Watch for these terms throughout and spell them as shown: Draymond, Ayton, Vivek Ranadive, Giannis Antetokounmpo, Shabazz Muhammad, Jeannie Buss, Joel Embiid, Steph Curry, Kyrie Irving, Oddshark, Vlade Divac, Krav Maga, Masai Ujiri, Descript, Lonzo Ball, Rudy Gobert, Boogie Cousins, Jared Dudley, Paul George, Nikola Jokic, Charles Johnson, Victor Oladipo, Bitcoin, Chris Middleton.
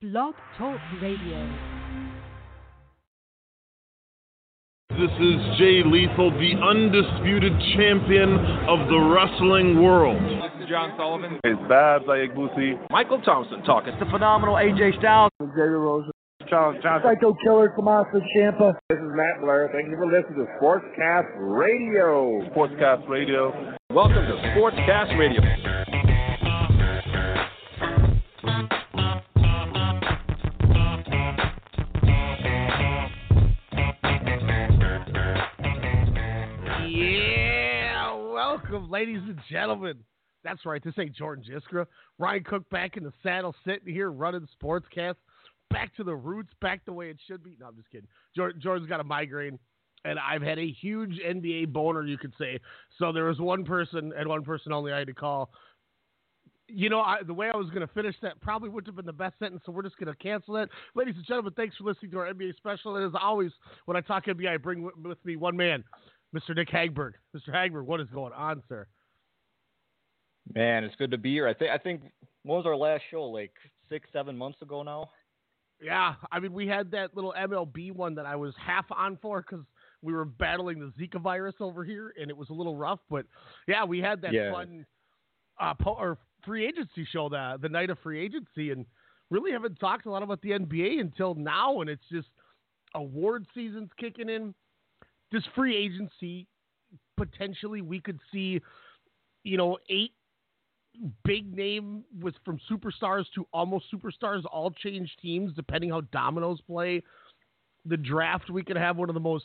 Blog Talk Radio. This is Jay Lethal, the undisputed champion of the wrestling world. This is John Sullivan. It's Babs Ayagbusi. Michael Thompson talking. It's the phenomenal AJ Styles. Xavier Rose. Charles Johnson. Psycho Killer, Tommaso Ciampa. This is Matt Blair. Thank you for listening to SportsCast Radio. SportsCast Radio. Welcome to SportsCast Radio. Welcome, ladies and gentlemen. That's right, this ain't Jordan Jiskra. Ryan Cook back in the saddle, sitting here running SportsCast. Back to the roots, back the way it should be. No, I'm just kidding. Jordan's got a migraine, and I've had a huge NBA boner, you could say. So there was one person, and one person only I had to call. You know, the way I was going to finish that probably wouldn't have been the best sentence, so we're just going to cancel that. Ladies and gentlemen, thanks for listening to our NBA special. And as always, when I talk NBA, I bring with me one man, Mr. Nick Hagberg. Mr. Hagberg, what is going on, sir? Man, it's good to be here. I think what was our last show, like 6-7 months ago now? Yeah, I mean, we had that little MLB one that I was half on for because we were battling the Zika virus over here, and it was a little rough. But, yeah, we had that fun free agency show the night of free agency, and really haven't talked a lot about the NBA until now, and it's just award season's kicking in. This free agency, potentially we could see, you know, 8 big name was from superstars to almost superstars, all change teams, depending how dominoes play. The draft, we could have one of the most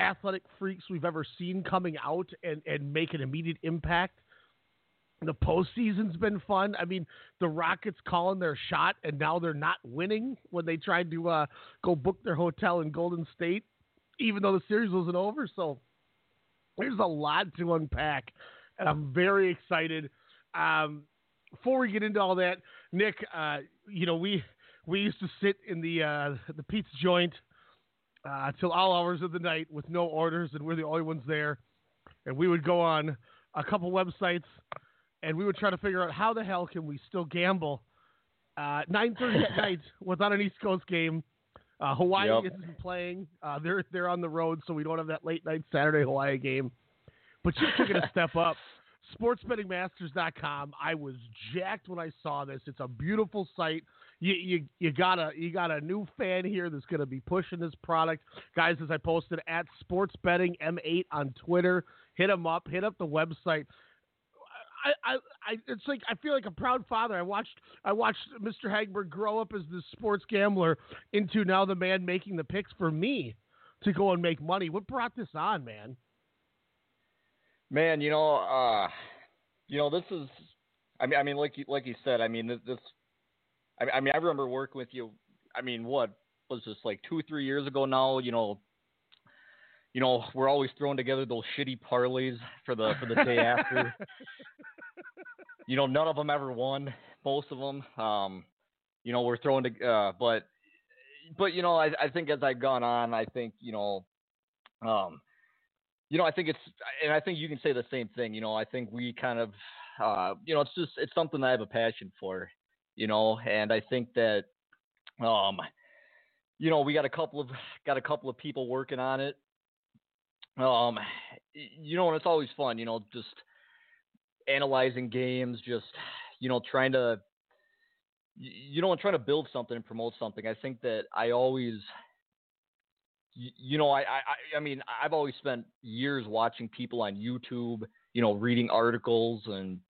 athletic freaks we've ever seen coming out and make an immediate impact. The postseason's been fun. I mean, the Rockets calling their shot, and now they're not winning when they tried to go book their hotel in Golden State, even though the series wasn't over. So there's a lot to unpack, and I'm very excited. Before we get into all that, Nick, you know, we used to sit in the pizza joint till all hours of the night with no orders, and we're the only ones there. And we would go on a couple websites, and we would try to figure out how the hell can we still gamble 9:30 at night without an East Coast game. Hawaii isn't playing; they're on the road, so we don't have that late night Saturday Hawaii game. But you took it a step up. SportsBettingMasters.com. I was jacked when I saw this. It's a beautiful site. You got a new fan here that's going to be pushing this product, guys. As I posted at SportsBettingM8 on Twitter, hit them up. Hit up the website. It's like I feel like a proud father. I watched Mr. Hagberg grow up as this sports gambler into now the man making the picks for me to go and make money. What brought this on, man? Man, you know, this is, I mean, like you said, I mean, this, I mean, I remember working with you. I mean, what was this, like 2-3 years ago now? You know, we're always throwing together those shitty parlays for the day after. You know, none of them ever won. Most of them, you know, we're throwing to, but you know, I think as I've gone on, I think you know, I think it's, and I think you can say the same thing. You know, I think we kind of, you know, it's something that I have a passion for, you know, and I think that, you know, we got a couple of people working on it. You know, and it's always fun, you know, just analyzing games, just, you know, trying to build something and promote something. I think that I always, you know, I mean, I've always spent years watching people on YouTube, you know, reading articles, and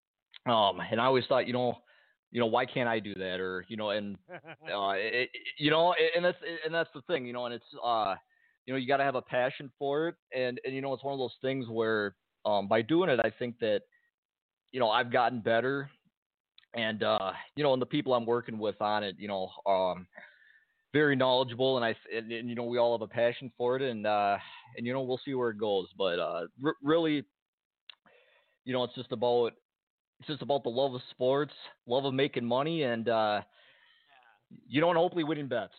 I always thought, you know, why can't I do that? Or, you know, and, you know, and that's the thing, you know, and it's, you know, you got to have a passion for it. And, you know, it's one of those things where, by doing it, I think that, you know, I've gotten better, and, you know, and the people I'm working with on it, you know, very knowledgeable, and you know, we all have a passion for it, and you know, we'll see where it goes, but really, you know, it's just about the love of sports, love of making money, and you know, and hopefully winning bets.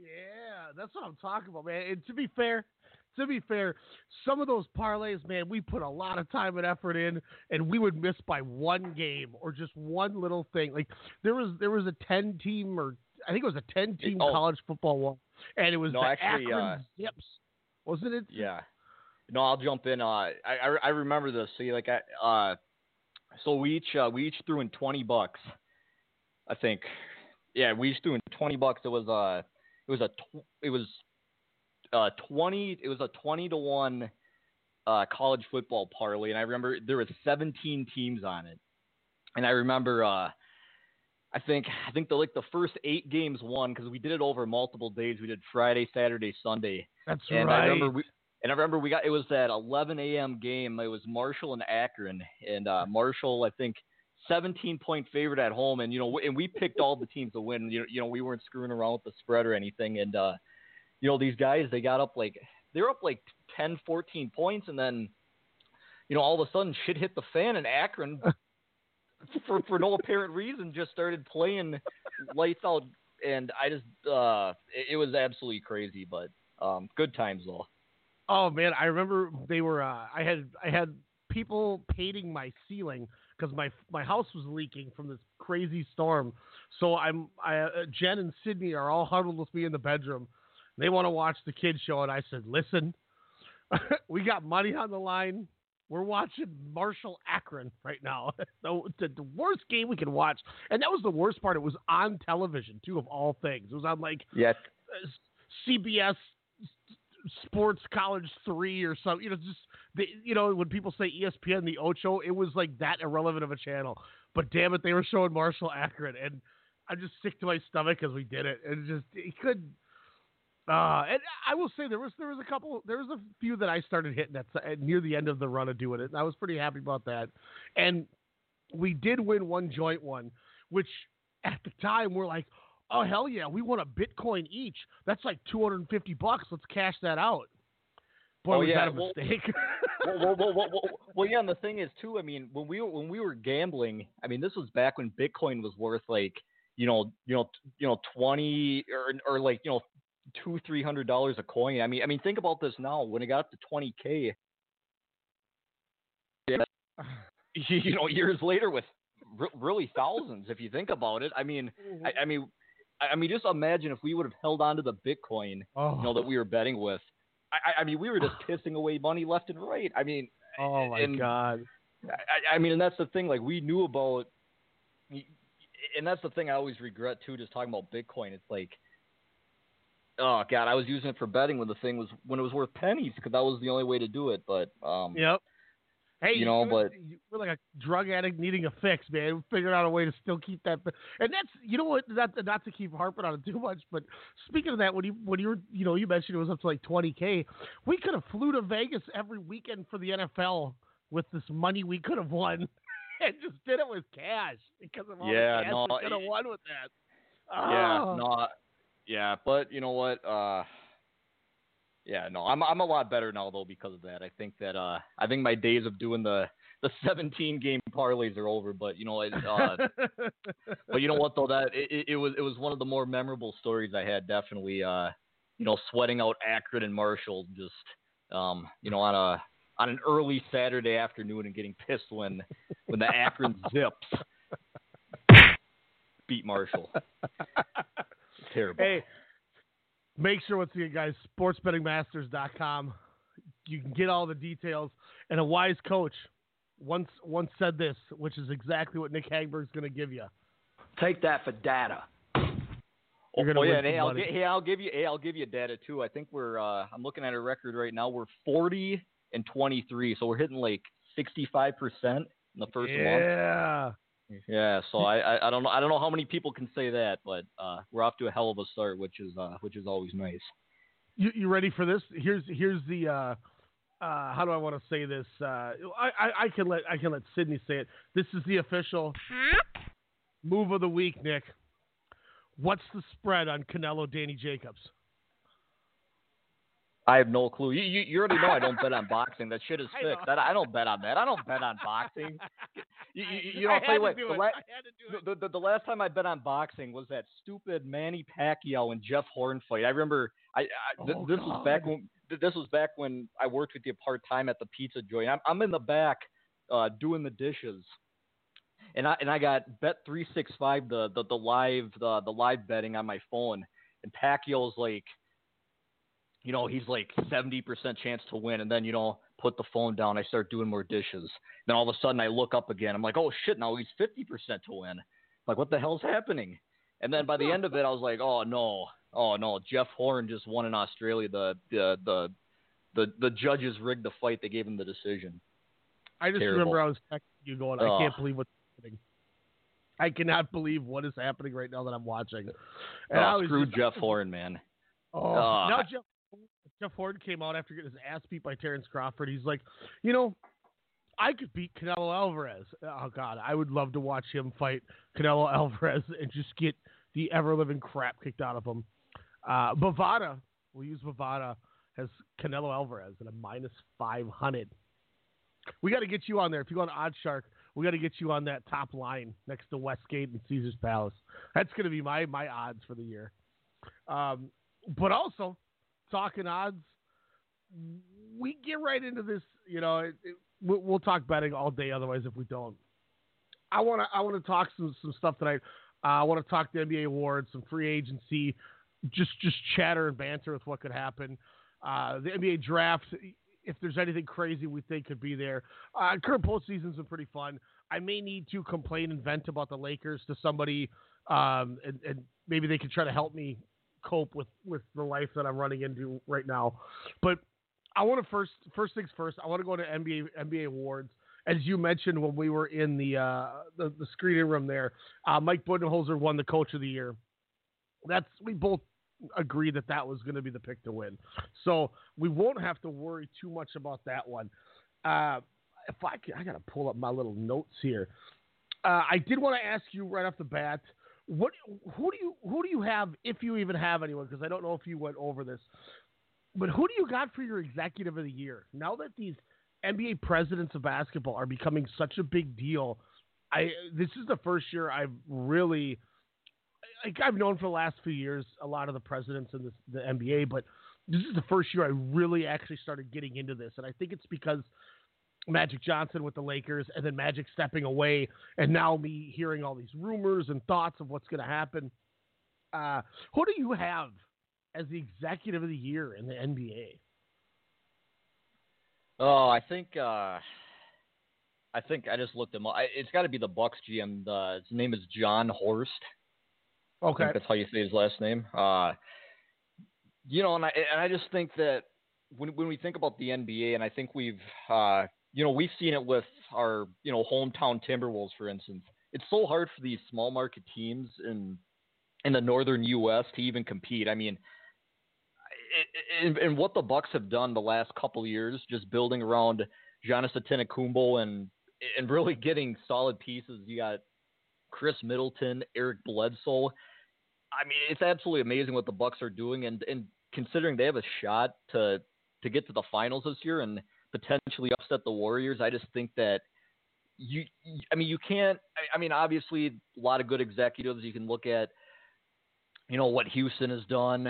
Yeah, that's what I'm talking about, man. And to be fair, to be fair, some of those parlays, man, we put a lot of time and effort in, and we would miss by one game or just one little thing. Like there was a 10-team, or I think it was a 10-team college football one, and it was Akron Zips, wasn't it? Yeah. No, I'll jump in. I remember this. See, like so we each threw in $20, I think. Yeah, we each threw in $20. It was a 20-to-1 college football parlay, and I remember there were 17 teams on it. And I remember I think the first 8 games won, because we did it over multiple days. We did Friday, Saturday, Sunday. That's and right. I remember it was that 11 a.m. game. It was Marshall and Akron, and Marshall, I think, 17-point favorite at home, and and we picked all the teams to win. We weren't screwing around with the spread or anything, and these guys, they were up like 10, 14 points, and then all of a sudden shit hit the fan, and Akron, for no apparent reason, just started playing lights out, and I just it was absolutely crazy, but good times though. Oh man, I remember they were. I had people painting my ceiling because my house was leaking from this crazy storm. So Jen and Sydney are all huddled with me in the bedroom. They want to watch the kids show, and I said, "Listen, we got money on the line. We're watching Marshall Akron right now. So the worst game we can watch." And that was the worst part. It was on television too, of all things. It was on CBS. Sports College 3 or something, when people say ESPN, the Ocho, it was like that irrelevant of a channel, but damn it, they were showing Marshall Akron, and I'm just sick to my stomach because we did it, and and I will say there was a few that I started hitting at near the end of the run of doing it, and I was pretty happy about that, and we did win one joint one, which at the time we're like, oh, hell yeah, we won a Bitcoin each. That's like $250. Let's cash that out. Boy, was that a mistake. And the thing is, too, I mean, when we were gambling, I mean, this was back when Bitcoin was worth like, 20 or like, $200-$300 a coin. I mean, think about this now. When it got up to 20K, years later with really thousands, if you think about it, I mean, just imagine if we would have held on to the Bitcoin, that we were betting with. I mean, we were just pissing away money left and right. I mean, God. And that's the thing. Like, we knew about, and that's the thing I always regret too. Just talking about Bitcoin, it's like, oh God, I was using it for betting when it was worth pennies, because that was the only way to do it. But yep. Hey, we're like a drug addict needing a fix, man. We figured out a way to still keep that. And that's, not to keep harping on it too much, but speaking of that, when you were you mentioned it was up to like 20K, we could have flew to Vegas every weekend for the NFL with this money we could have won, and just did it with cash because of all the cash we could have won with that. But you know what? I'm a lot better now though because of that. I think that I think my days of doing the 17 game parlays are over. But but you know what though, that it was one of the more memorable stories I had. Definitely, sweating out Akron and Marshall just on an early Saturday afternoon and getting pissed when the Akron Zips beat Marshall. It's terrible. Hey. Make sure, once again, guys, sportsbettingmasters.com. You can get all the details. And a wise coach once said this, which is exactly what Nick Hagberg's going to give you. Take that for data. I'll give you data too. I think I'm looking at a record right now. We're 40-23, so we're hitting like 65% in the first month. Yeah. Yeah, so I don't know how many people can say that, but we're off to a hell of a start, which is always nice. You ready for this? Here's the how do I want to say this? I can let Sydney say it. This is the official move of the week, Nick. What's the spread on Canelo Danny Jacobs? I have no clue. You already know I don't bet on boxing. That shit is fixed. I don't bet on that. I don't bet on boxing. You know, I'll tell you what. The last time I bet on boxing was that stupid Manny Pacquiao and Jeff Horn fight. I remember. This was back when I worked with you part time at the pizza joint. I'm in the back doing the dishes, and I got bet 365 the live betting on my phone, and Pacquiao's like. You know, he's like 70% chance to win. And then, you know, put the phone down. I start doing more dishes. Then all of a sudden I look up again. I'm like, oh, shit, now he's 50% to win. Like, what the hell's happening? And then by the end of it, I was like, oh, no. Jeff Horn just won in Australia. The judges rigged the fight. They gave him the decision. I just remember I was texting you going, I can't believe what's happening. I cannot believe what is happening right now that I'm watching. And screw Jeff Horn, man. Now Jeff Horn came out after getting his ass beat by Terrence Crawford. He's like, you know, I could beat Canelo Alvarez. Oh, God, I would love to watch him fight Canelo Alvarez and just get the ever-living crap kicked out of him. Bovada, we'll use Bovada as Canelo Alvarez at a minus 500. We got to get you on there. If you go on Oddshark, we got to get you on that top line next to Westgate and Caesars Palace. That's going to be my odds for the year. But also... talking odds, we get right into this. You know, we'll talk betting all day. Otherwise, if we don't, I want to talk some stuff tonight. I want to talk the NBA awards, some free agency, just chatter and banter with what could happen. The NBA draft, if there's anything crazy we think could be there. Current postseason's been pretty fun. I may need to complain and vent about the Lakers to somebody, and maybe they could try to help me cope with the life that I'm running into right now. But I want to first things first, I want to go to NBA awards. As you mentioned, when we were in the screening room there, Mike Budenholzer won the coach of the year. We both agreed that was going to be the pick to win. So we won't have to worry too much about that one. I got to pull up my little notes here. I did want to ask you right off the bat, Who do you have, if you even have anyone? Because I don't know if you went over this, but who do you got for your executive of the year? Now that these NBA presidents of basketball are becoming such a big deal, this is the first year I've really, like, I've known for the last few years a lot of the presidents in the NBA, but this is the first year I really actually started getting into this, and I think it's because Magic Johnson with the Lakers, and then Magic stepping away, and now me hearing all these rumors and thoughts of what's going to happen. Who do you have as the executive of the year in the NBA? Oh, I think I just looked him up. It's got to be the Bucks GM. His name is John Horst. Okay, I think that's how you say his last name. You know, and I just think that when we think about the NBA, and I think we've you know, we've seen it with our, you know, hometown Timberwolves, for instance. It's so hard for these small market teams in the northern U.S. to even compete. I mean, and what the Bucks have done the last couple of years, just building around Giannis Antetokounmpo and really getting solid pieces. You got Chris Middleton, Eric Bledsoe. I mean, it's absolutely amazing what the Bucks are doing, and considering they have a shot to get to the finals this year and potentially upset the Warriors. I just think that you can't, I mean, obviously a lot of good executives. You can look at, you know, what Houston has done,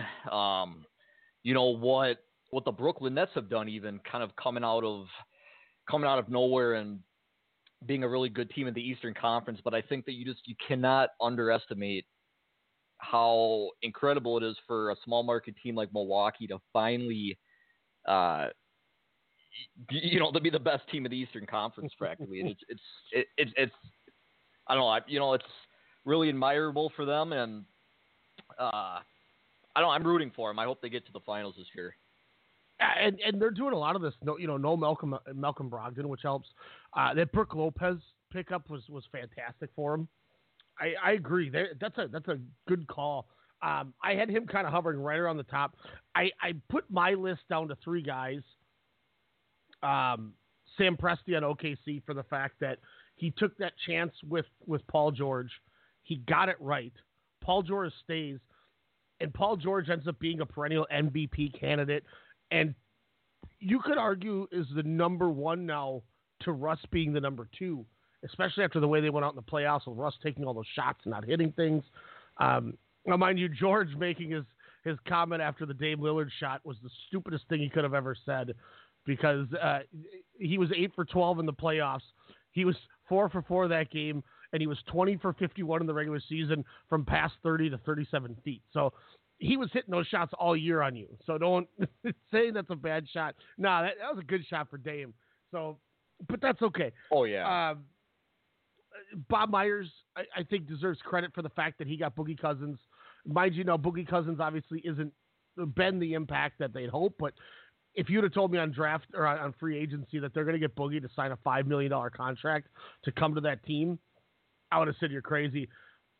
you know, what the Brooklyn Nets have done, even kind of coming out of nowhere and being a really good team in the Eastern Conference. But I think that you cannot underestimate how incredible it is for a small market team like Milwaukee to finally, you know, they'll be the best team in the Eastern Conference practically. And it's I don't know. You know, it's really admirable for them, and I'm rooting for them. I hope they get to the finals this year. And they're doing a lot of this. No, you know, Malcolm Brogdon, which helps. That Brook Lopez pickup was fantastic for him. I agree. That's a good call. I had him kind of hovering right around the top. I put my list down to three guys. Sam Presti on OKC for the fact that he took that chance with Paul George. He got it right. Paul George stays, and Paul George ends up being a perennial MVP candidate. and you could argue is the number one now to Russ being the number two, especially after the way they went out in the playoffs with Russ taking all those shots and not hitting things. Now, mind you, George making his comment after the Dame Lillard shot was the stupidest thing he could have ever said, because he was 8 for 12 in the playoffs. He was 4 for 4 that game, and he was 20 for 51 in the regular season from past 30 to 37 feet. So he was hitting those shots all year on you. So don't say that's a bad shot. No, that was a good shot for Dame. So, but that's okay. Oh, yeah. Bob Myers, I think, deserves credit for the fact that he got Boogie Cousins. Mind you, now Boogie Cousins obviously isn't been the impact that they'd hoped, but if you'd have told me on draft or on free agency that they're going to get Boogie to sign a $5 million contract to come to that team, I would have said you're crazy.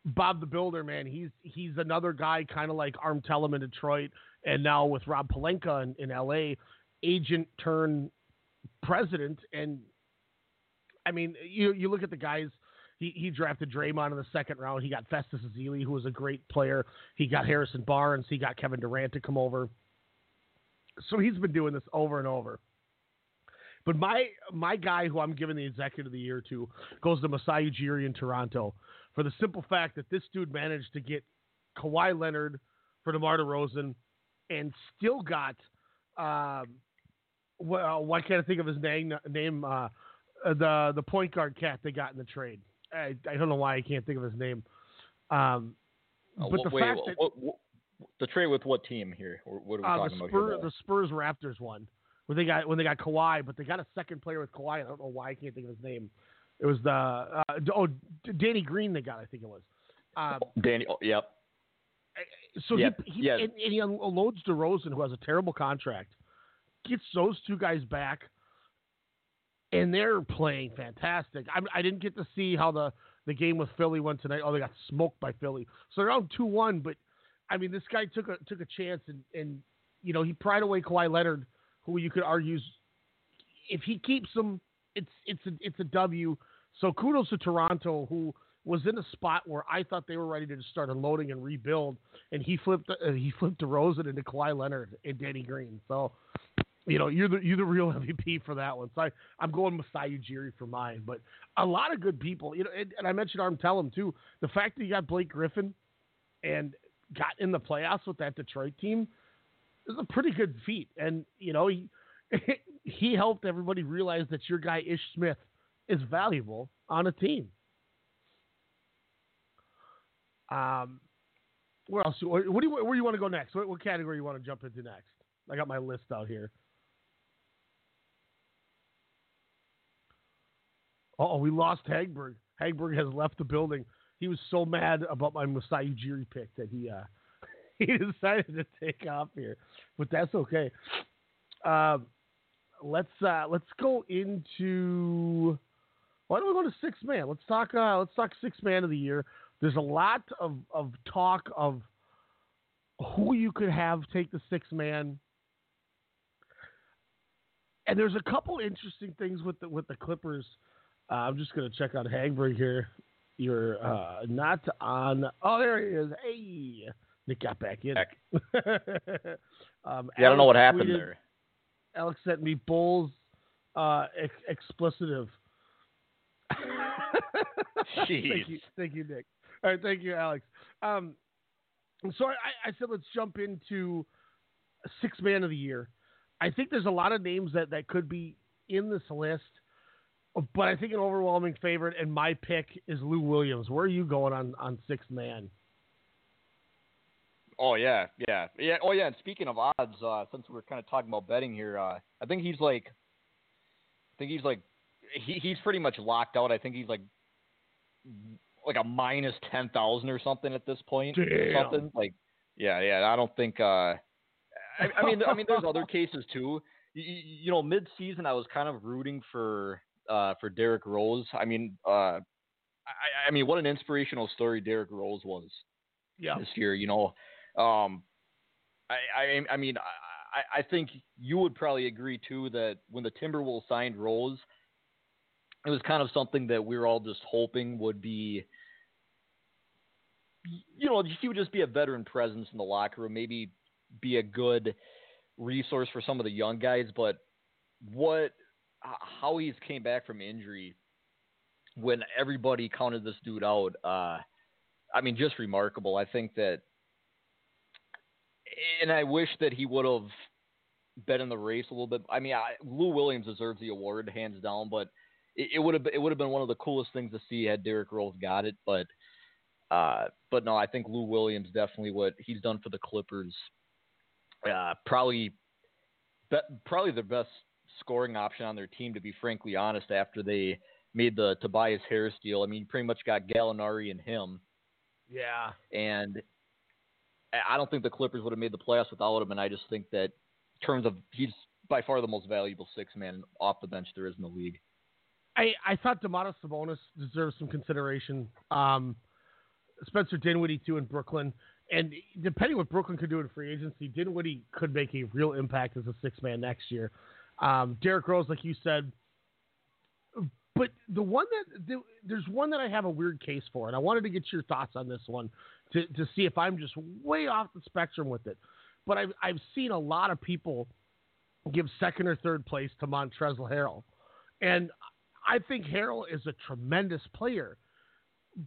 Bob the Builder, man, he's another guy kind of like Arm Tellum in Detroit, and now with Rob Pelinka in L.A., agent turned president. And, I mean, you look at the guys. He drafted Draymond in the second round. He got Festus Ezeli, who was a great player. He got Harrison Barnes. He got Kevin Durant to come over. So he's been doing this over and over. But my guy who I'm giving the executive of the year to goes to Masai Ujiri in Toronto, for the simple fact that this dude managed to get Kawhi Leonard for DeMar DeRozan and still got why can't I think of his name? The point guard cat they got in the trade. I don't know why I can't think of his name. The trade with what team here? What are we talking about? The Spurs Raptors one, when they got Kawhi, but they got a second player with Kawhi. I don't know why I can't think of his name. It was the Danny Green they got, I think it was. Danny, yep. So yep. He and he unloads DeRozan, who has a terrible contract, gets those two guys back, and they're playing fantastic. I didn't get to see how the game with Philly went tonight. Oh, they got smoked by Philly. So they're down 2-1, but I mean, this guy took a chance, and you know, he pried away Kawhi Leonard, who you could argue, if he keeps him, it's a W. So kudos to Toronto, who was in a spot where I thought they were ready to just start unloading and rebuild, and he flipped DeRozan into Kawhi Leonard and Danny Green. So you know, you're the real MVP for that one. So I'm going Masai Ujiri for mine, but a lot of good people. You know, and I mentioned Arm Tellum too. The fact that you got Blake Griffin and got in the playoffs with that Detroit team is a pretty good feat. And, you know, he helped everybody realize that your guy Ish Smith is valuable on a team. Where else? Where you want to go next? What category you want to jump into next? I got my list out here. Uh-oh, we lost Hagberg. Hagberg has left the building. He was so mad about my Masai Ujiri pick that he decided to take off here, but that's okay. Let's go into, why don't we go to six man? Let's talk six man of the year. There's a lot of talk of who you could have take the six man, and there's a couple interesting things with the Clippers. I'm just gonna check on Hagberg here. You're not on. Oh, there he is. Hey, Nick got back in. I don't know what happened there. Alex sent me Bulls explicitive. Thank you, Nick. All right, thank you, Alex. So I said let's jump into six man of the year. I think there's a lot of names that could be in this list. But I think an overwhelming favorite and my pick is Lou Williams. Where are you going on sixth man? Oh, yeah. Oh, yeah, and speaking of odds, since we were kind of talking about betting here, I think he's like – he's pretty much locked out. I think he's like a minus 10,000 or something at this point. Damn. Something. I don't think I mean, there's other cases too. You know, mid-season I was kind of rooting for Derek Rose. I mean, what an inspirational story Derek Rose was this year. You know, I think you would probably agree too that when the Timberwolves signed Rose, it was kind of something that we were all just hoping would be, you know, he would just be a veteran presence in the locker room, maybe be a good resource for some of the young guys, but how he's came back from injury when everybody counted this dude out, I mean, just remarkable. I think that, and I wish that he would have been in the race a little bit. I mean, Lou Williams deserves the award hands down, but it would have been one of the coolest things to see had Derek Rose got it. But no, I think Lou Williams, definitely what he's done for the Clippers, probably the best scoring option on their team, to be frankly honest, after they made the Tobias Harris deal. I mean, you pretty much got Gallinari and him. Yeah. And I don't think the Clippers would have made the playoffs without him, and I just think that in terms of he's by far the most valuable six-man off the bench there is in the league. I thought Domantas Sabonis deserves some consideration. Spencer Dinwiddie, too, in Brooklyn. And depending what Brooklyn could do in free agency, Dinwiddie could make a real impact as a six-man next year. Derrick Rose, like you said. But there's one that I have a weird case for, and I wanted to get your thoughts on this one to see if I'm just way off the spectrum with it. But I've seen a lot of people give second or third place to Montrezl Harrell. And I think Harrell is a tremendous player.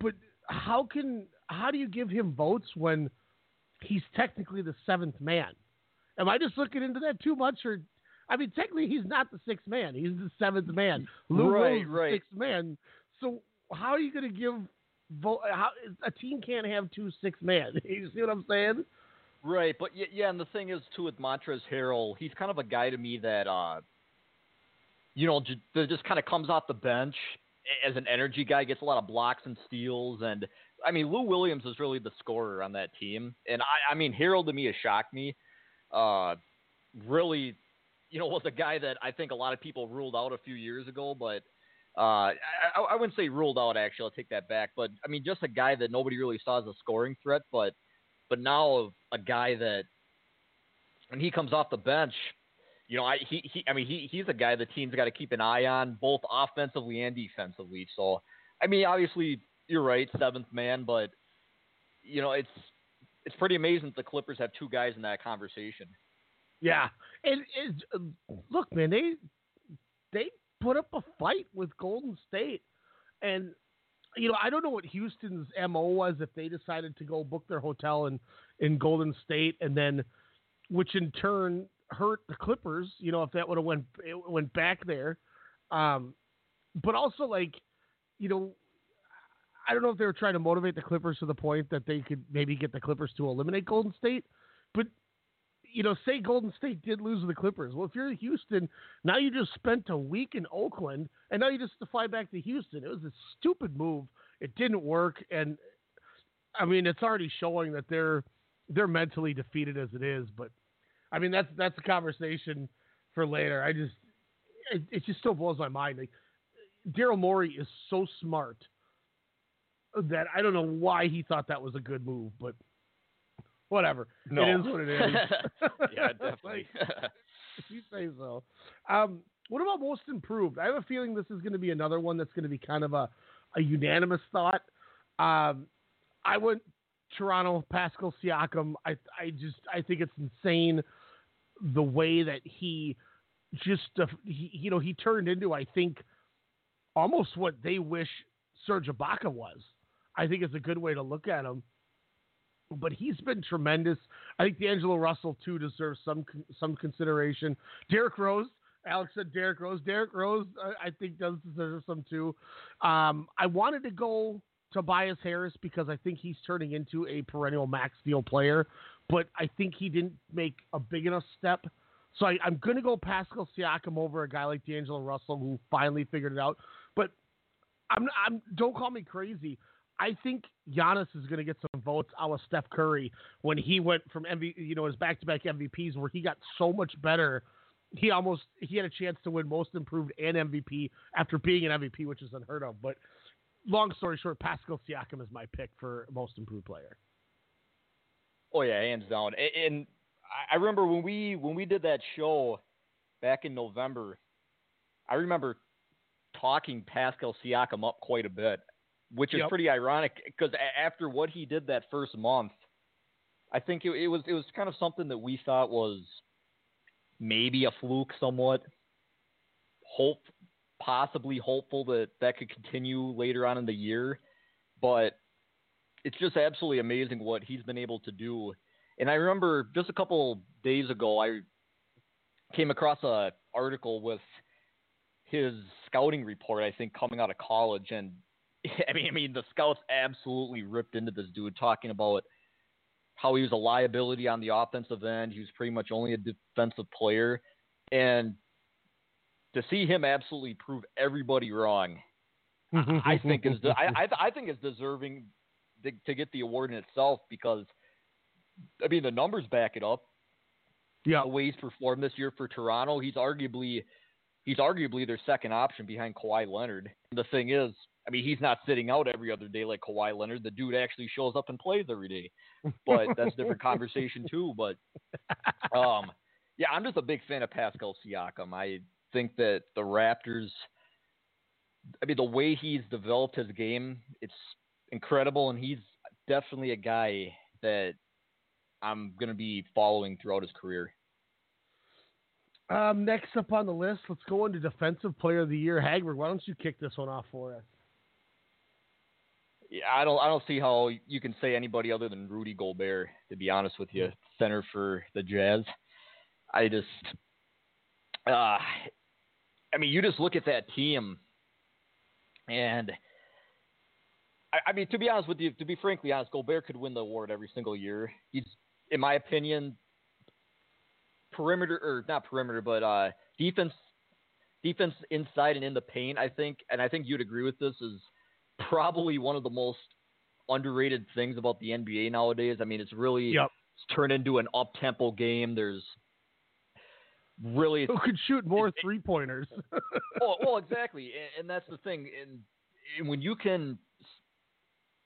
But how do you give him votes when he's technically the seventh man? Am I just looking into that too much? Or, I mean, technically he's not the sixth man. He's the seventh man. Lou Rose, the sixth man. So how are you going to give a team can't have 2 6 men. You see what I'm saying? Right. But yeah. And the thing is too, with Montrezl Harrell, he's kind of a guy to me that, that just kind of comes off the bench as an energy guy, gets a lot of blocks and steals. And I mean, Lou Williams is really the scorer on that team. And I mean, Harrell to me has shocked me. Really, was a guy that I think a lot of people ruled out a few years ago, but I wouldn't say ruled out, actually. I'll take that back. But I mean, just a guy that nobody really saw as a scoring threat, but now a guy that when he comes off the bench, he's a guy the team's got to keep an eye on, both offensively and defensively. So, I mean, obviously you're right, seventh man, but it's pretty amazing that the Clippers have two guys in that conversation. Yeah, and look, man, they put up a fight with Golden State, and I don't know what Houston's MO was if they decided to go book their hotel in Golden State, and then which in turn hurt the Clippers, if that would have went back there. But also, I don't know if they were trying to motivate the Clippers to the point that they could maybe get the Clippers to eliminate Golden State. But, say Golden State did lose to the Clippers. Well, if you're in Houston, now you just spent a week in Oakland, and now you just have to fly back to Houston. It was a stupid move. It didn't work. And, I mean, it's already showing that they're mentally defeated as it is, but I mean, that's a conversation for later. It just still blows my mind. Daryl Morey is so smart that I don't know why he thought that was a good move, but whatever. No. It is what it is. Yeah, definitely. If you say so. What about most improved? I have a feeling this is going to be another one that's going to be kind of a unanimous thought. I wouldn't. Toronto, Pascal Siakam, I think it's insane the way that he turned into, I think, almost what they wish Serge Ibaka was. I think it's a good way to look at him. But he's been tremendous. I think D'Angelo Russell, too, deserves some consideration. Derek Rose, Alex said Derek Rose. Derek Rose, I think, does deserve some, too. I wanted to go Tobias Harris because I think he's turning into a perennial max deal player, but I think he didn't make a big enough step. So I'm going to go Pascal Siakam over a guy like D'Angelo Russell, who finally figured it out. But I'm don't call me crazy. I think Giannis is going to get some votes a la Steph Curry when he went from MVP, his back-to-back MVPs, where he got so much better. He had a chance to win most improved and MVP after being an MVP, which is unheard of. But long story short, Pascal Siakam is my pick for most improved player. Oh yeah, hands down. And I remember when we did that show back in November, I remember talking Pascal Siakam up quite a bit, which is pretty ironic because after what he did that first month, I think it was kind of something that we thought was maybe a fluke, somewhat possibly hopeful that that could continue later on in the year. But it's just absolutely amazing what he's been able to do. And I remember just a couple days ago, I came across an article with his scouting report, I think, coming out of college. And I mean, the scouts absolutely ripped into this dude, talking about how he was a liability on the offensive end. He was pretty much only a defensive player. And to see him absolutely prove everybody wrong, I think is deserving to get the award in itself, because, I mean, the numbers back it up. Yeah, the way he's performed this year for Toronto, he's arguably their second option behind Kawhi Leonard. And the thing is, I mean, he's not sitting out every other day like Kawhi Leonard. The dude actually shows up and plays every day. But that's a different conversation too. But yeah, I'm just a big fan of Pascal Siakam. I think that the Raptors, I mean, the way he's developed his game, it's incredible. And he's definitely a guy that I'm going to be following throughout his career. Next up on the list, let's go into Defensive Player of the Year. Hagberg, why don't you kick this one off for us? Yeah, I don't see how you can say anybody other than Rudy Gobert, to be honest with you, center for the Jazz. I mean, you just look at that team, and I mean, to be honest with you, to be frankly honest, Gobert could win the award every single year. He's, in my opinion, defense inside and in the paint, I think, and I think you'd agree with this, is probably one of the most underrated things about the NBA nowadays. I mean, it's really it's turned into an up-tempo game. There's really who could shoot more three-pointers. well, exactly, and that's the thing. And when you can,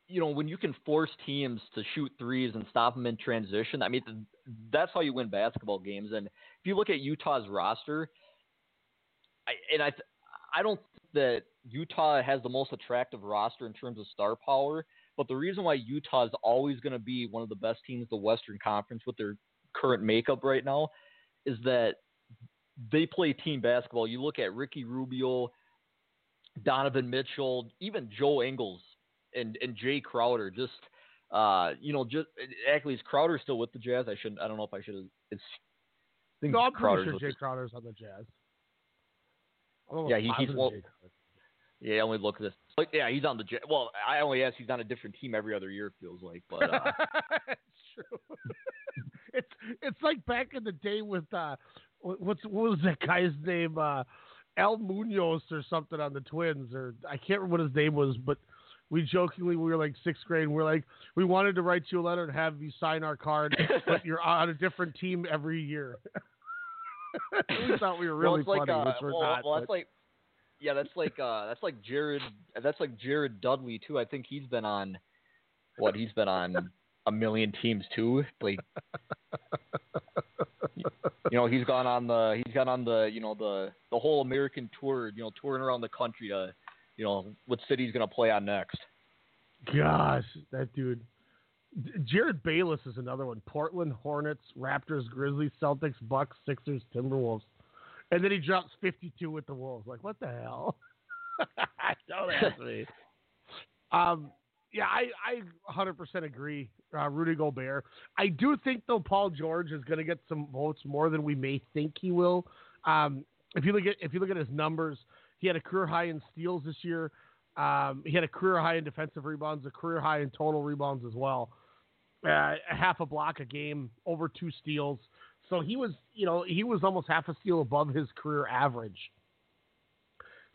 you know, when you can force teams to shoot threes and stop them in transition, I mean, that's how you win basketball games. And if you look at Utah's roster, I don't think that Utah has the most attractive roster in terms of star power, but the reason why Utah is always going to be one of the best teams in the Western Conference with their current makeup right now is that they play team basketball. You look at Ricky Rubio, Donovan Mitchell, even Joe Ingles, and Jay Crowder, actually, Crowder's still with the Jazz? I'm pretty sure Jay Crowder's on the Jazz. Yeah, I only look at this. Like, yeah, he's on the Jazz. Well, I only ask, he's on a different team every other year, it feels like. But it's true. it's like back in the day with what was that guy's name? Al Munoz or something on the Twins, or I can't remember what his name was, but. We were like sixth grade, and we wanted to write you a letter and have you sign our card, but you're on a different team every year. We thought we were really funny, which we're not. Well, that's like Jared Dudley too. I think he's been on a million teams too. Like, you know, he's gone on the whole American tour, you know, touring around the country to, you know, what city he's going to play on next. Gosh, that dude. Jared Bayless is another one. Portland, Hornets, Raptors, Grizzlies, Celtics, Bucks, Sixers, Timberwolves. And then he drops 52 with the Wolves. Like, what the hell? Don't ask me. Yeah, I 100% agree. Rudy Gobert. I do think, though, Paul George is going to get some votes more than we may think he will. If you look at his numbers, he had a career high in steals this year. He had a career high in defensive rebounds, a career high in total rebounds as well. A half a block a game, over 2 steals. So he was almost half a steal above his career average.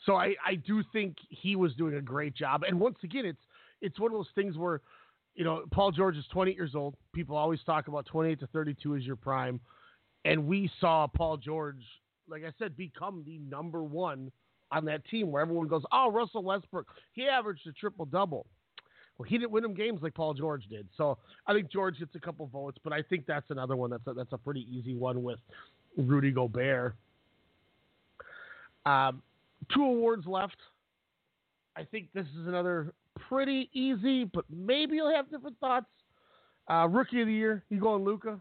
So I do think he was doing a great job. And once again, it's one of those things where, you know, Paul George is 28 years old. People always talk about 28 to 32 is your prime. And we saw Paul George, like I said, become the number one on that team where everyone goes, oh, Russell Westbrook, he averaged a triple-double. Well, he didn't win them games like Paul George did. So I think George gets a couple votes, but I think that's another one. That's a pretty easy one with Rudy Gobert. 2 awards left. I think this is another pretty easy, but maybe you'll have different thoughts. Rookie of the Year, you going Luca?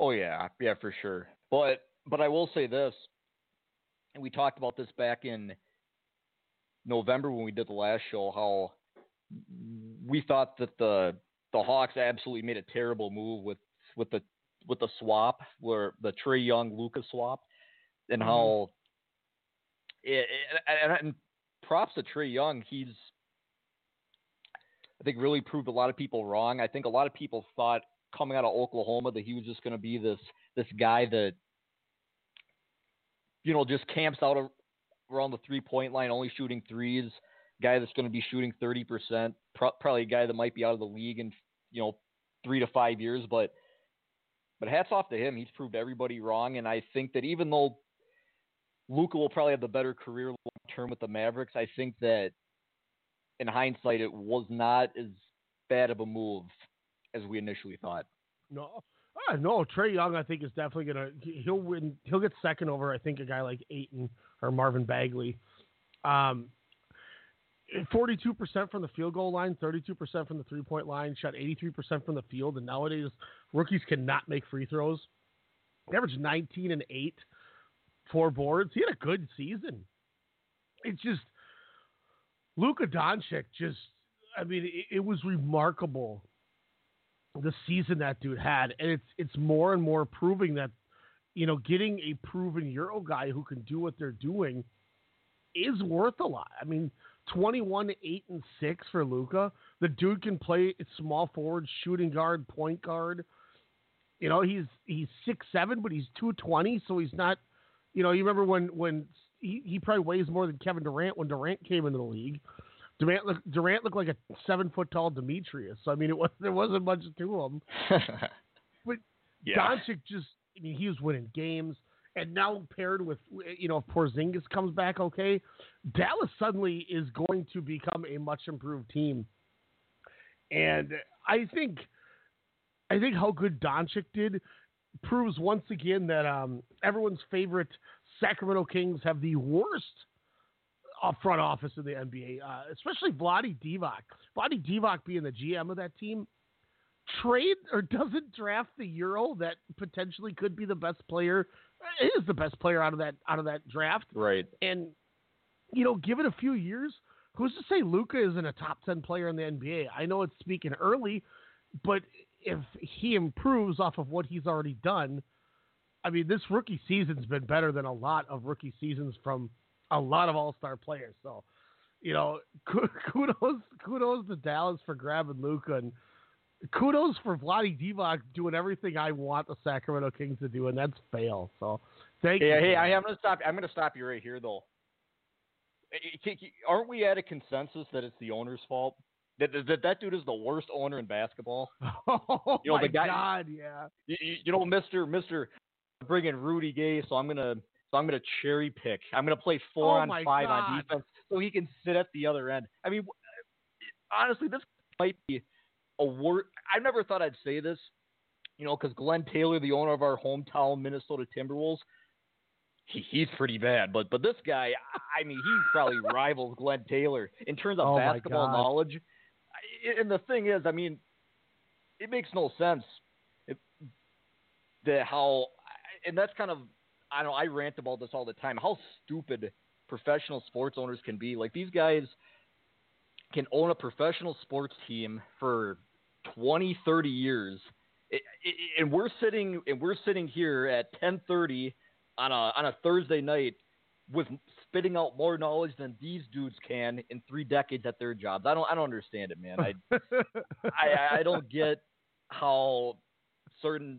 Oh, yeah, for sure. But I will say this, and we talked about this back in November when we did the last show, how we thought that the Hawks absolutely made a terrible move with the swap, where the Trae Young Luka swap, and how and props to Trae Young, he's I think really proved a lot of people wrong. I think a lot of people thought coming out of Oklahoma that he was just going to be this guy that, you know, just camps out around the 3-point line, only shooting threes, guy that's going to be shooting 30%, probably a guy that might be out of the league in, you know, 3 to 5 years, but hats off to him. He's proved everybody wrong. And I think that even though Luka will probably have the better career long-term with the Mavericks, I think that in hindsight, it was not as bad of a move as we initially thought. No, Trae Young, I think, is definitely he'll win. He'll get second over, I think, a guy like Ayton or Marvin Bagley. 42% from the field goal line, 32% from the 3-point line, shot 83% from the field. And nowadays, rookies cannot make free throws. They averaged 19 and 8, 4 boards. He had a good season. It's just Luka Doncic. It was remarkable, the season that dude had, and it's more and more proving that, you know, getting a proven Euro guy who can do what they're doing is worth a lot. I mean, 21, 8, and 6 for Luka. The dude can play small forward, shooting guard, point guard. You know, he's 6'7", but he's 220, so he's not. You know, you remember when he probably weighs more than Kevin Durant when Durant came into the league. Durant looked like a 7-foot-tall Demetrius. So, I mean, there wasn't much to him. But yeah. Doncic he was winning games. And now paired with, you know, if Porzingis comes back okay, Dallas suddenly is going to become a much-improved team. And I think how good Doncic did proves once again that everyone's favorite Sacramento Kings have the worst front office in the NBA, especially Vlade Divac. Vlade Divac being the GM of that team, doesn't draft the Euro that potentially could be the best player. It is the best player out of that draft, right? And you know, give it a few years, who's to say Luka isn't a top 10 player in the NBA? I know it's speaking early, but if he improves off of what he's already done, I mean, this rookie season's been better than a lot of rookie seasons from a lot of all-star players. So, you know, kudos to Dallas for grabbing Luka, and kudos for Vlade Divac doing everything I want the Sacramento Kings to do, and that's fail. So, thank you. Hey, I'm going to stop. I'm going to stop you right here, though. Aren't we at a consensus that it's the owner's fault? That dude is the worst owner in basketball. Oh, you know, God, yeah. You know, Mister, bringing Rudy Gay, so I'm gonna cherry pick. I'm gonna play 4 on 5 God. On defense, so he can sit at the other end. I mean, honestly, this might be a word. I never thought I'd say this, you know, because Glenn Taylor, the owner of our hometown Minnesota Timberwolves, he's pretty bad. But this guy, I mean, he probably rivals Glenn Taylor in terms of basketball knowledge. And the thing is, I mean, it makes no sense and that's kind of, I don't know, I rant about this all the time, how stupid professional sports owners can be. Like, these guys can own a professional sports team for 20, 30 years. And we're sitting here at 10:30 on a Thursday night with spitting out more knowledge than these dudes can in 3 decades at their jobs. I don't understand it, man. I don't get how I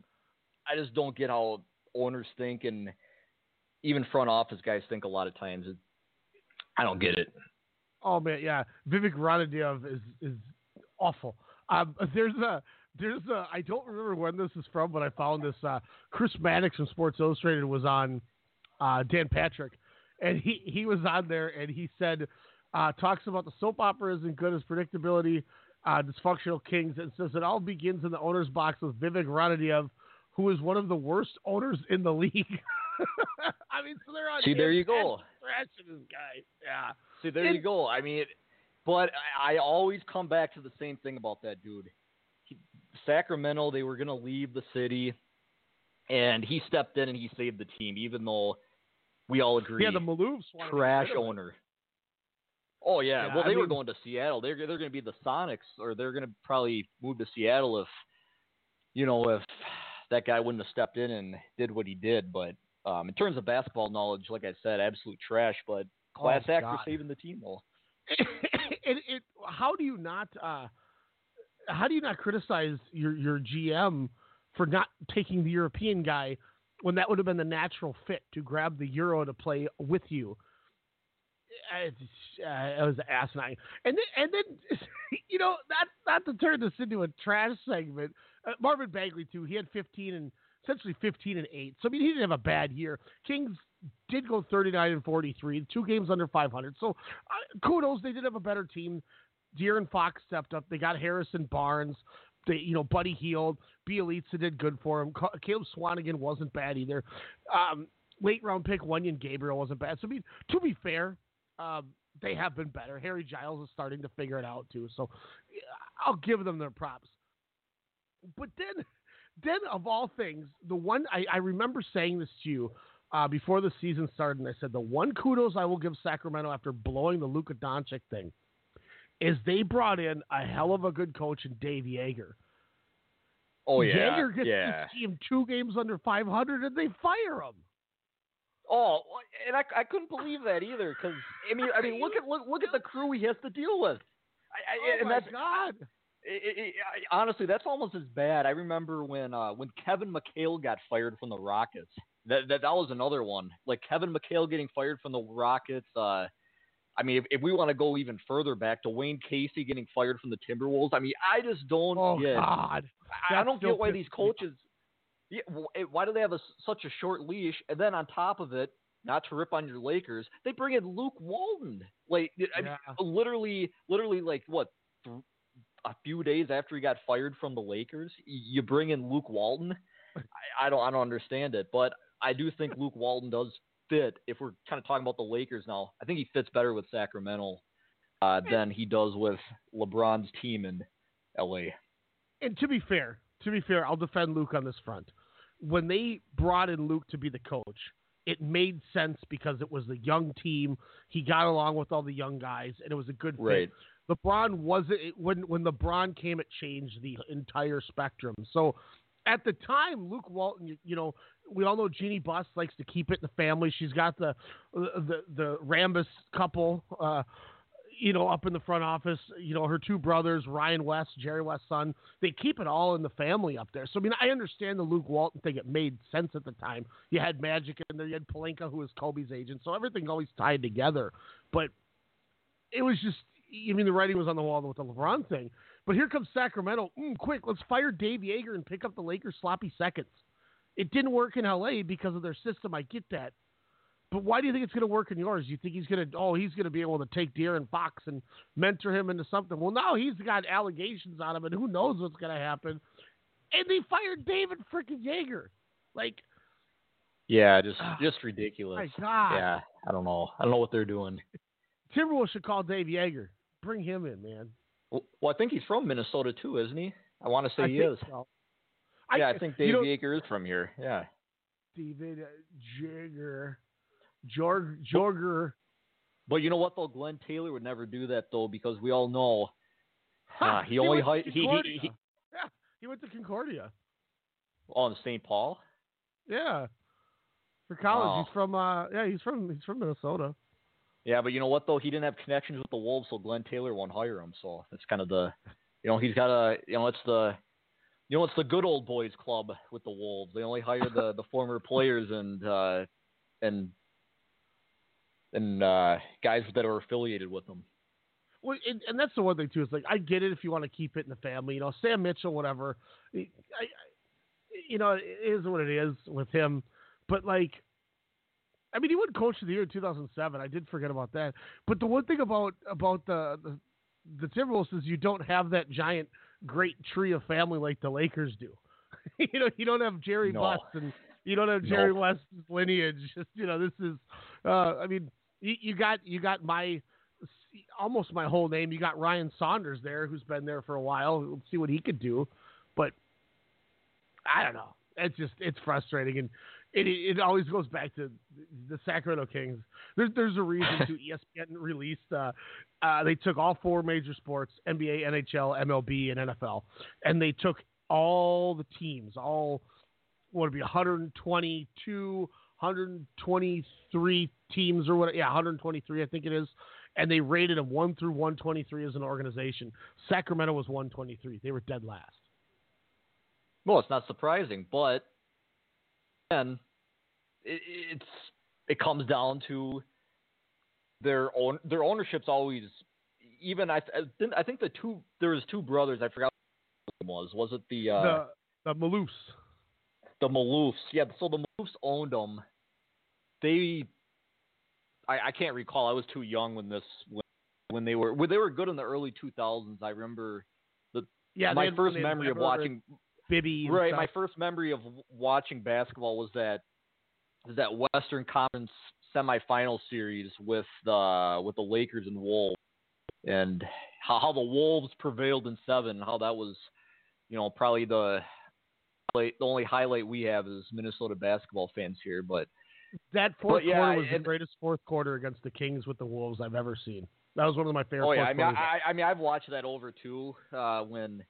just don't get how owners think, and even front office guys think a lot of times. I don't get it. Oh man, yeah. Vivek Ranadive is awful. There's a I don't remember when this is from, but I found this. Chris Mannix from Sports Illustrated was on Dan Patrick. And he was on there, and he said, talks about the soap opera isn't good as predictability, dysfunctional Kings, and says it all begins in the owner's box with Vivek Ranadive, who is one of the worst owners in the league. I mean, so they're on. See, there you go. This guy. Yeah. See, there you go. I mean, but I always come back to the same thing about that dude. Sacramento, they were going to leave the city. And he stepped in and he saved the team, even though we all agree. Yeah, the Maloofs trash owner. Oh yeah, yeah well they were going to Seattle. They're going to be the Sonics, or they're going to probably move to Seattle if that guy wouldn't have stepped in and did what he did. But in terms of basketball knowledge, like I said, absolute trash. But class act for saving the team though. How do you not criticize your GM for not taking the European guy when that would have been the natural fit to grab the Euro to play with you? It was asinine. And then you know, not to turn this into a trash segment, Marvin Bagley too. He had 15 and 8. So I mean, he didn't have a bad year. Kings did go 39-43, 2 games under 500. So kudos, they did have a better team. Deere and Fox stepped up. They got Harrison Barnes. They, Buddy Hield, Bielitsa did good for him. Caleb Swanigan wasn't bad either. Late round pick Wenyen Gabriel wasn't bad. So I mean, to be fair, they have been better. Harry Giles is starting to figure it out too. So I'll give them their props. But then of all things, the one I remember saying this to you before the season started, and I said the one kudos I will give Sacramento after blowing the Luka Doncic thing is they brought in a hell of a good coach in Dave Joerger. Oh, yeah. Joerger gets this team 2 games under 500, and they fire him. Oh, and I couldn't believe that either, because, I mean, look at the crew he has to deal with. God. Honestly, that's almost as bad. I remember when Kevin McHale got fired from the Rockets. That was another one. Like, Kevin McHale getting fired from the Rockets, I mean, if we want to go even further back to Wayne Casey getting fired from the Timberwolves, I mean, I just don't get. God. I don't get why these coaches. Yeah, why do they have such a short leash? And then on top of it, not to rip on your Lakers, they bring in Luke Walton. Like, I mean, literally, like a few days after he got fired from the Lakers, you bring in Luke Walton. I don't understand it, but I do think Luke Walton does fit. If we're kind of talking about the Lakers now, I think he fits better with Sacramento than he does with LeBron's team in LA. And to be fair, I'll defend Luke on this front. When they brought in Luke to be the coach, it made sense because it was the young team. He got along with all the young guys, and it was a good fit. LeBron wasn't. When LeBron came, it changed the entire spectrum. So at the time, Luke Walton, we all know Jeannie Buss likes to keep it in the family. She's got the Rambis couple, up in the front office. Her 2 brothers, Ryan West, Jerry West's son. They keep it all in the family up there. So I mean, I understand the Luke Walton thing. It made sense at the time. You had Magic in there. You had Pelinka, who was Kobe's agent. So everything always tied together. But it was just, the writing was on the wall with the LeBron thing. But here comes Sacramento. Quick, let's fire Dave Joerger and pick up the Lakers' sloppy seconds. It didn't work in L.A. because of their system. I get that. But why do you think it's going to work in yours? You think he's going to be able to take De'Aaron Fox and mentor him into something? Well, now he's got allegations on him, and who knows what's going to happen. And they fired David freaking Joerger. Like, yeah, just ridiculous. My God. Yeah, I don't know what they're doing. Timberwolves should call Dave Joerger. Bring him in, man. Well, I think he's from Minnesota too, isn't he? I want to say he is. So. Yeah, I think Dave Joerger is from here. Yeah. David Joerger. Joerger. But you know what, though? Glenn Taylor would never do that, though, because we all know he went to Concordia. Oh, in St. Paul? Yeah. For college. Oh. He's from Minnesota. Yeah, but you know what, though? He didn't have connections with the Wolves, so Glenn Taylor won't hire him. So that's kind of it's the good old boys club with the Wolves. They only hire the former players and guys that are affiliated with them. Well, and that's the one thing too. It's like, I get it if you want to keep it in the family. Sam Mitchell, whatever. It is what it is with him. But like, he wouldn't coach of the year in 2007. I did forget about that. But the one thing about the Timberwolves is you don't have that giant great tree of family like the Lakers do. You don't have Jerry Buss and you don't have Jerry West's lineage. Just, this is, you got almost my whole name. You got Ryan Saunders there, who's been there for a while. We'll see what he could do, but I don't know. it's frustrating, and it always goes back to the Sacramento Kings. There's a reason to ESPN released they took all four major sports, NBA, NHL, MLB, and NFL, and they took all the teams, all what would be 122, 123 teams or what? Yeah, 123 I think it is. And they rated them 1 through 123 as an organization. Sacramento was 123. They were dead last. Well, it's not surprising, but then it comes down to their ownership's always even. I think there was two brothers. I forgot what the name was. Was it the Maloofs? The Maloofs, yeah. So the Maloofs owned them. They. I can't recall. I was too young when they were good in the early 2000s. I remember my first memory of watching basketball was that Western Conference semifinal series with the Lakers and Wolves, and how the Wolves prevailed in 7. How that was, probably the only highlight we have as Minnesota basketball fans here, but. That fourth quarter was the greatest fourth quarter against the Kings with the Wolves I've ever seen. That was one of my favorite. Oh yeah, I've watched that over too. And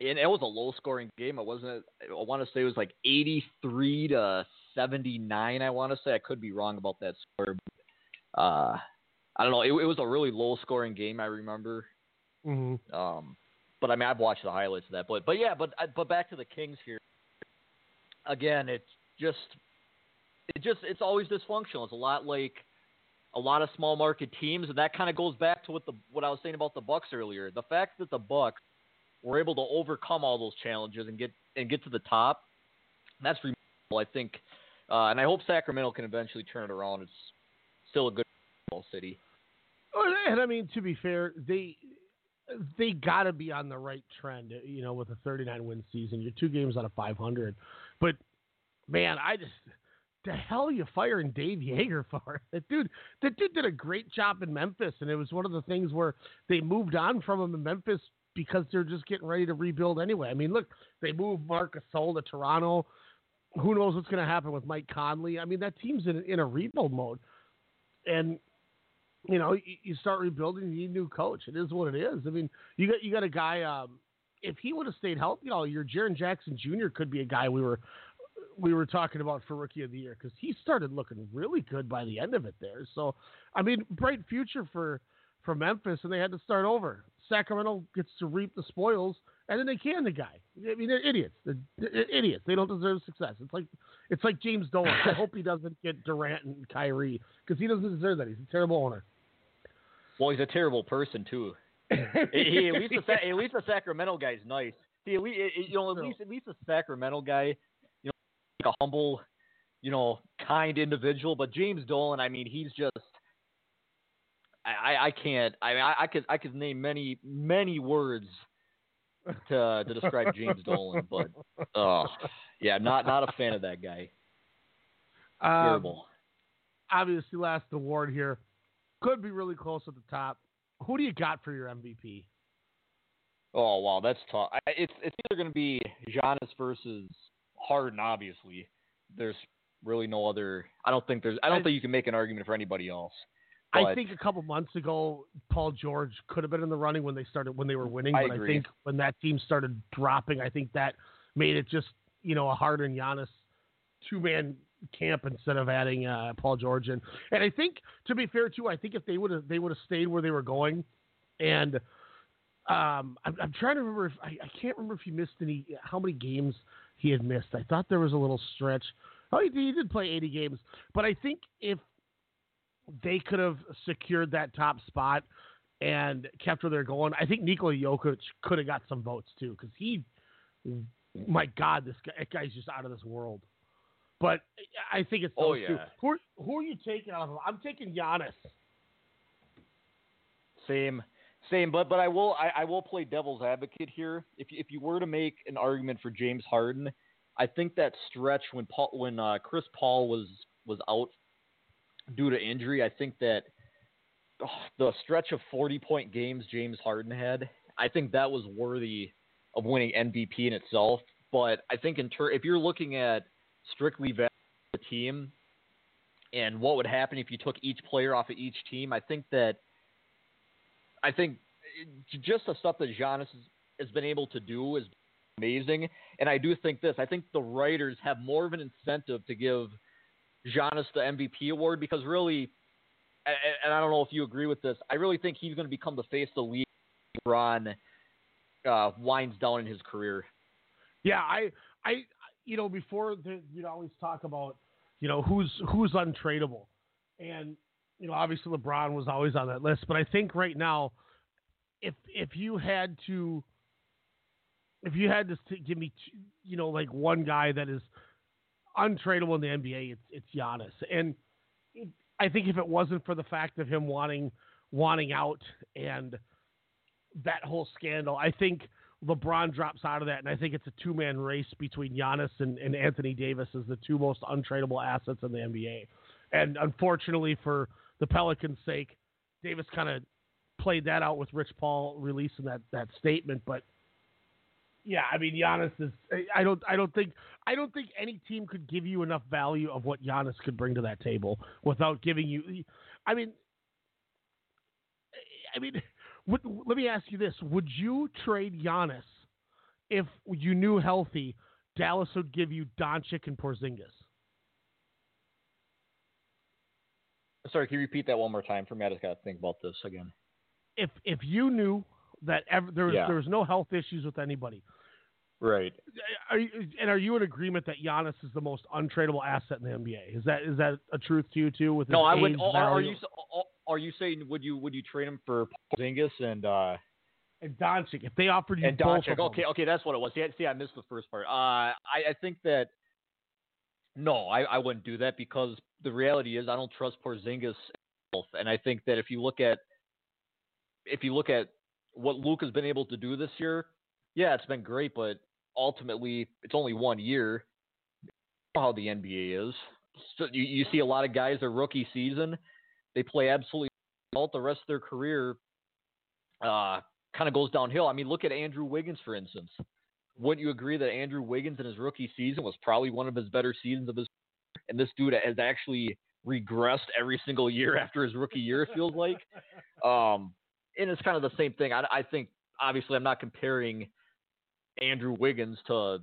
it was a low scoring game. It wasn't. I want to say it was like 83-79. I want to say, I could be wrong about that score. But, I don't know. It was a really low scoring game. I remember. Mm-hmm. But I've watched the highlights of that. But back to the Kings here. Again, it's always dysfunctional. It's a lot like a lot of small market teams, and that kind of goes back to what I was saying about the Bucks earlier. The fact that the Bucks were able to overcome all those challenges and get to the top, that's remarkable, I think. And I hope Sacramento can eventually turn it around. It's still a good city. And I mean, to be fair, they got to be on the right trend. With a 39-win season, you're 2 games out of 500. But man, the hell you firing Dave Yeager for? That dude did a great job in Memphis, and it was one of the things where they moved on from him in Memphis because they're just getting ready to rebuild anyway. I mean, look, they moved Marc Gasol to Toronto. Who knows what's going to happen with Mike Conley? I mean, that team's in a rebuild mode, and you start rebuilding, you need a new coach. It is what it is. I mean, you got a guy. If he would have stayed healthy all year, Jaren Jackson Jr. could be a guy we were talking about for Rookie of the Year, because he started looking really good by the end of it there. So, I mean, bright future for Memphis, and they had to start over. Sacramento gets to reap the spoils, and then they can the guy. I mean, they're idiots. They don't deserve success. It's like James Dolan. I hope he doesn't get Durant and Kyrie, because he doesn't deserve that. He's a terrible owner. Well, he's a terrible person, too. At least the Sacramento guy's nice. At least the Sacramento guy, a humble, kind individual. But James Dolan, I mean, he's just I can't. I mean, I could name many words to describe James Dolan, but yeah, not a fan of that guy. Terrible. Obviously, last award here, could be really close at the top. Who do you got for your MVP? Oh wow, that's tough. It's either going to be Giannis versus Harden, obviously. There's really no other. I don't think you can make an argument for anybody else. But I think a couple months ago, Paul George could have been in the running when they were winning. But I think when that team started dropping, I think that made it just a Harden Giannis 2-man camp instead of adding Paul George in. And I think, to be fair too, I think if they would have stayed where they were going, and I'm trying to remember. I can't remember if he missed how many games he had missed. I thought there was a little stretch. Oh, he did play 80 games. But I think if they could have secured that top spot and kept where they're going, I think Nikola Jokic could have got some votes too, because my God, that guy's just out of this world. But I think it's those two. Who are you taking out of him? I'm taking Giannis. Same, but I will play devil's advocate here. If you were to make an argument for James Harden, I think that stretch when Chris Paul was out due to injury, I think that the stretch of 40-point games James Harden had, I think that was worthy of winning MVP in itself. But I think if you're looking at strictly value of the team and what would happen if you took each player off of each team, I think just the stuff that Giannis has been able to do is amazing. And I do think this. I think the writers have more of an incentive to give Giannis the MVP award because really, and I don't know if you agree with this, I really think he's going to become the face of the league when LeBron winds down in his career. Yeah, I you know, before you'd always talk about, you know, who's untradeable. And, you know, obviously LeBron was always on that list. But I think right now, if you had to give me, you know, like one guy that is untradeable in the NBA, it's Giannis. And I think if it wasn't for the fact of him wanting out and that whole scandal, I think LeBron drops out of that, and I think it's a two-man race between Giannis and Anthony Davis as the two most untradeable assets in the NBA. And unfortunately for the Pelicans' sake, Davis kind of played that out with Rich Paul releasing that statement. But yeah, I mean, Giannis is. I don't think any team could give you enough value of what Giannis could bring to that table without giving you. I mean. Let me ask you this. Would you trade Giannis if you knew healthy Dallas would give you Doncic and Porzingis? Sorry, can you repeat that one more time for me? I just got to think about this again. If you knew that there was no health issues with anybody. Right. Are you in agreement that Giannis is the most untradeable asset in the NBA? Is that a truth to you too? With no, I would. Are you saying would you trade him for Porzingis and Doncic if they offered you and both Doncic? Okay, that's what it was. See, I missed the first part. I think that no, I wouldn't do that because the reality is I don't trust Porzingis himself, and I think that if you look at what Luke has been able to do this year, yeah, it's been great, but ultimately, it's only 1 year. You know how the NBA is. So you see a lot of guys, their rookie season, they play absolutely well. The rest of their career kind of goes downhill. I mean, look at Andrew Wiggins, for instance. Wouldn't you agree that Andrew Wiggins in his rookie season was probably one of his better seasons of his career? And this dude has actually regressed every single year after his rookie year, it feels like. And it's kind of the same thing. I think, obviously, I'm not comparing Andrew Wiggins to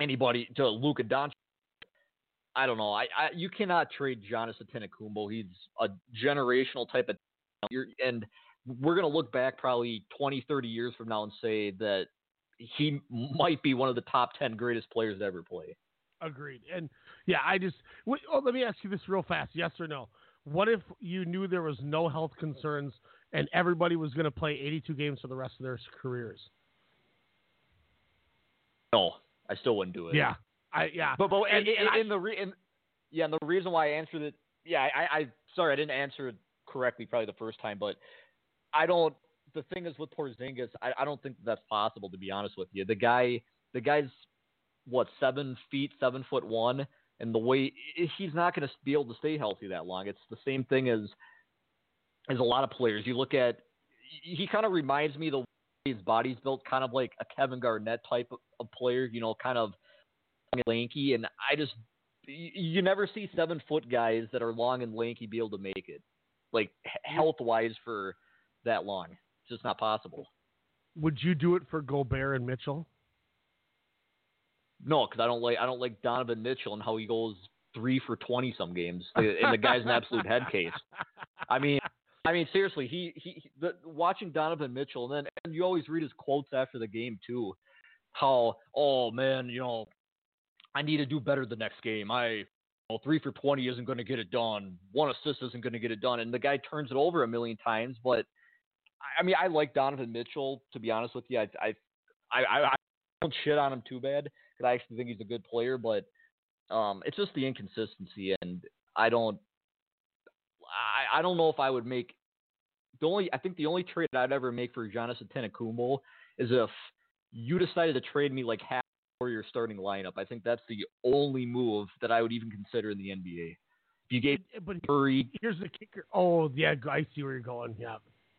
anybody, to Luka Doncic. I don't know. You cannot trade Giannis Antetokounmpo. He's a generational type of talent. And we're going to look back probably 20, 30 years from now and say that he might be one of the top 10 greatest players to ever play. Agreed. And yeah, let me ask you this real fast. Yes or no? What if you knew there was no health concerns and everybody was going to play 82 games for the rest of their careers? No, I still wouldn't do it. Yeah, and the reason why I answered it, sorry, I didn't answer it correctly probably the first time, but the thing is with Porzingis, I don't think that's possible, to be honest with you. The guy's 7 foot 1, and the way he's not going to be able to stay healthy that long. It's the same thing as a lot of players. You look at, he kind of reminds me the way his body's built, kind of like a Kevin Garnett type of player, you know, kind of lanky. And you never see 7 foot guys that are long and lanky be able to make it, like health wise, for that long. It's just not possible. Would you do it for Gobert and Mitchell? No, because I don't like Donovan Mitchell and how he goes 3 for 20 some games, and the guy's an absolute head case. I mean, seriously, watching Donovan Mitchell, and you always read his quotes after the game too, how, oh man, you know, I need to do better the next game. 3 for 20 isn't going to get it done. 1 assist isn't going to get it done, and the guy turns it over a million times. But I mean, I like Donovan Mitchell, to be honest with you. I don't shit on him too bad because I actually think he's a good player, but it's just the inconsistency, and I don't know if I would make the only trade that I'd ever make for Giannis Antetokounmpo is if you decided to trade me like half for your starting lineup. I think that's the only move that I would even consider in the NBA. If you gave Curry, here's the kicker. Oh yeah, I see where you're going.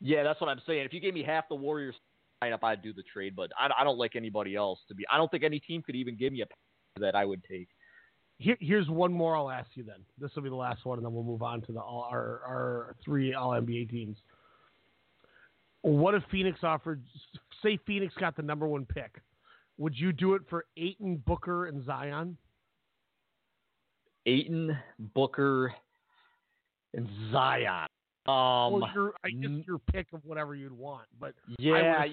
Yeah, that's what I'm saying. If you gave me half the Warriors, up, I'd do the trade, but I don't like anybody else to be. I don't think any team could even give me a pick that I would take. Here's one more I'll ask you then. This will be the last one, and then we'll move on to our three All-NBA teams. What if Phoenix offered, say Phoenix got the number one pick? Would you do it for Ayton, Booker, and Zion? Ayton, Booker, and Zion. Well, I guess your pick of whatever you'd want. But yeah.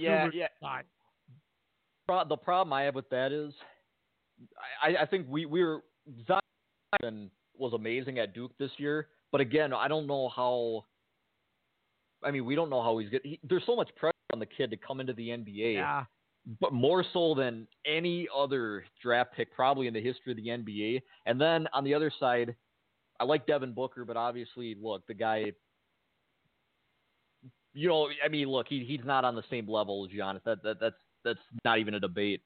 The problem I have with that is I think we were Zion was amazing at Duke this year. But again, I don't know how – I mean, we don't know how he's good. There's so much pressure on the kid to come into the NBA. Yeah. But more so than any other draft pick probably in the history of the NBA. And then on the other side, I like Devin Booker, but obviously, look, the guy, you know, I mean, look, he's not on the same level as Giannis. That's not even a debate.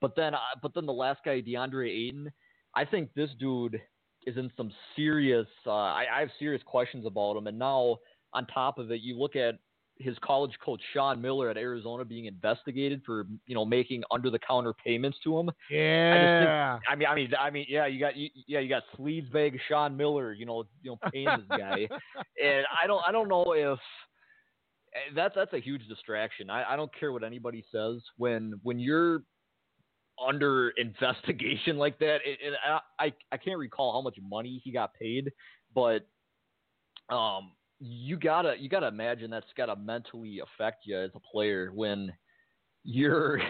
But then the last guy, DeAndre Ayton, I think this dude is in some serious I have serious questions about him. And now on top of it, you look at his college coach, Sean Miller at Arizona, being investigated for, you know, making under the counter payments to him. Yeah. I mean, yeah, you got sleeves bag Sean Miller, you know, paying this guy. And I don't know if that's a huge distraction. I don't care what anybody says when you're under investigation like that. And I can't recall how much money he got paid, but, You gotta imagine that's gotta mentally affect you as a player when you're,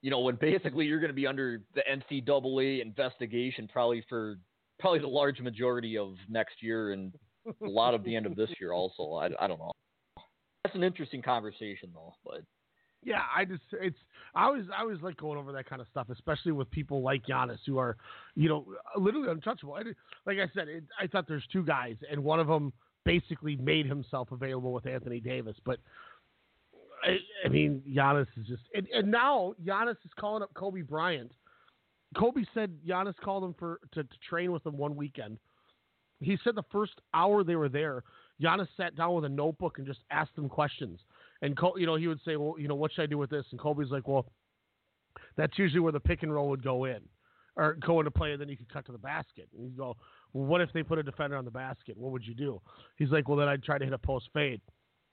you know, when basically you're gonna be under the NCAA investigation probably the large majority of next year and a lot of the end of this year also. I don't know. That's an interesting conversation though, but yeah, I always like going over that kind of stuff, especially with people like Giannis who are, you know, literally untouchable. Like I said, I thought there's two guys, and one of them basically made himself available with Anthony Davis. But, I mean, Giannis is just – and now Giannis is calling up Kobe Bryant. Kobe said Giannis called him to train with him one weekend. He said the first hour they were there, Giannis sat down with a notebook and just asked him questions. And, you know, he would say, well, you know, what should I do with this? And Kobe's like, well, that's usually where the pick and roll would go in or go into play, and then you could cut to the basket. And you go, well, what if they put a defender on the basket? What would you do? He's like, well, then I'd try to hit a post fade.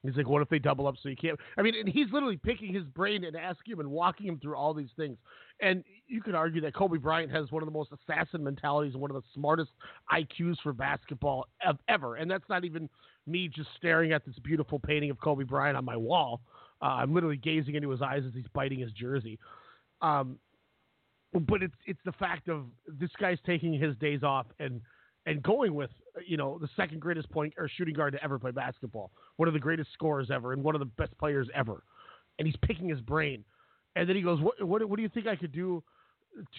He's like, what if they double up so you can't? I mean, and he's literally picking his brain and asking him and walking him through all these things. And you could argue that Kobe Bryant has one of the most assassin mentalities and one of the smartest IQs for basketball ever. And that's not even me just staring at this beautiful painting of Kobe Bryant on my wall. I'm literally gazing into his eyes as he's biting his jersey. But it's the fact of this guy's taking his days off and going with, you know, the second greatest point or shooting guard to ever play basketball, one of the greatest scorers ever, and one of the best players ever. And he's picking his brain. And then he goes, what do you think I could do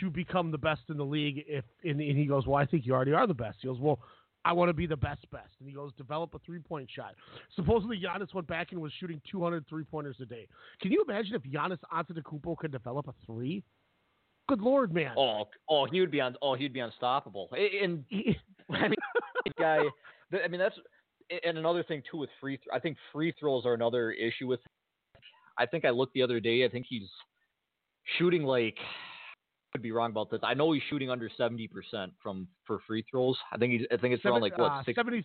to become the best in the league? And he goes, well, I think you already are the best. He goes, well, I want to be the best. And he goes, develop a three-point shot. Supposedly Giannis went back and was shooting 200 three-pointers a day. Can you imagine if Giannis Antetokounmpo could develop a three? Good Lord, man. Oh, he'd be unstoppable. And I mean, guy, I mean, that's, and another thing too with free throws. I think free throws are another issue with him. I think I looked the other day. I think he's shooting like, I could be wrong about this. I know he's shooting under 70% for free throws. I think it's around like what? 73%.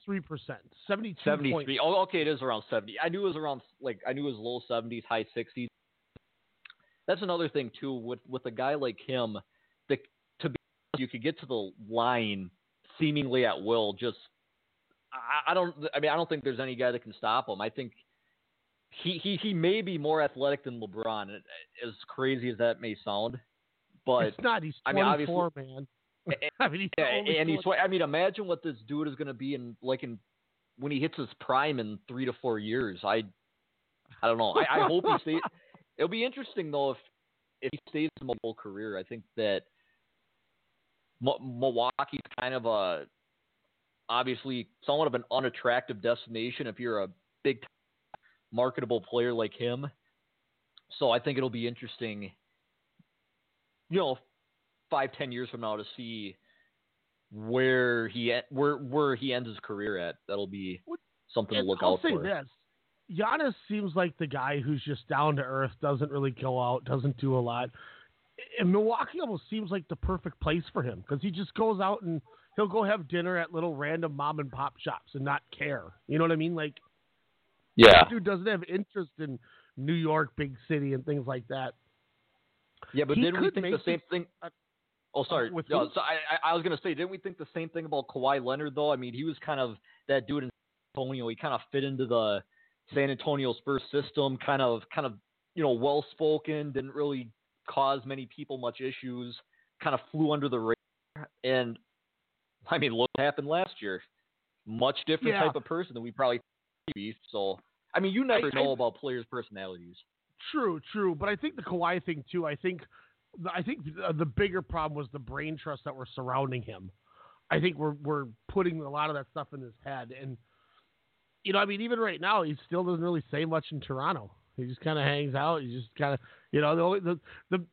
73. Oh, okay. It is around 70. I knew it was low 70s, high 60s. That's another thing too with a guy like him, that to be honest, you could get to the line seemingly at will. Just I don't think there's any guy that can stop him. I think he may be more athletic than LeBron, as crazy as that may sound. But it's not. He's 24, I mean, man. Imagine what this dude is going to be in when he hits his prime in 3 to 4 years. I don't know. I hope he stays. It'll be interesting, though, if he stays in the whole career. I think that Milwaukee's kind of a, obviously, somewhat of an unattractive destination if you're a big, marketable player like him. So I think it'll be interesting, you know, 5-10 years from now to see where he ends his career at. That'll be something to look out for. I'll say this. Giannis seems like the guy who's just down to earth, doesn't really go out, doesn't do a lot. And Milwaukee almost seems like the perfect place for him because he just goes out and he'll go have dinner at little random mom and pop shops and not care. You know what I mean? Like, yeah, that dude doesn't have interest in New York, big city, and things like that. Yeah, but didn't we think the same thing? Oh, sorry. No, so I was going to say, didn't we think the same thing about Kawhi Leonard, though? I mean, he was kind of that dude in San Antonio. He kind of fit into the San Antonio Spurs system, kind of, you know, well-spoken, didn't really cause many people much issues, kind of flew under the radar. And, I mean, look what happened last year. Much different type of person than we probably thought he'd be. So, I mean, you never know about players' personalities. True. But I think the Kawhi thing, too, I think the bigger problem was the brain trust that were surrounding him. I think we're putting a lot of that stuff in his head. And, you know, I mean, even right now, he still doesn't really say much in Toronto. He just kind of hangs out. He just kind of, you know, the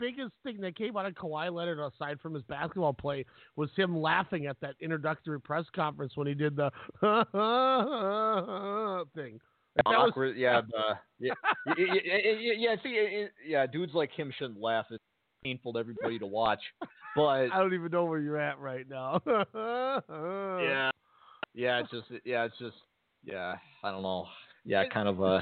biggest thing that came out of Kawhi Leonard, aside from his basketball play, was him laughing at that introductory press conference when he did the thing. Awkward, dudes like him shouldn't laugh. It's painful to everybody to watch. But I don't even know where you're at right now. I don't know. Yeah, kind of a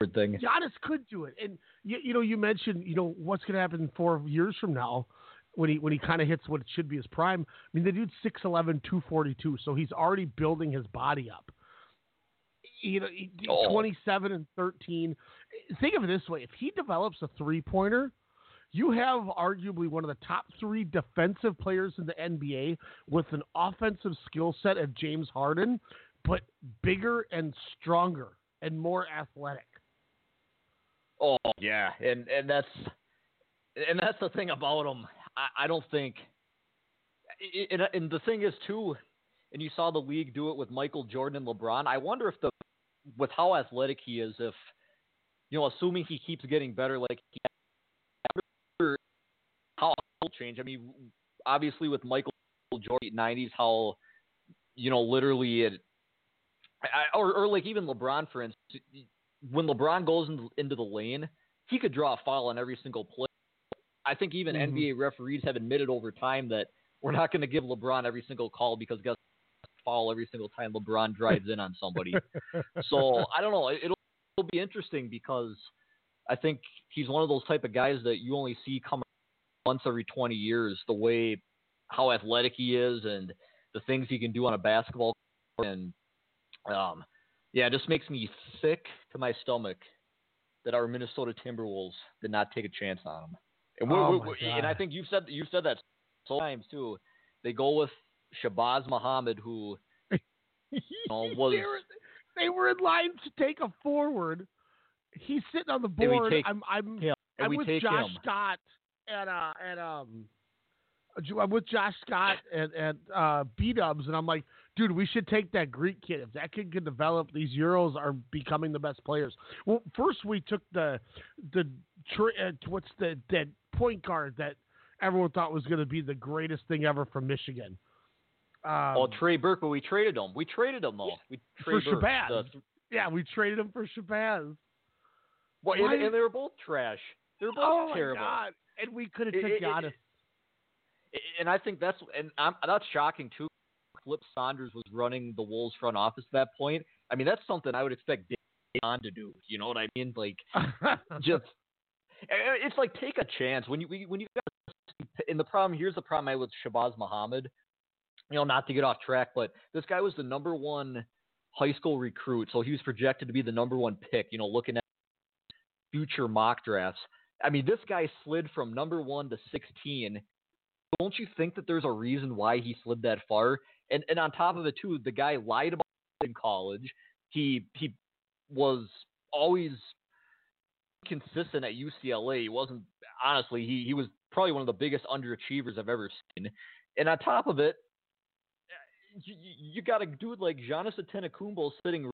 weird thing. Giannis could do it, and you know, you mentioned, you know, what's going to happen 4 years from now when he kind of hits what should be his prime. I mean, the dude's 6'11", 242, so he's already building his body up. You know, 27 and 13. Think of it this way. If he develops a three-pointer, you have arguably one of the top three defensive players in the NBA with an offensive skill set of James Harden, but bigger and stronger and more athletic. Oh, yeah. And that's the thing about him. I don't think – and the thing is, too, and you saw the league do it with Michael Jordan and LeBron. I wonder if with how athletic he is, if, you know, assuming he keeps getting better, like, how he'll change. I mean, obviously with Michael Jordan in the 90s, how, you know, literally or like even LeBron, for instance, when LeBron goes into the lane, he could draw a foul on every single play. I think even NBA referees have admitted over time that we're not going to give LeBron every single call because guess foul every single time LeBron drives in on somebody. So I don't know. It'll be interesting because I think he's one of those type of guys that you only see come once every 20 years, the way how athletic he is and the things he can do on a basketball court. And it just makes me sick to my stomach that our Minnesota Timberwolves did not take a chance on him. And, and I think you've said that so many times too. They go with Shabazz Muhammad, who, you know, was they were in line to take a forward. He's sitting on the board. I'm with Josh Scott and B-Dubs, and I'm like, dude, we should take that Greek kid. If that kid can develop, these Euros are becoming the best players. Well, first we took that point guard that everyone thought was going to be the greatest thing ever from Michigan. Trey Burke, but we traded him. For Shabazz. We traded him for Shabazz. Well, and they were both trash. They were both terrible. My God. And we could have took Giannis. And I think that's shocking too. Flip Saunders was running the Wolves front office at that point. I mean, that's something I would expect David to do. You know what I mean? Like, just it's like take a chance when you got. And here's the problem I had with Shabazz Muhammad. You know, not to get off track, but this guy was the number one high school recruit, so he was projected to be the number one pick. You know, looking at future mock drafts. I mean, this guy slid from number 1 to 16. Don't you think that there's a reason why he slid that far? And on top of it, too, the guy lied about it in college. He was always consistent at UCLA. He wasn't – honestly, he was probably one of the biggest underachievers I've ever seen. And on top of it, you got a dude like Giannis Antetokounmpo sitting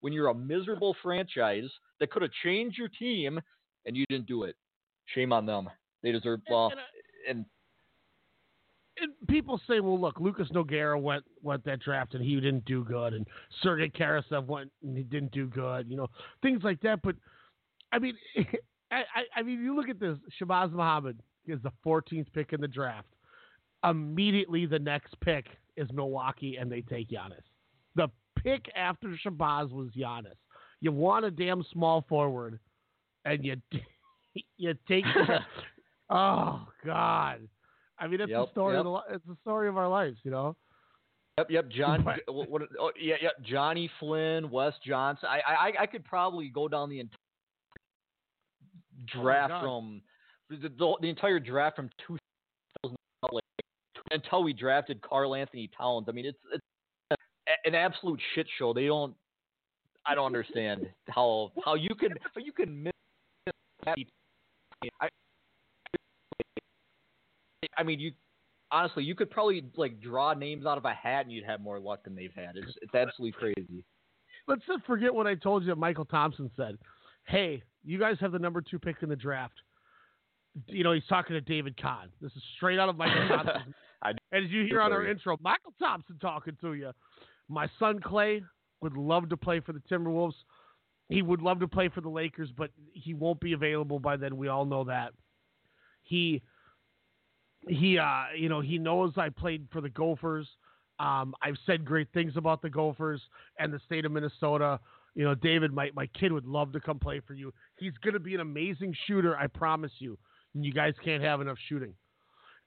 when you're a miserable franchise that could have changed your team – and you didn't do it. Shame on them. They deserve – well, and And people say, well, look, Lucas Nogueira went that draft and he didn't do good, and Sergei Karasev went and he didn't do good, you know, things like that. But I mean, I mean, you look at this. Shabazz Muhammad is the 14th pick in the draft. Immediately, the next pick is Milwaukee, and they take Giannis. The pick after Shabazz was Giannis. You want a damn small forward, and you take. Oh God. I mean, it's the story. Yep. It's the story of our lives, you know. Yep. Johnny Flynn, Wes Johnson. I could probably go down the entire draft from the entire draft from 2000 until we drafted Karl Anthony Towns. I mean, it's an absolute shit show. I don't understand how you can miss that. I mean, you could probably like draw names out of a hat and you'd have more luck than they've had. It's absolutely crazy. Let's not forget what I told you that Michael Thompson said. Hey, you guys have the number 2 pick in the draft. You know, he's talking to David Kahn. This is straight out of Michael Thompson. As you hear on our intro, Michael Thompson talking to you. My son Clay would love to play for the Timberwolves. He would love to play for the Lakers, but he won't be available by then. We all know that. He knows I played for the Gophers. I've said great things about the Gophers and the state of Minnesota. You know, David, my kid would love to come play for you. He's going to be an amazing shooter, I promise you. And you guys can't have enough shooting.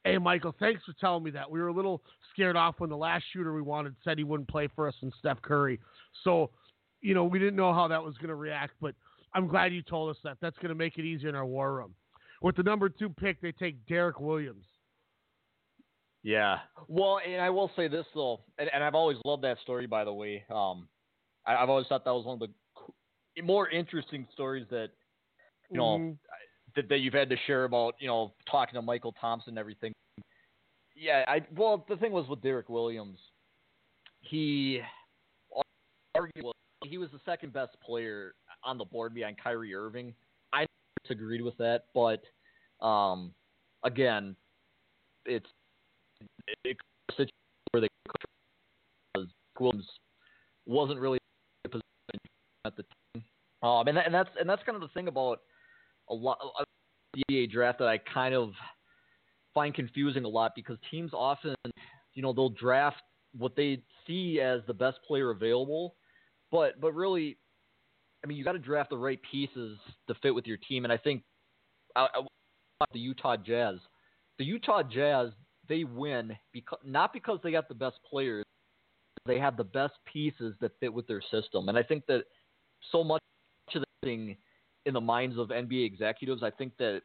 Hey, Michael, thanks for telling me that. We were a little scared off when the last shooter we wanted said he wouldn't play for us and Steph Curry. So, you know, we didn't know how that was going to react, but I'm glad you told us that. That's going to make it easier in our war room. With the number 2 pick, they take Derek Williams. Yeah. Well, and I will say this, though, and I've always loved that story, by the way. I've always thought that was one of the more interesting stories that, you know, that you've had to share about, you know, talking to Michael Thompson and everything. Yeah. Well, the thing was with Derek Williams, he was the second best player on the board behind Kyrie Irving. I disagreed with that, but again, it's a situation where the coach Williams wasn't really in a position at the time. And that's kind of the thing about a lot of the NBA draft that I kind of find confusing a lot, because teams often, you know, they'll draft what they see as the best player available, but really, I mean, you got to draft the right pieces to fit with your team. And I think the Utah Jazz, they win not because they got the best players, they have the best pieces that fit with their system. And I think that so much of the thing in the minds of NBA executives, I think that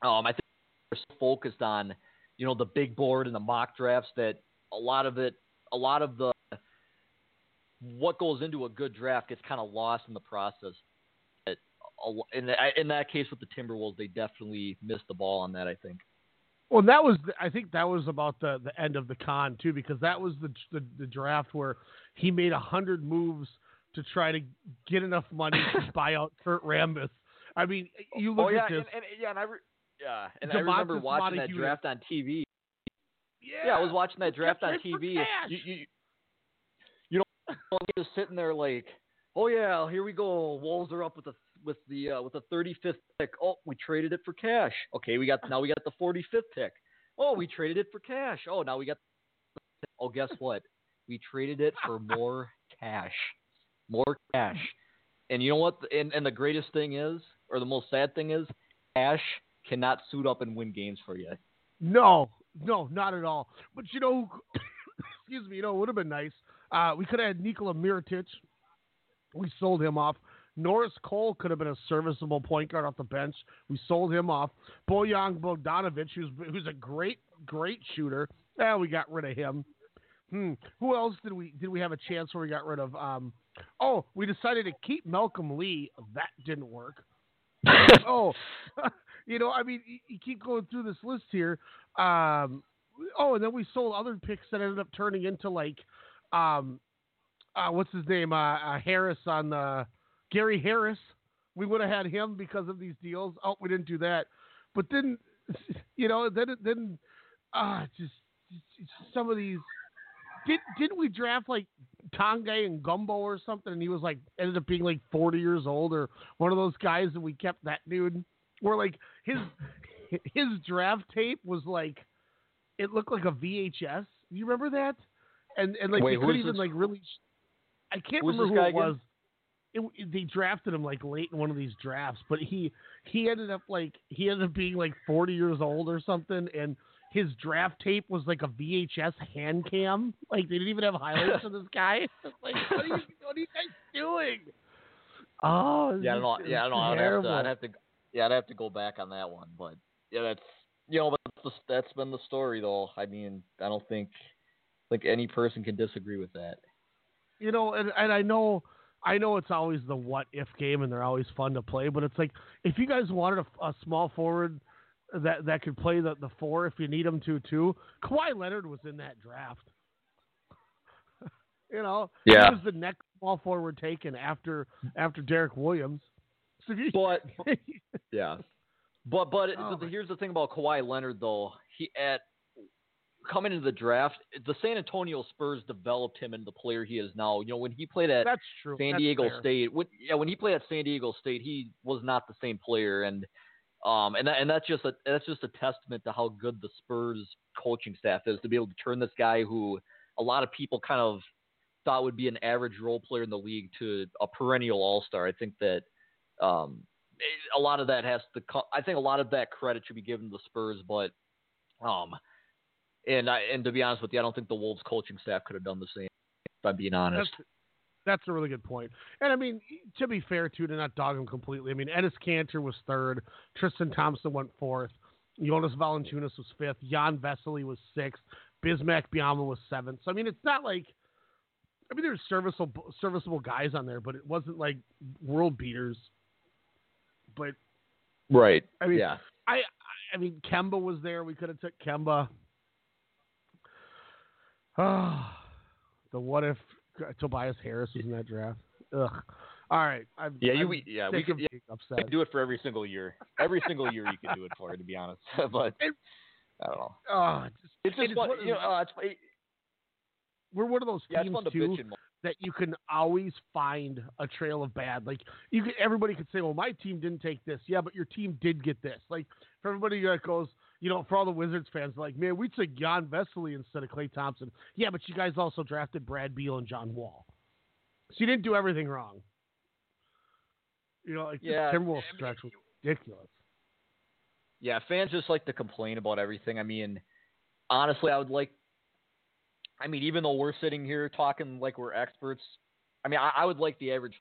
they're so focused on, you know, the big board and the mock drafts that a lot of what goes into a good draft gets kind of lost in the process. In that case with the Timberwolves, they definitely missed the ball on that, I think. Well, that was, I think that was about the end of the con too, because that was the draft where he made 100 moves to try to get enough money to buy out Kurt Rambis. I mean, you look at this. And I remember watching that draft on TV. Yeah, I was watching that draft on TV. You know, just sitting there like, oh yeah, here we go. Wolves are up with the 35th pick. Oh, we traded it for cash. Okay, now we got the 45th pick. Oh, we traded it for cash. Oh, now we got. Oh, guess what? We traded it for more cash. And you know what? And the greatest thing is, or the most sad thing is, cash cannot suit up and win games for you. No, not at all. But you know, excuse me. You know, it would have been nice. We could have had Nikola Mirotic. We sold him off. Norris Cole could have been a serviceable point guard off the bench. We sold him off. Bojan Bogdanovic, who's a great shooter. We got rid of him. Who else did we have a chance where we got rid of? We decided to keep Malcolm Lee. That didn't work. You know, I mean, you keep going through this list here. And then we sold other picks that ended up turning into like, what's his name? Gary Harris, we would have had him because of these deals. Oh, we didn't do that. But then, you know, then Just some of these. Didn't we draft like Tanguy and Gumbo or something? And he was like, ended up being like 40 years old or one of those guys, and we kept that dude. Or like his draft tape was like, it looked like a VHS. You remember that? And like, wait, they couldn't even like really. I can't remember who it was. They drafted him like late in one of these drafts, but he ended up being like 40 years old or something, and his draft tape was like a VHS hand cam. Like, they didn't even have highlights of this guy. Like, what are you guys doing? Oh, I don't know. I'd have to go back on that one, but yeah, that's been the story though. I mean, I don't think like any person can disagree with that. You know, and I know it's always the what if game, and they're always fun to play. But it's like, if you guys wanted a small forward that could play the four if you need him to too, Kawhi Leonard was in that draft. You know, yeah. He was the next small forward taken after Derek Williams. So yeah, but here's the thing about Kawhi Leonard though. Coming into the draft, the San Antonio Spurs developed him into the player he is now. You know, when he played at when he played at San Diego State, he was not the same player, and that's just a testament to how good the Spurs coaching staff is to be able to turn this guy who a lot of people kind of thought would be an average role player in the league to a perennial all-star. I think that a lot of that credit should be given to the Spurs, but And to be honest with you, I don't think the Wolves coaching staff could have done the same, if I'm being honest. That's a really good point. And, I mean, to be fair, too, to not dog him completely. I mean, Enes Kanter was third. Tristan Thompson went fourth. Jonas Valanciunas was fifth. Jan Vesely was sixth. Bismack Biyombo was seventh. So, I mean, it's not like – I mean, there's serviceable guys on there, but it wasn't like world beaters. But – right. I mean, yeah. I mean, Kemba was there. We could have took Kemba. Oh, the what if Tobias Harris was in that draft? Ugh. All right. We can do it for every single year. Every single year you can do it for, to be honest. But I don't know. We're one of those teams too, that you can always find a trail of bad. Like everybody could say, "Well, my team didn't take this." Yeah, but your team did get this. Like for everybody that goes. You know, for all the Wizards fans, like, man, we took Jan Vesely instead of Klay Thompson. Yeah, but you guys also drafted Brad Beal and John Wall. So you didn't do everything wrong. You know, like, the Timberwolves stretch was ridiculous. Yeah, fans just like to complain about everything. I mean, honestly, even though we're sitting here talking like we're experts, I mean, I would like the average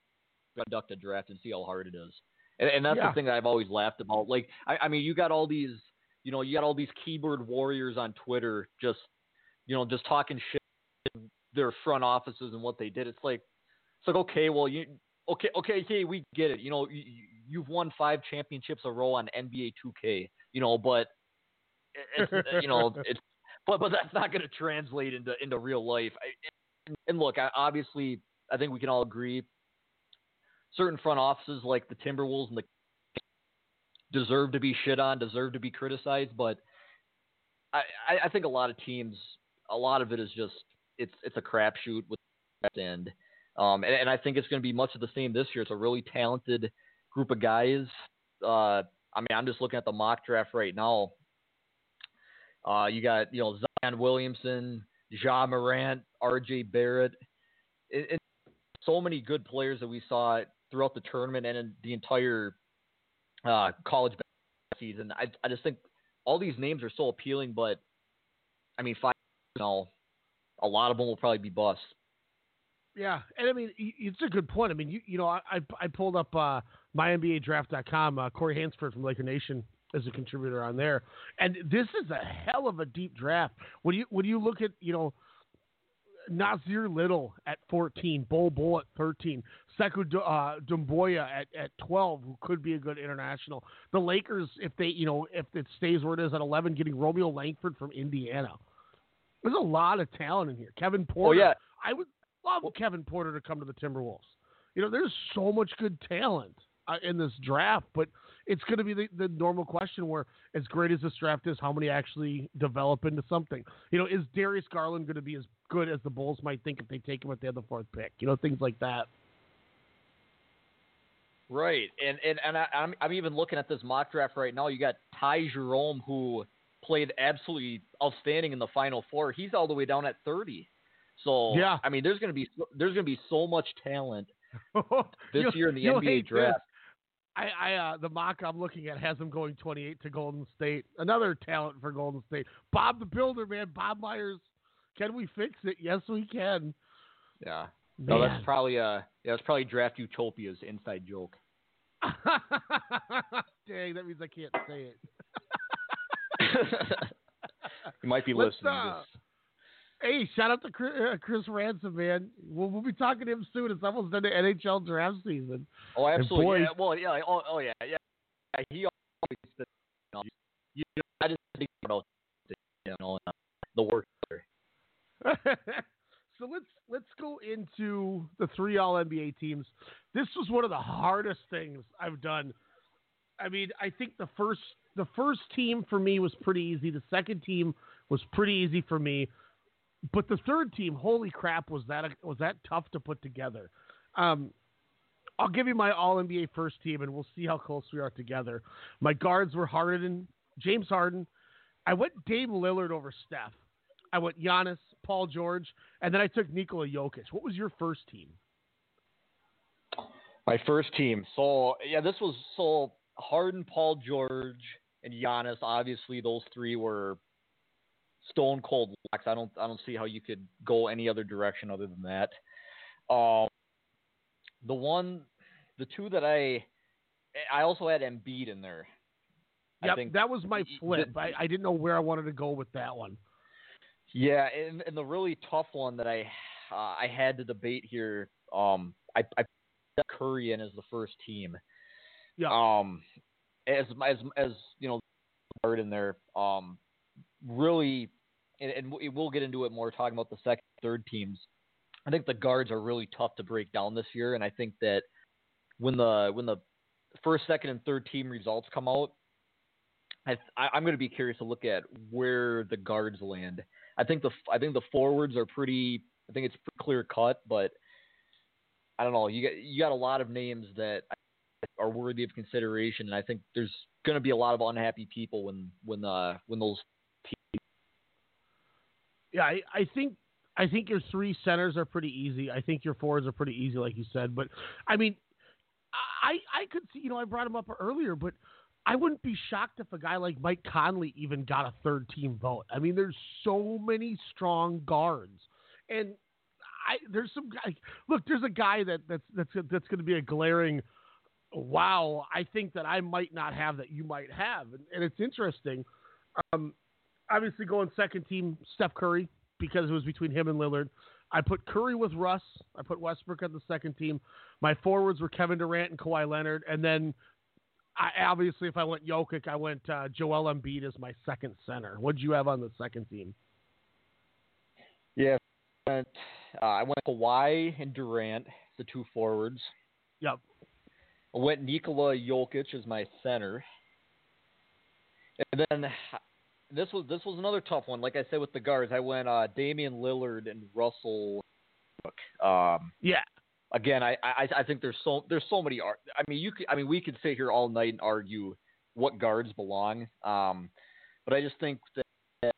to conduct a draft and see how hard it is. And that's the thing that I've always laughed about. Like, I mean, you got all these... You know, you got all these keyboard warriors on Twitter just talking shit in their front offices and what they did. It's like, okay, we get it. You know, you've won 5 championships a row on NBA 2K, you know, but but that's not going to translate into real life. Obviously, I think we can all agree certain front offices like the Timberwolves and the deserve to be shit on, deserve to be criticized, but I think a lot of teams, a lot of it is just it's a crapshoot with the end, and I think it's going to be much of the same this year. It's a really talented group of guys. I mean, I'm just looking at the mock draft right now. You got Zion Williamson, Ja Morant, R.J. Barrett, and so many good players that we saw throughout the tournament and in the entire. College season. I just think all these names are so appealing, but I mean, 5 years now, a lot of them will probably be busts. Yeah, and I mean, it's a good point. I mean, I pulled up mynbadraft.com. Corey Hansford from Laker Nation is a contributor on there, and this is a hell of a deep draft. When you look at Nasir Little at 14, Bol Bol at 13, Sekou Doumbouya at 12, who could be a good international. The Lakers, if it stays where it is at 11, getting Romeo Langford from Indiana. There's a lot of talent in here. Kevin Porter. Oh, yeah. I would love Kevin Porter to come to the Timberwolves. You know, there's so much good talent in this draft, but it's going to be the normal question where, as great as this draft is, how many actually develop into something? You know, is Darius Garland going to be as good as the Bulls might think if they take him at the end of the fourth pick? You know, things like that. Right, and I'm even looking at this mock draft right now. You got Ty Jerome, who played absolutely outstanding in the Final Four. He's all the way down at 30. So yeah. I mean, there's going to be so much talent this year in the NBA draft. I the mock I'm looking at has him going 28 to Golden State. Another talent for Golden State. Bob the Builder, man. Bob Myers. Can we fix it? Yes, we can. Yeah. Man. No, that's probably Draft Utopia's inside joke. Dang, that means I can't say it. You might be listening. Hey, shout out to Chris Ransom, man. We'll be talking to him soon. It's almost done the NHL draft season. Oh, absolutely. Boy, yeah. Well, yeah. Oh, yeah. Yeah. He always says, I just think about the work. So let's go into the three All-NBA teams. This was one of the hardest things I've done. I mean, I think the first team for me was pretty easy. The second team was pretty easy for me. But the third team, holy crap, was that tough to put together. I'll give you my All-NBA first team, and we'll see how close we are together. My guards were James Harden. I went Dame Lillard over Steph. I went Giannis, Paul George, and then I took Nikola Jokic. What was your first team? My first team. So, yeah, this was so Harden, Paul George, and Giannis. Obviously, those three were stone cold locks. I don't see how you could go any other direction other than that. The two that I also had Embiid in there. Yep, I think that was my flip. I didn't know where I wanted to go with that one. Yeah, and the really tough one that I had to debate here, I put Curry in as the first team. Yeah. As you know, guard in there. Really, and we'll get into it more talking about the second, third teams. I think the guards are really tough to break down this year, and I think that when the first, second, and third team results come out, I'm going to be curious to look at where the guards land. I think the forwards are pretty. I think it's pretty clear cut, but I don't know. You got a lot of names that are worthy of consideration, and I think there's going to be a lot of unhappy people when those teams. Yeah, I think your three centers are pretty easy. I think your forwards are pretty easy, like you said. But I mean, I could see. You know, I brought him up earlier, but I wouldn't be shocked if a guy like Mike Conley even got a third-team vote. I mean, there's so many strong guards, and there's some guy. Look, there's a guy that's going to be a glaring, wow, I think that I might not have that you might have, and it's interesting. Obviously, going second team, Steph Curry, because it was between him and Lillard. I put Curry with Russ. I put Westbrook on the second team. My forwards were Kevin Durant and Kawhi Leonard, and then. Obviously, if I went Jokic, I went Joel Embiid as my second center. What did you have on the second team? Yeah, I went Kawhi and Durant, the two forwards. Yep. I went Nikola Jokic as my center. And then this was another tough one. Like I said with the guards, I went Damian Lillard and Russell. Yeah. Again, I think there's so many. We could sit here all night and argue what guards belong. But I just think that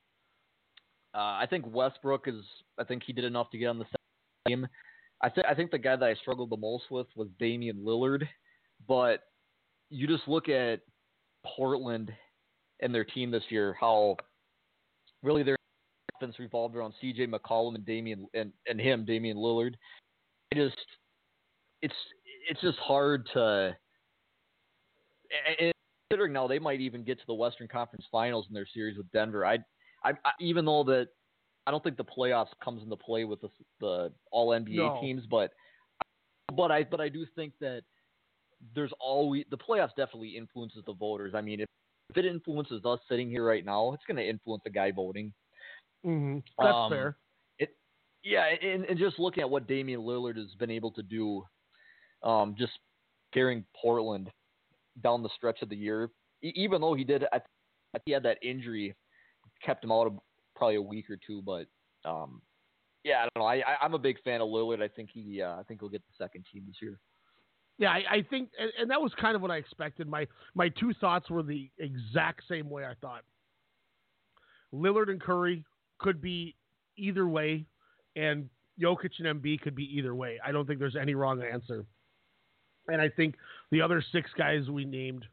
I think Westbrook is. I think he did enough to get on the team. I think the guy that I struggled the most with was Damian Lillard. But you just look at Portland and their team this year. How really their offense revolved around C.J. McCollum and Damian Lillard. It's just hard to – considering now they might even get to the Western Conference Finals in their series with Denver. Even though that I don't think the playoffs comes into play with the All-NBA teams, but I do think that there's always – the playoffs definitely influences the voters. I mean, if it influences us sitting here right now, it's going to influence the guy voting. Mm-hmm. That's fair. Yeah, and just looking at what Damian Lillard has been able to do, just carrying Portland down the stretch of the year, even though he did, he had that injury, kept him out probably a week or two. But yeah, I don't know. I'm a big fan of Lillard. I think he'll get the second team this year. Yeah, I think, and that was kind of what I expected. My two thoughts were the exact same way. I thought Lillard and Curry could be either way, and Jokic and Embiid could be either way. I don't think there's any wrong answer. And I think the other six guys we named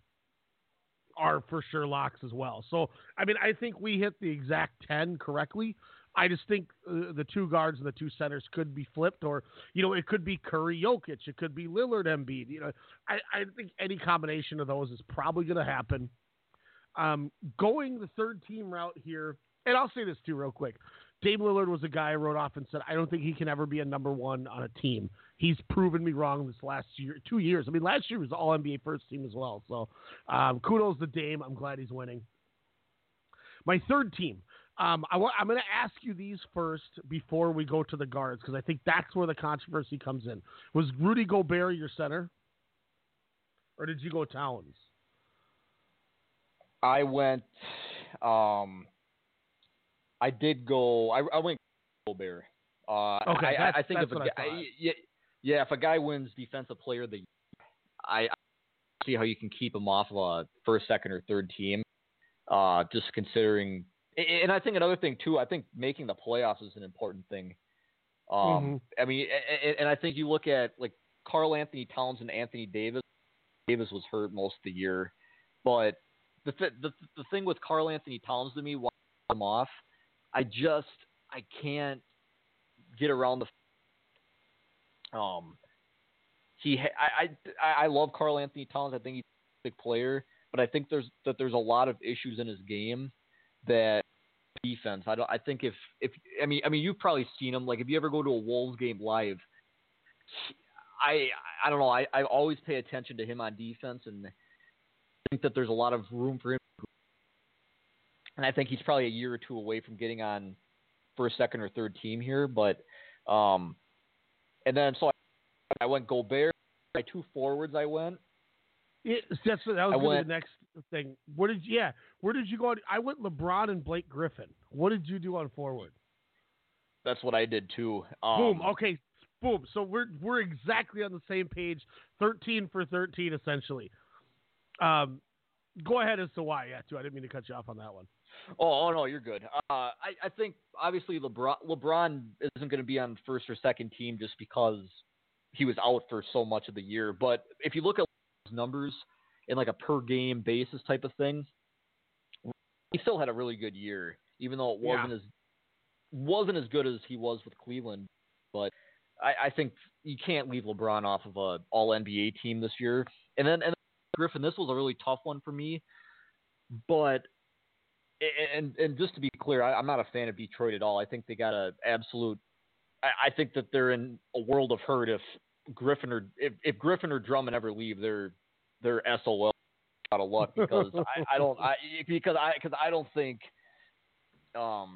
are for sure locks as well. So, I mean, I think we hit the exact 10 correctly. I just think the two guards and the two centers could be flipped, or, you know, it could be Curry Jokic. It could be Lillard Embiid. You know, I think any combination of those is probably going to happen. Going the third team route here, and I'll say this too real quick. Dame Lillard was a guy I wrote off and said, I don't think he can ever be a number one on a team. He's proven me wrong this last year, 2 years. I mean, last year was all NBA first team as well. So kudos to Dame. I'm glad he's winning. My third team. I'm going to ask you these first before we go to the guards, because I think that's where the controversy comes in. Was Rudy Gobert your center? Or did you go Towns? I went... I went Gobert. Okay, I think if if a guy wins Defensive Player of the Year, I see how you can keep him off of a first, second, or third team. Just considering, and I think another thing too, I think making the playoffs is an important thing. I mean, and I think you look at like Karl Anthony Towns and Anthony Davis. Davis was hurt most of the year, but the thing with Karl Anthony Towns to me, why him off? I can't get around the. I love Karl Anthony Towns. I think he's a big player, but I think there's a lot of issues in his game that defense. I mean you've probably seen him. Like if you ever go to a Wolves game live, I don't know. I always pay attention to him on defense, and I think that there's a lot of room for him. And I think he's probably a year or two away from getting on first, second, or third team here. But, and then so I went Gobert. My two forwards, I went. That was the next thing. Where did you go? I went LeBron and Blake Griffin. What did you do on forward? That's what I did too. Boom. Okay. Boom. So we're exactly on the same page. 13 for 13, essentially. Go ahead as to why. Yeah, too. I didn't mean to cut you off on that one. Oh no, you're good. I think obviously LeBron isn't going to be on first or second team just because he was out for so much of the year. But if you look at his numbers in like a per game basis type of thing, he still had a really good year, even though it wasn't as good as he was with Cleveland. But I think you can't leave LeBron off of a All NBA team this year. And then Griffin, this was a really tough one for me, but. And just to be clear, I'm not a fan of Detroit at all. I think they got an absolute. I think that they're in a world of hurt if Griffin or Drummond ever leave, they're SOL, out of luck, because I don't think. I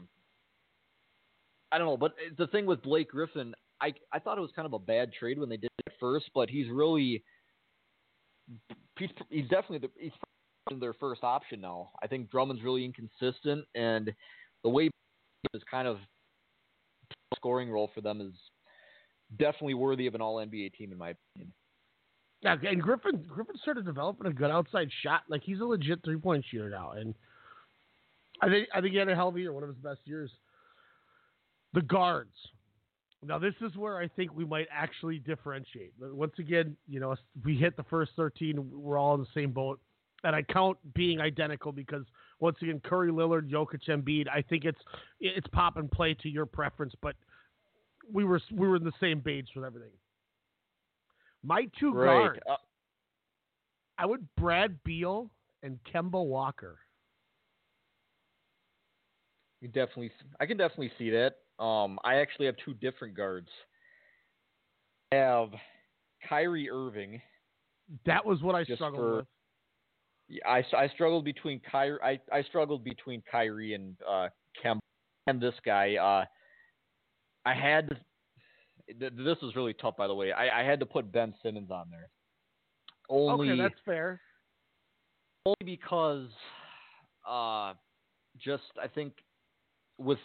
don't know, but the thing with Blake Griffin, I thought it was kind of a bad trade when they did it first, but he's definitely their first option now. I think Drummond's really inconsistent, and the way is kind of scoring role for them is definitely worthy of an All NBA team in my opinion. Yeah, and Griffin started developing a good outside shot. Like he's a legit 3-point shooter now, and I think he had a hell of a year, one of his best years. The guards. Now, this is where I think we might actually differentiate. Once again, you know, we hit the first 13. We're all in the same boat. And I count being identical because, once again, Curry, Lillard, Jokic, Embiid, I think it's pop and play to your preference, but we were in the same page with everything. My two guards, I would Brad Beal and Kemba Walker. I can definitely see that. I actually have two different guards. I have Kyrie Irving. That was what I struggled with. I struggled between Kyrie and Kemba and this guy. This was really tough, by the way. I had to put Ben Simmons on there. Only, okay, that's fair. Only because just I think with,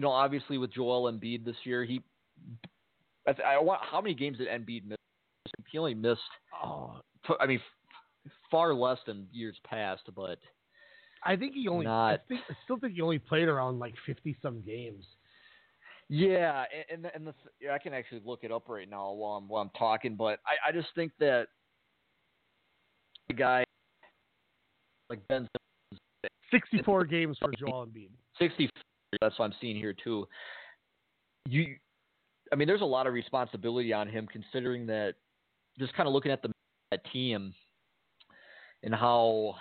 you know, obviously with Joel Embiid this year, how many games did Embiid miss? He only missed, far less than years past, but I think he only, I still think he only played around like 50 some games. Yeah, I can actually look it up right now while I'm talking, but I just think that a guy like Ben Simmons, 64 games for Joel Embiid. 64, that's what I'm seeing here too. There's a lot of responsibility on him, considering that just kind of looking at that team and how,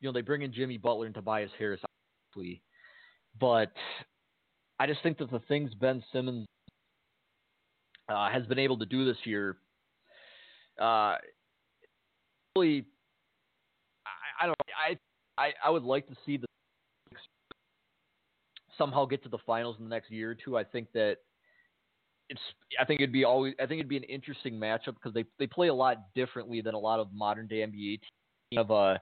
you know, they bring in Jimmy Butler and Tobias Harris, obviously, but I just think that the things Ben Simmons has been able to do this year, really, I would like to see the somehow get to the finals in the next year or two. I think it'd be an interesting matchup because they play a lot differently than a lot of modern day NBA teams. Of a,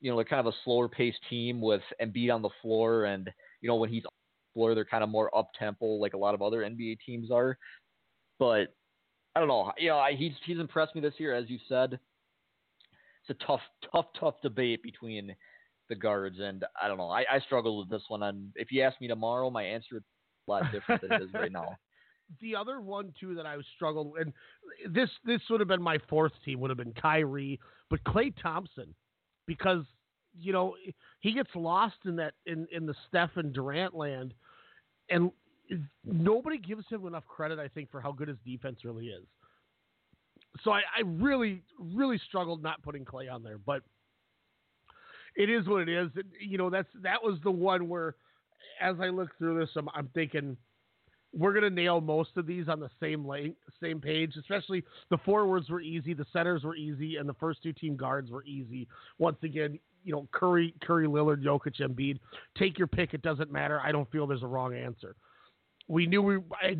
you know, they're kind of a slower paced team with Embiid on the floor, and you know when he's on the floor, they're kind of more up tempo like a lot of other NBA teams are. But I don't know. You know, he's impressed me this year, as you said. It's a tough debate between the guards, and I don't know. I struggled with this one. And if you asked me tomorrow, my answer would be a lot different than it is right now. The other one, too, that I was struggling with, and this would have been my fourth team, would have been Kyrie, but Klay Thompson, because, you know, he gets lost in that in the Steph and Durant land, and nobody gives him enough credit, I think, for how good his defense really is. So I really, really struggled not putting Klay on there, but it is what it is. And, you know, that was the one where, as I look through this, I'm thinking – we're going to nail most of these on the same page, especially the forwards were easy, the centers were easy, and the first two team guards were easy. Once again, you know, Curry, Lillard, Jokic, Embiid. Take your pick. It doesn't matter. I don't feel there's a wrong answer. I knew we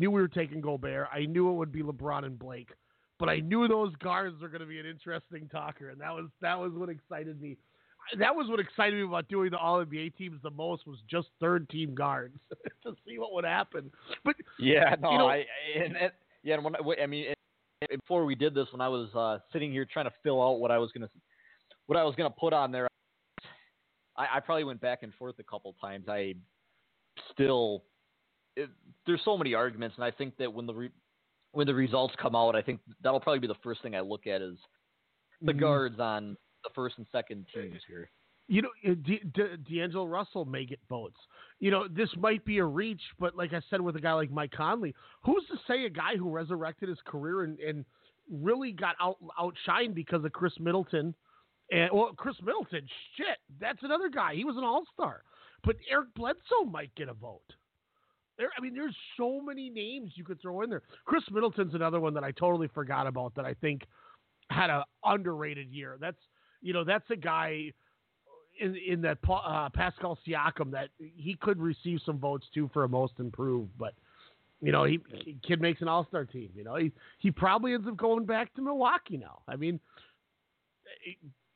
were taking Gobert. I knew it would be LeBron and Blake, but I knew those guards were going to be an interesting talker, and that was what excited me. That was what excited me about doing the All-NBA teams the most was just third-team guards to see what would happen. But yeah, no, you know, before we did this, when I was sitting here trying to fill out what I was gonna put on there, I probably went back and forth a couple times. There's so many arguments, and I think that when the results come out, I think that'll probably be the first thing I look at is the guards on the first and second teams here. You know, D'Angelo Russell may get votes. You know, this might be a reach, but like I said, with a guy like Mike Conley, who's to say a guy who resurrected his career and really got outshined because of Chris Middleton? Chris Middleton, shit, that's another guy. He was an all-star. But Eric Bledsoe might get a vote. There's so many names you could throw in there. Chris Middleton's another one that I totally forgot about that I think had an underrated year. That's a guy in that Pascal Siakam that he could receive some votes too for a most improved, but you know, he kid makes an all-star team. You know, he probably ends up going back to Milwaukee now. I mean,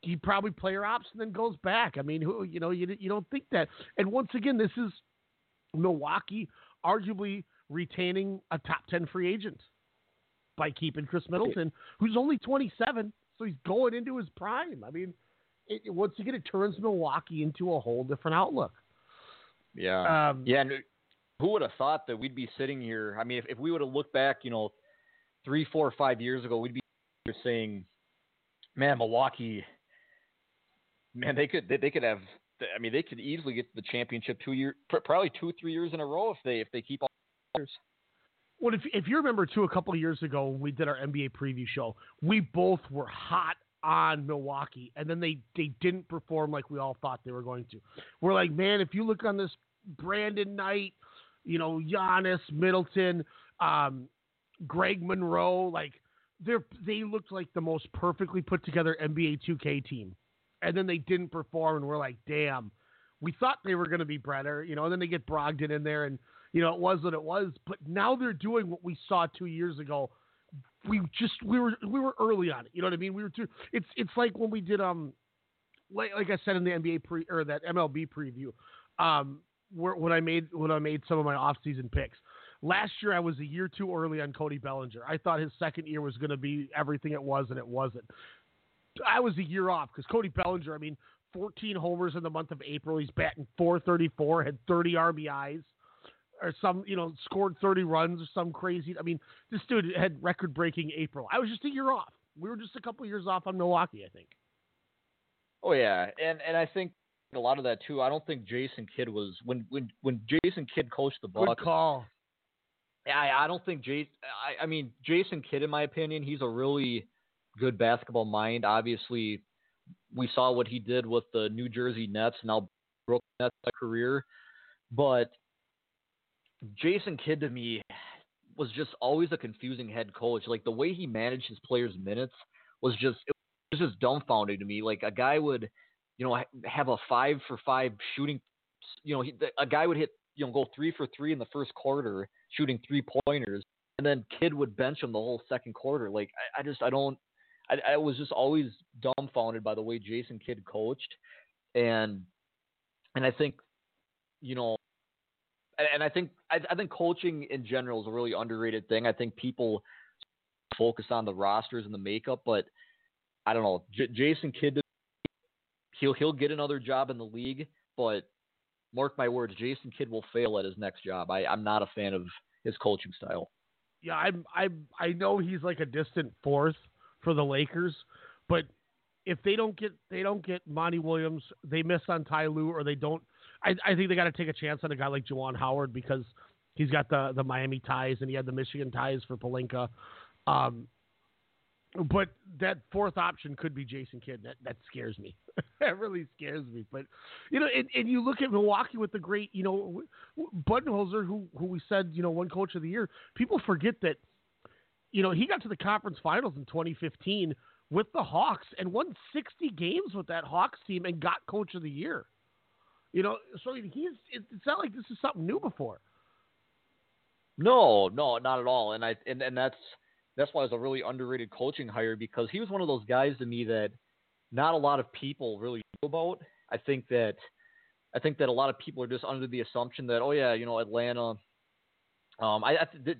he probably player ops and then goes back. I mean, who, you know, you don't think that. And once again, this is Milwaukee arguably retaining a top 10 free agent by keeping Chris Middleton, who's only 27. So he's going into his prime. I mean, once again, it turns Milwaukee into a whole different outlook. Yeah. And who would have thought that we'd be sitting here? I mean, if we would have looked back, you know, 3, 4, 5 years ago, we'd be saying, man, Milwaukee, man, they could easily get to the championship 2, 3 years in a row if they keep all the years. Well, if you remember, too, a couple of years ago when we did our NBA preview show, we both were hot on Milwaukee, and then they didn't perform like we all thought they were going to. We're like, man, if you look on this Brandon Knight, you know, Giannis, Middleton, Greg Monroe, like they looked like the most perfectly put together NBA 2K team, and then they didn't perform, and we're like, damn, we thought they were going to be better, you know, and then they get Brogdon in there, and you know, it was what it was, but now they're doing what we saw 2 years ago we were early on it. You know what I mean? We were too. It's like when we did like I said in the NBA that MLB preview, when I made some of my offseason picks. Last year, I was a year too early on Cody Bellinger. I thought his second year was going to be everything it was, and it wasn't. I was a year off because Cody Bellinger, 14 homers in the month of April. He's batting .434, had 30 RBIs or some, scored 30 runs or some crazy. This dude had record-breaking April. I was just a year off. We were just a couple years off on Milwaukee, I think. Oh, yeah, and I think a lot of that, too. I don't think Jason Kidd was – when Jason Kidd coached the Bucs. Good call. I don't think Jason Kidd, in my opinion, he's a really good basketball mind. Obviously, we saw what he did with the New Jersey Nets, now Brooklyn Nets career. But Jason Kidd, to me, was just always a confusing head coach. Like, the way he managed his players' minutes was just dumbfounding to me. Like, a guy would, have a 5-for-5 shooting. A guy would hit, go 3-for-3 in the first quarter, shooting 3-pointers, and then Kidd would bench him the whole second quarter. Like, I was just always dumbfounded by the way Jason Kidd coached. And I think, I think coaching in general is a really underrated thing. I think people focus on the rosters and the makeup, but I don't know. Jason Kidd, he'll get another job in the league, but mark my words, Jason Kidd will fail at his next job. I'm not a fan of his coaching style. Yeah, I know he's like a distant fourth for the Lakers, but if they don't get Monty Williams, they miss on Ty Lue, or they don't. I think they got to take a chance on a guy like Juwan Howard because he's got the Miami ties and he had the Michigan ties for Pelinka. But that fourth option could be Jason Kidd. That scares me. That really scares me. But, and you look at Milwaukee with the great, Budenholzer, who we said, one coach of the year. People forget that, he got to the conference finals in 2015 with the Hawks and won 60 games with that Hawks team and got coach of the year. So it's not like this is something new before. No, not at all. And that's why it was a really underrated coaching hire, because he was one of those guys to me that not a lot of people really know about. I think that a lot of people are just under the assumption that, Atlanta.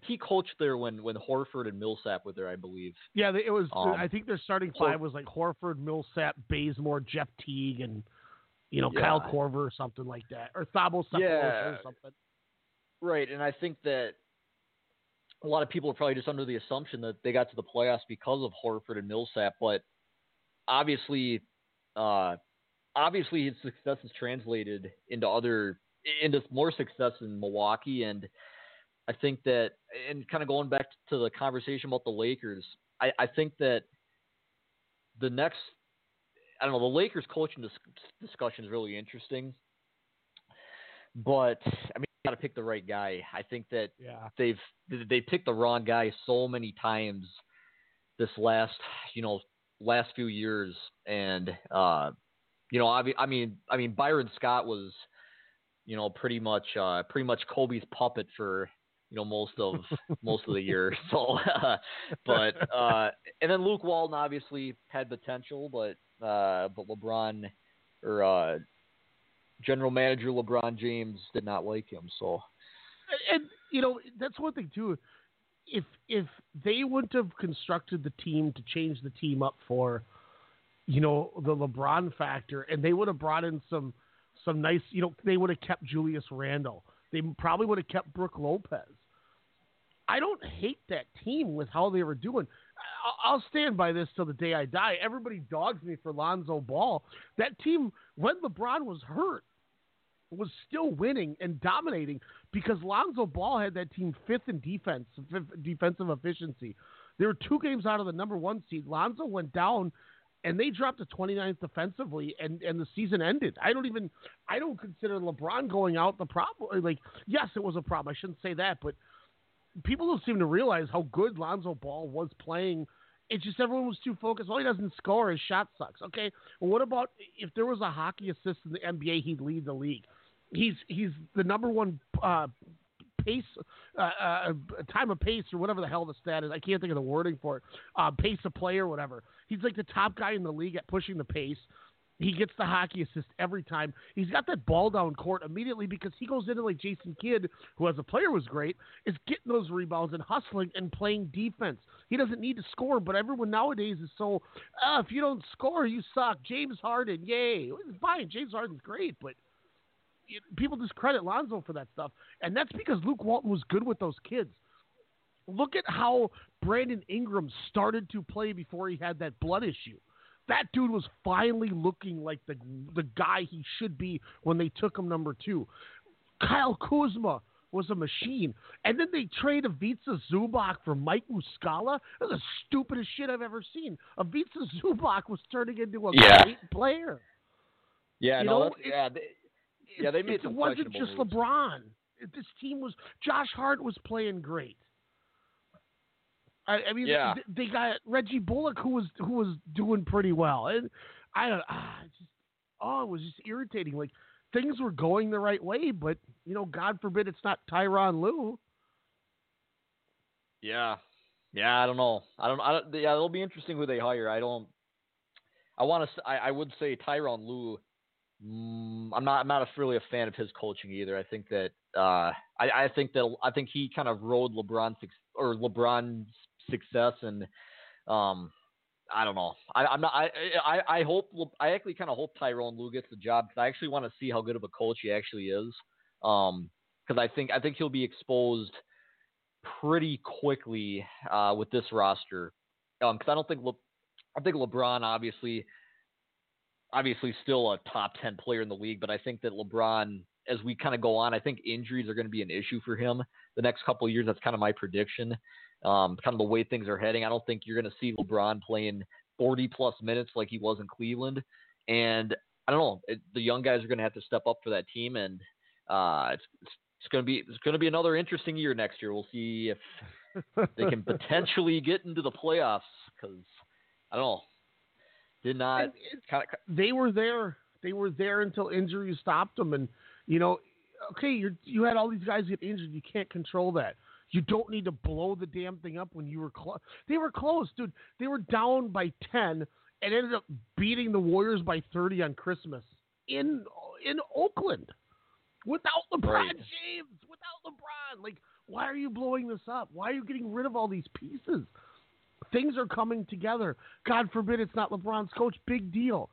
He coached there when Horford and Millsap were there, I believe. Yeah, it was. I think their starting five was like Horford, Millsap, Bazemore, Jeff Teague, and Kyle Korver or something like that, or Thabo Sepeloso or something. Right, and I think that a lot of people are probably just under the assumption that they got to the playoffs because of Horford and Millsap, but obviously his success is translated into more success in Milwaukee. And I think that, and kind of going back to the conversation about the Lakers, I think that the Lakers coaching discussion is really interesting, but got to pick the right guy. I think that they picked the wrong guy so many times this last few years, and Byron Scott was pretty much Kobe's puppet for most of the year. So, and then Luke Walton obviously had potential, but LeBron or General Manager LeBron James did not like him. So, and that's one thing too. If they wouldn't have constructed the team to change the team up for, the LeBron factor, and they would have brought in some nice, they would have kept Julius Randle. They probably would have kept Brooke Lopez. I don't hate that team with how they were doing. I'll stand by this till the day I die. Everybody dogs me for Lonzo Ball. That team, when LeBron was hurt, was still winning and dominating because Lonzo Ball had that team fifth in defensive efficiency. They were 2 games out of the number 1 seed. Lonzo went down, and they dropped to 29th defensively, and the season ended. I don't consider LeBron going out the problem. Like, yes, it was a problem. I shouldn't say that, but people don't seem to realize how good Lonzo Ball was playing. It's just everyone was too focused. Well, he doesn't score. His shot sucks. Okay, well, what about if there was a hockey assist in the NBA, he'd lead the league. He's the number 1 pace, time of pace, or whatever the hell the stat is. I can't think of the wording for it. Pace a play or whatever. He's like the top guy in the league at pushing the pace. He gets the hockey assist every time. He's got that ball down court immediately because he goes into like Jason Kidd, who as a player was great, is getting those rebounds and hustling and playing defense. He doesn't need to score, but everyone nowadays is so, if you don't score, you suck. James Harden, yay. Fine, James Harden's great, but people discredit Lonzo for that stuff. And that's because Luke Walton was good with those kids. Look at how Brandon Ingram started to play before he had that blood issue. That dude was finally looking like the guy he should be when they took him number 2. Kyle Kuzma was a machine. And then they trade Ivica Zubac for Mike Muscala. That's the stupidest shit I've ever seen. Ivica Zubac was turning into a great player. Yeah, you know, they made some questionable moves. It wasn't just LeBron. This team was – Josh Hart was playing great. I mean, they got Reggie Bullock, who was doing pretty well, and it was just irritating. Like things were going the right way, but you know, God forbid it's not Tyronn Lue. Yeah, I don't know. I don't. Yeah, it'll be interesting who they hire. I would say Tyronn Lue. I'm not really a fan of his coaching either. I think that I think he kind of rode LeBron's success, and I don't know. I actually kind of hope Tyronn Lue gets the job because I actually want to see how good of a coach he actually is. Because I think he'll be exposed pretty quickly with this roster. Because I think LeBron obviously still a top 10 player in the league, but I think that LeBron, as we kind of go on, I think injuries are going to be an issue for him the next couple of years. That's kind of my prediction. Kind of the way things are heading. I don't think you're going to see LeBron playing 40 plus minutes like he was in Cleveland. And I don't know, the young guys are going to have to step up for that team. And it's going to be another interesting year next year. We'll see if they can potentially get into the playoffs. Cause I don't know. Did not. They were there until injuries stopped them. And, you know, okay, you had all these guys get injured. You can't control that. You don't need to blow the damn thing up when you were close. They were close, dude. They were down by 10 and ended up beating the Warriors by 30 on Christmas in Oakland without LeBron James, without LeBron. Like, why are you blowing this up? Why are you getting rid of all these pieces? Things are coming together. God forbid it's not LeBron's coach. Big deal.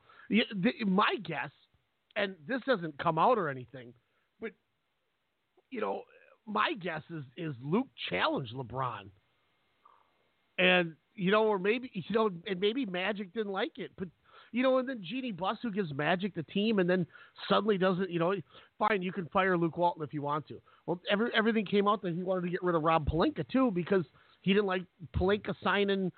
My guess, and this hasn't come out or anything, but, you know, my guess is Luke challenged LeBron. And, you know, or maybe, you know, and maybe Magic didn't like it. But, you know, and then Jeannie Buss, who gives Magic the team and then suddenly doesn't, you know, fine, you can fire Luke Walton if you want to. Well, everything came out that he wanted to get rid of Rob Pelinka, too, because he didn't like Pelinka signing,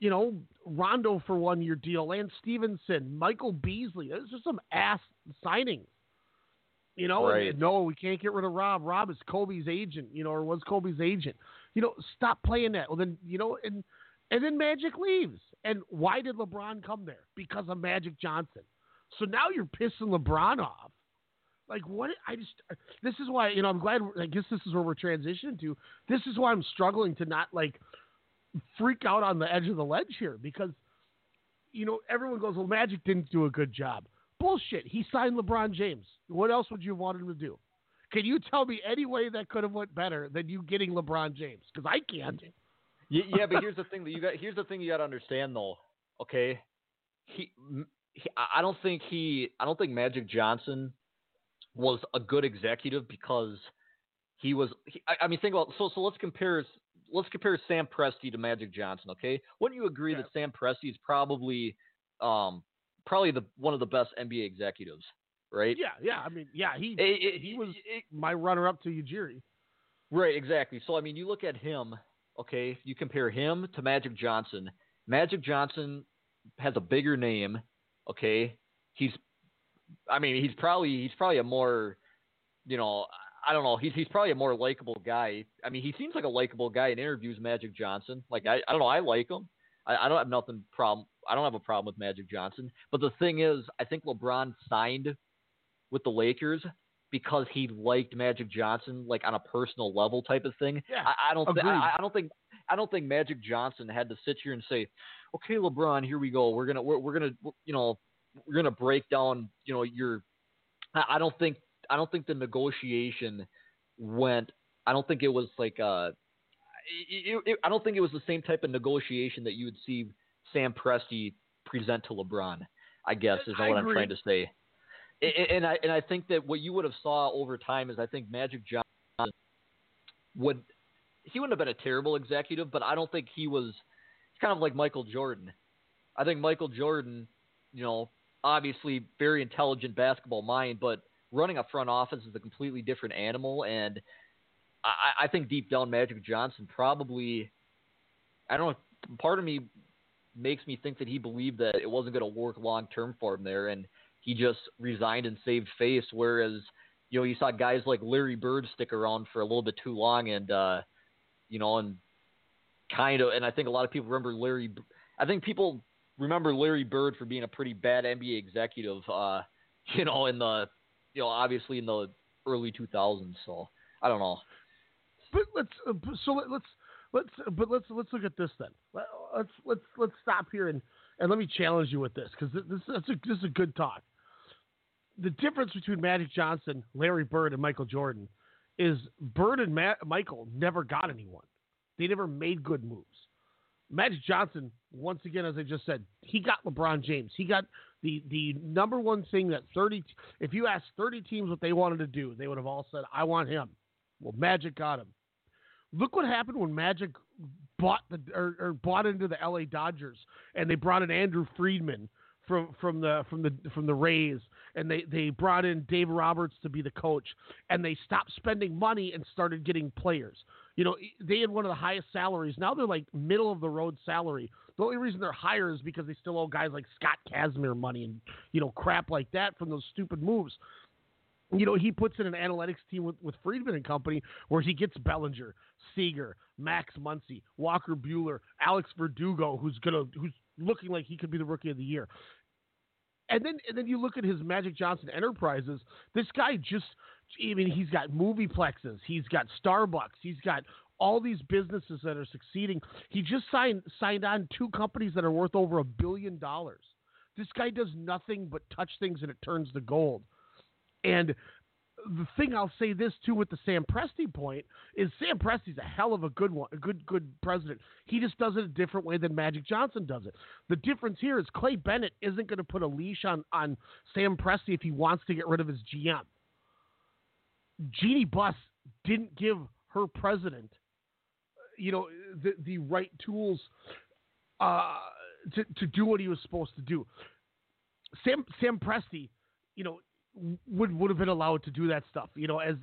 you know, Rondo for 1-year deal, Lance Stevenson, Michael Beasley. Those are some ass signings, you know. Right. And no, we can't get rid of Rob. Rob is Kobe's agent, you know, or was Kobe's agent. You know, stop playing that. Well, then, you know, and then Magic leaves. And why did LeBron come there? Because of Magic Johnson. So now you're pissing LeBron off. Like, what? This is why, you know, I'm glad, I guess this is where we're transitioning to. This is why I'm struggling to not, like, freak out on the edge of the ledge here because, you know, everyone goes, well, Magic didn't do a good job. Bullshit. He signed LeBron James. What else would you have wanted him to do? Can you tell me any way that could have went better than you getting LeBron James? Because I can't. Yeah, but here's the thing you got to understand, though. Okay. I don't think Magic Johnson was a good executive because he was. Think about so. Let's compare Sam Presti to Magic Johnson. Okay, wouldn't you agree that Sam Presti is probably the one of the best NBA executives, right? Yeah. I mean, yeah, he was my runner-up to Ujiri. Right, exactly. So I mean, you look at him. Okay, you compare him to Magic Johnson. Magic Johnson has a bigger name. Okay, he's probably a more, you know, I don't know. He's probably a more likable guy. I mean, he seems like a likable guy in interviews, Magic Johnson. Like, I don't know. I like him. I don't have a problem with Magic Johnson. But the thing is, I think LeBron signed with the Lakers because he liked Magic Johnson, like on a personal level type of thing. Yeah, I don't think Magic Johnson had to sit here and say, "Okay, LeBron, here we go. We're gonna break down, you know, your." I don't think the negotiation went. I don't think it was like a. I don't think it was the same type of negotiation that you would see Sam Presti present to LeBron, I guess, is what I'm trying to say. And I think that what you would have saw over time is I think Magic Johnson wouldn't have been a terrible executive, but I don't think he was. It's kind of like Michael Jordan. I think Michael Jordan, you know, obviously very intelligent basketball mind, but running a front office is a completely different animal. And I think deep down Magic Johnson probably, I don't know, part of me makes me think that he believed that it wasn't going to work long term for him there, and he just resigned and saved face, whereas, you know, you saw guys like Larry Bird stick around for a little bit too long and, you know, and kind of – and I think a lot of people remember Larry – I think people remember Larry Bird for being a pretty bad NBA executive, you know, in the – you know, obviously in the early 2000s, so I don't know. But let's look at this then. Let's stop here and let me challenge you with this, because this is a good talk. The difference between Magic Johnson, Larry Bird, and Michael Jordan is Bird and Michael never got anyone. They never made good moves. Magic Johnson, once again, as I just said, he got LeBron James. He got the number one thing that if you asked 30 teams what they wanted to do, they would have all said, I want him. Well, Magic got him. Look what happened when Magic bought into the LA Dodgers, and they brought in Andrew Friedman from the Rays, and they brought in Dave Roberts to be the coach, and they stopped spending money and started getting players. You know, they had one of the highest salaries. Now they're like middle of the road salary. The only reason they're higher is because they still owe guys like Scott Kazmir money and, you know, crap like that from those stupid moves. You know, he puts in an analytics team with Friedman and company where he gets Bellinger, Seager, Max Muncy, Walker Buehler, Alex Verdugo, who's looking like he could be the Rookie of the Year. And then you look at his Magic Johnson enterprises. This guy just, I mean, he's got Movieplexes, he's got Starbucks, he's got all these businesses that are succeeding. He just signed on two companies that are worth over $1 billion. This guy does nothing but touch things and it turns to gold. And the thing I'll say this too with the Sam Presti point is Sam Presti's a hell of a good one, a good president. He just does it a different way than Magic Johnson does it. The difference here is Clay Bennett isn't going to put a leash on Sam Presti if he wants to get rid of his GM. Jeannie Buss didn't give her president, you know, the right tools to do what he was supposed to do. Sam Presti, you know, would have been allowed to do that stuff, you know, as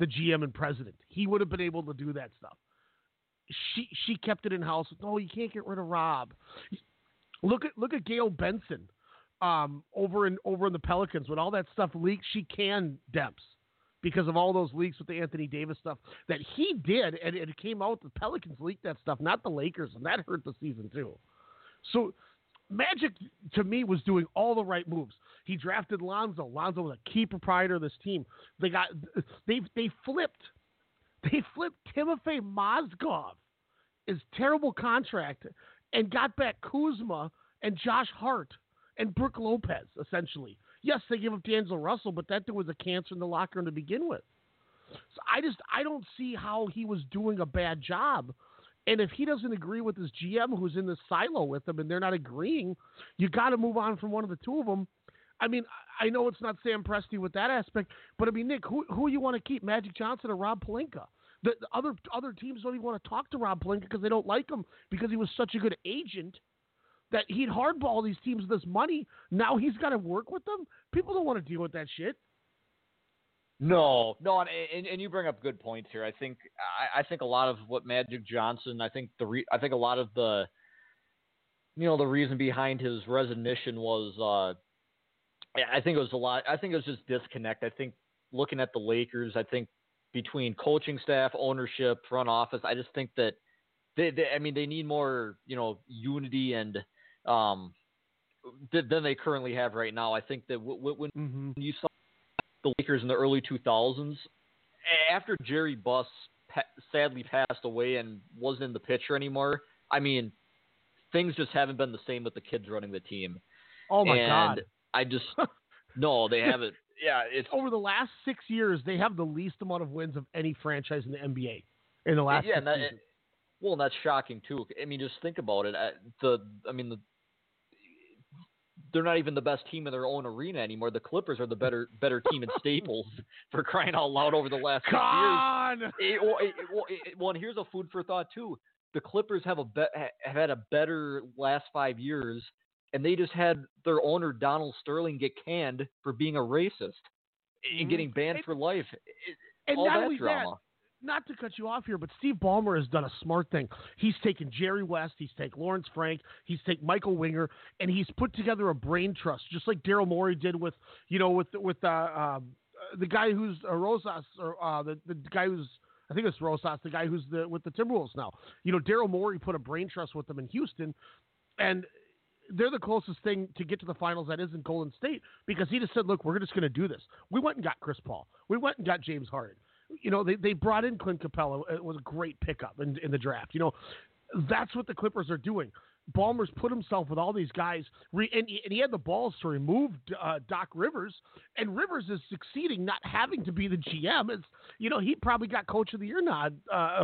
the GM and president. He would have been able to do that stuff. She kept it in house. No, you can't get rid of Rob. Look at Gail Benson over in the Pelicans. When all that stuff leaked, she canned Debs because of all those leaks with the Anthony Davis stuff that he did, and it came out the Pelicans leaked that stuff, not the Lakers, and that hurt the season too. So Magic, to me, was doing all the right moves. He drafted Lonzo. Lonzo was a key proprietor of this team. They flipped Timofey Mozgov, his terrible contract, and got back Kuzma and Josh Hart and Brook Lopez, essentially. Yes, they gave up D'Angelo Russell, but that dude was a cancer in the locker room to begin with. So I don't see how he was doing a bad job. And if he doesn't agree with his GM who's in the silo with him and they're not agreeing, you got to move on from one of the two of them. I mean, I know it's not Sam Presti with that aspect, but I mean, Nick, who you want to keep, Magic Johnson or Rob Pelinka? The other teams don't even want to talk to Rob Pelinka because they don't like him because he was such a good agent that he'd hardball these teams with this money. Now he's got to work with them? People don't want to deal with that shit. No, and you bring up good points here. I think a lot of what Magic Johnson, I think a lot of the, you know, the reason behind his resignation was, I think it was a lot. I think it was just disconnect. I think looking at the Lakers, I think between coaching staff, ownership, front office, I just think that they need more, you know, unity and than they currently have right now. I think that when you saw the Lakers Lakers in the early 2000s, after Jerry Buss sadly passed away and wasn't in the picture anymore, I mean, things just haven't been the same with the kids running the team. Oh, my God. I just – no, they haven't. Yeah, it's – over the last 6 years, they have the least amount of wins of any franchise in the NBA in the last 6 years. Well, that's shocking, too. I mean, just think about it. They're not even the best team in their own arena anymore. The Clippers are the better team in Staples, for crying out loud, over the last 6 years. Well, and here's a food for thought, too. The Clippers have had a better last 5 years, and they just had their owner, Donald Sterling, get canned for being a racist and getting banned for life. All that drama. Not to cut you off here, but Steve Ballmer has done a smart thing. He's taken Jerry West, he's taken Lawrence Frank, he's taken Michael Winger, and he's put together a brain trust, just like Daryl Morey did with the guy who's Rosas, or the guy who's, I think it's Rosas, the guy who's with the Timberwolves now. You know, Daryl Morey put a brain trust with them in Houston, and they're the closest thing to get to the finals that isn't Golden State, because he just said, look, we're just going to do this. We went and got Chris Paul. We went and got James Harden. You know, they brought in Clint Capella. It was a great pickup in the draft. You know, that's what the Clippers are doing. Ballmer's put himself with all these guys, and he had the balls to remove Doc Rivers, and Rivers is succeeding not having to be the GM. It's, you know, he probably got Coach of the Year nod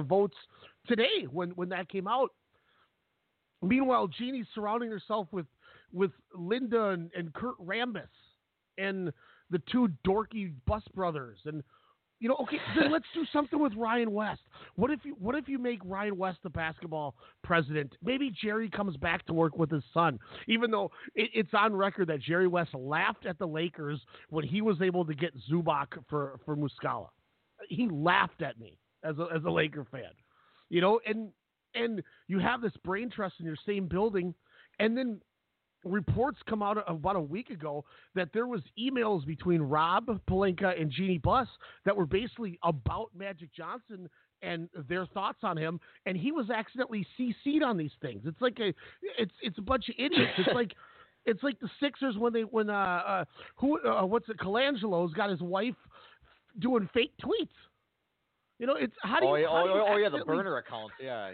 votes today when that came out. Meanwhile, Jeannie's surrounding herself with Linda and Kurt Rambis and the two dorky bus brothers, and you know, okay, then let's do something with Ryan West. What if you make Ryan West the basketball president? Maybe Jerry comes back to work with his son, even though it's on record that Jerry West laughed at the Lakers when he was able to get Zubac for Muscala. He laughed at me as a Laker fan, you know. And you have this brain trust in your same building, and then reports come out about a week ago that there was emails between Rob Pelinka and Jeannie Buss that were basically about Magic Johnson and their thoughts on him, and he was accidentally CC'd on these things. It's like it's a bunch of idiots. It's like the Sixers when Colangelo's got his wife doing fake tweets. You know, it's how do you? Oh, the burner account. Yeah,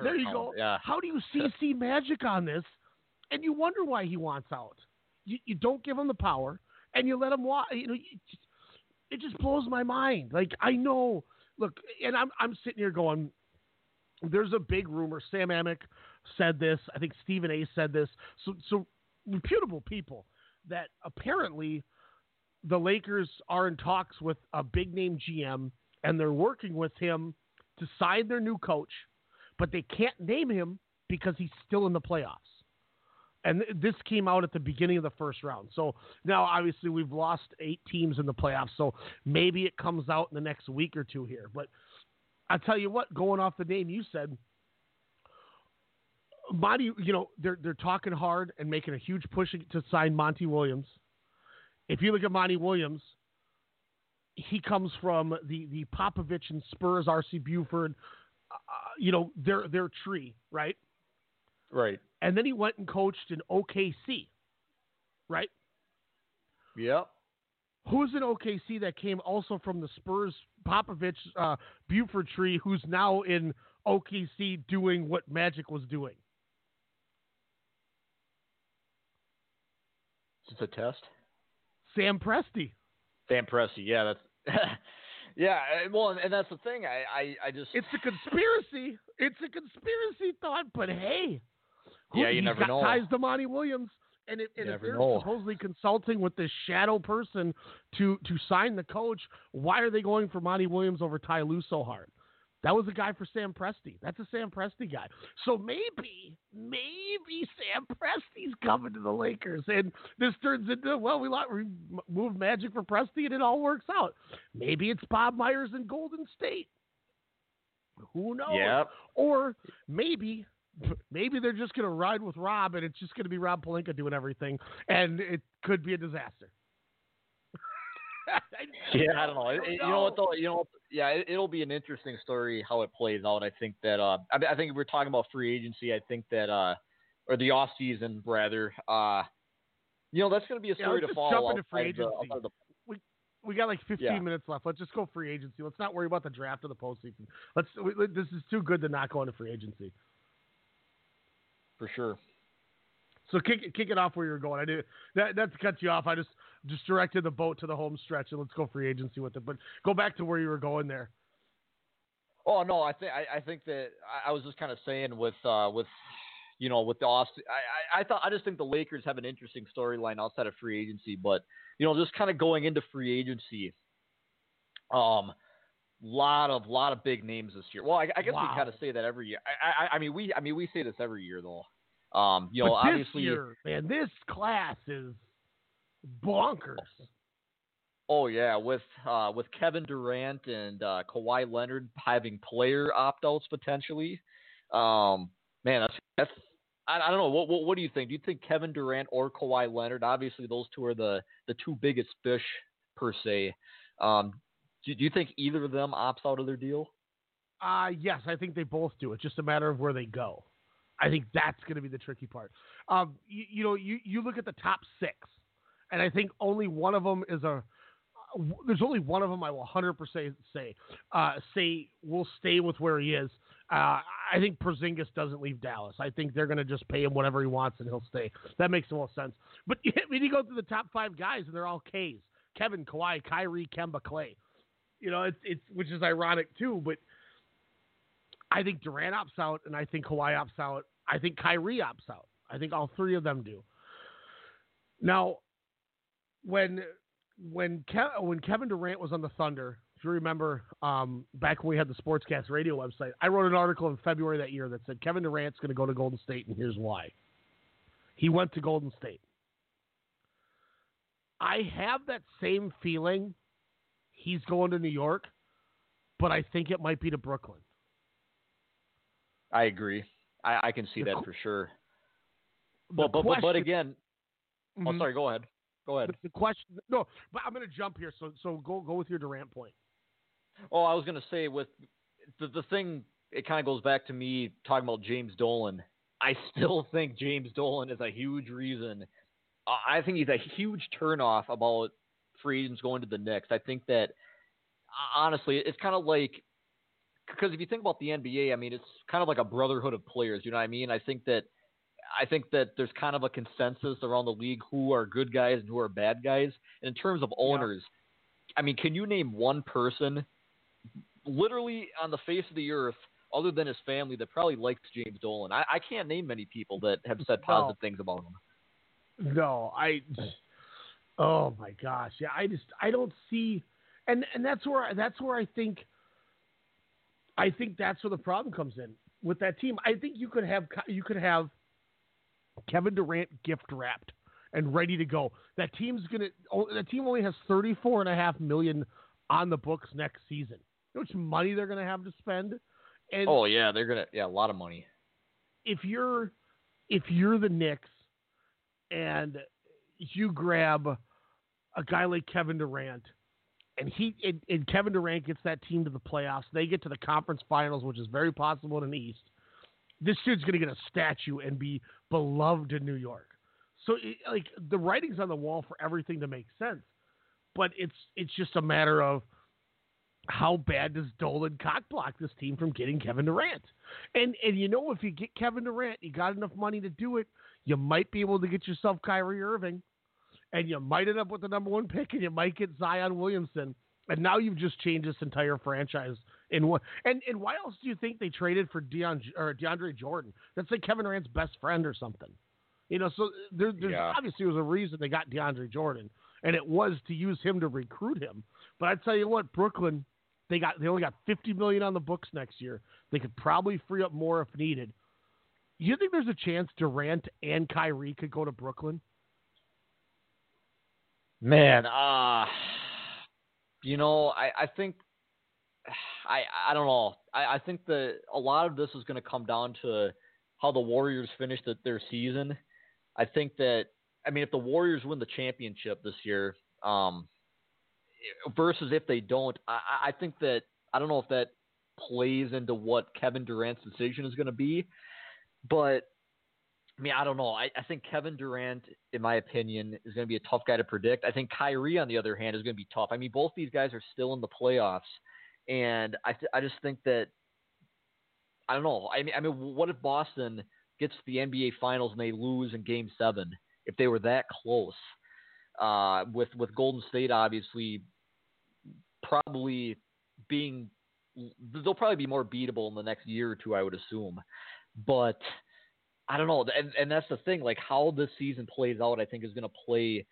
there you go. Yeah. How do you CC Magic on this? And you wonder why he wants out. You don't give him the power, and you let him walk. You know, it just blows my mind. Like, I know. Look, and I'm sitting here going, there's a big rumor. Sam Amick said this. I think Stephen A. said this. So reputable people that apparently the Lakers are in talks with a big name GM, and they're working with him to sign their new coach, but they can't name him because he's still in the playoffs. And this came out at the beginning of the first round. So now, obviously, we've lost 8 teams in the playoffs, so maybe it comes out in the next week or two here. But I'll tell you what, going off the name you said, Monty, you know, they're talking hard and making a huge push to sign Monty Williams. If you look at Monty Williams, he comes from the Popovich and Spurs, R.C. Buford, you know, their tree, right? Right. And then he went and coached in OKC, right? Yep. Who's in OKC that came also from the Spurs, Popovich, Buford tree, who's now in OKC doing what Magic was doing? Is this a test? Sam Presti. Sam Presti, yeah. That's yeah, well, and that's the thing. I just... It's a conspiracy. It's a conspiracy thought, but hey... Yeah, you never know. He's got ties to Monty Williams, and if they're supposedly consulting with this shadow person to sign the coach, why are they going for Monty Williams over Ty Lue so hard? That was the guy for Sam Presti. That's a Sam Presti guy. So maybe Sam Presti's coming to the Lakers, and this turns into, well, we moved Magic for Presti, and it all works out. Maybe it's Bob Myers in Golden State. Who knows? Yep. Or maybe... Maybe they're just going to ride with Rob, and it's just going to be Rob Pelinka doing everything, and it could be a disaster. Yeah, I don't know. It'll be an interesting story how it plays out. I think that I think if we're talking about free agency, I think that or the off season rather. You know, that's going to be a story to follow up. We got like 15 minutes left. Let's just go free agency. Let's not worry about the draft or the postseason. This is too good to not go into free agency. For sure. So kick it off where you're going. I did not to cut you off. I just directed the boat to the home stretch and let's go free agency with it. But go back to where you were going there. Oh no, I think that I was just kind of saying with the Austin. I just think the Lakers have an interesting storyline outside of free agency. But just kind of going into free agency, lot of big names this year. Well, I guess we kind of say that every year. I mean we say this every year though. But obviously, this year, man, this class is bonkers. Oh yeah, with Kevin Durant and Kawhi Leonard having player opt-outs potentially. Man, that's I don't know. What do you think? Do you think Kevin Durant or Kawhi Leonard? Obviously, those two are the two biggest fish per se. Do you think either of them opts out of their deal? Yes, I think they both do. It's just a matter of where they go. I think that's going to be the tricky part. You look at the top six, and I think only one of them there's only one of them I will 100% say will stay with where he is. I think Porzingis doesn't leave Dallas. I think they're going to just pay him whatever he wants and he'll stay. That makes the most sense. But you go through the top five guys and they're all K's: Kevin, Kawhi, Kyrie, Kemba, Clay. It's which is ironic too, but I think Durant opts out, and I think Kawhi opts out. I think Kyrie opts out. I think all three of them do. Now, when Kevin Durant was on the Thunder, if you remember back when we had the SportsCast Radio website, I wrote an article in February that year that said Kevin Durant's going to go to Golden State, and here's why. He went to Golden State. I have that same feeling he's going to New York, but I think it might be to Brooklyn. I agree. I can see that for sure. But again, mm-hmm. Oh, sorry. Go ahead. But the question. No, but I'm going to jump here. So go with your Durant point. Oh, I was going to say with the thing. It kind of goes back to me talking about James Dolan. I still think James Dolan is a huge reason. I think he's a huge turnoff about free agents going to the Knicks. I think that honestly, it's kind of like. Because if you think about the NBA, I mean, it's kind of like a brotherhood of players. You know what I mean? I think that there's kind of a consensus around the league who are good guys and who are bad guys. And in terms of owners, I mean, can you name one person literally on the face of the earth other than his family that probably likes James Dolan? I can't name many people that have said positive things about him. No, oh my gosh. Yeah, I don't see, and that's where I think that's where the problem comes in with that team. I think you could have Kevin Durant gift wrapped and ready to go. That team only has $34.5 million on the books next season. You know how much money they're going to have to spend? And a lot of money. If you're the Knicks and you grab a guy like Kevin Durant. And Kevin Durant gets that team to the playoffs. They get to the conference finals, which is very possible in the East. This dude's going to get a statue and be beloved in New York. So, the writing's on the wall for everything to make sense. But it's just a matter of how bad does Dolan cockblock this team from getting Kevin Durant? And if you get Kevin Durant, you got enough money to do it, you might be able to get yourself Kyrie Irving. And you might end up with the number one pick, and you might get Zion Williamson. And now you've just changed this entire franchise in one. And why else do you think they traded for DeAndre Jordan? That's like Kevin Durant's best friend or something. So there's obviously was a reason they got DeAndre Jordan, and it was to use him to recruit him. But I tell you what, Brooklyn, they only got $50 million on the books next year. They could probably free up more if needed. You think there's a chance Durant and Kyrie could go to Brooklyn? Man, I think I don't know. I think that a lot of this is going to come down to how the Warriors finish their season. I think that, I mean, if the Warriors win the championship this year, versus if they don't, I think that, I don't know if that plays into what Kevin Durant's decision is going to be, but I mean, I don't know. I think Kevin Durant, in my opinion, is going to be a tough guy to predict. I think Kyrie, on the other hand, is going to be tough. I mean, both these guys are still in the playoffs, and I just think that – I don't know. I mean, what if Boston gets to the NBA Finals and they lose in Game 7 if they were that close? With Golden State, obviously, probably being – they'll probably be more beatable in the next year or two, I would assume. But – I don't know, and that's the thing. Like, how this season plays out, I think, is going to play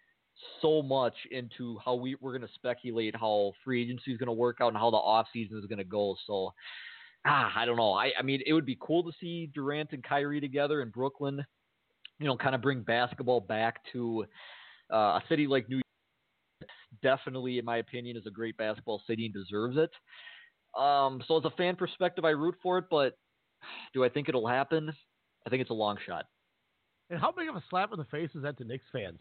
so much into how we're going to speculate how free agency is going to work out and how the offseason is going to go. So, I don't know. I mean, it would be cool to see Durant and Kyrie together in Brooklyn, you know, kind of bring basketball back to a city like New York. Definitely, in my opinion, is a great basketball city and deserves it. So as a fan perspective, I root for it, but do I think it'll happen? I think it's a long shot. And how big of a slap in the face is that to Knicks fans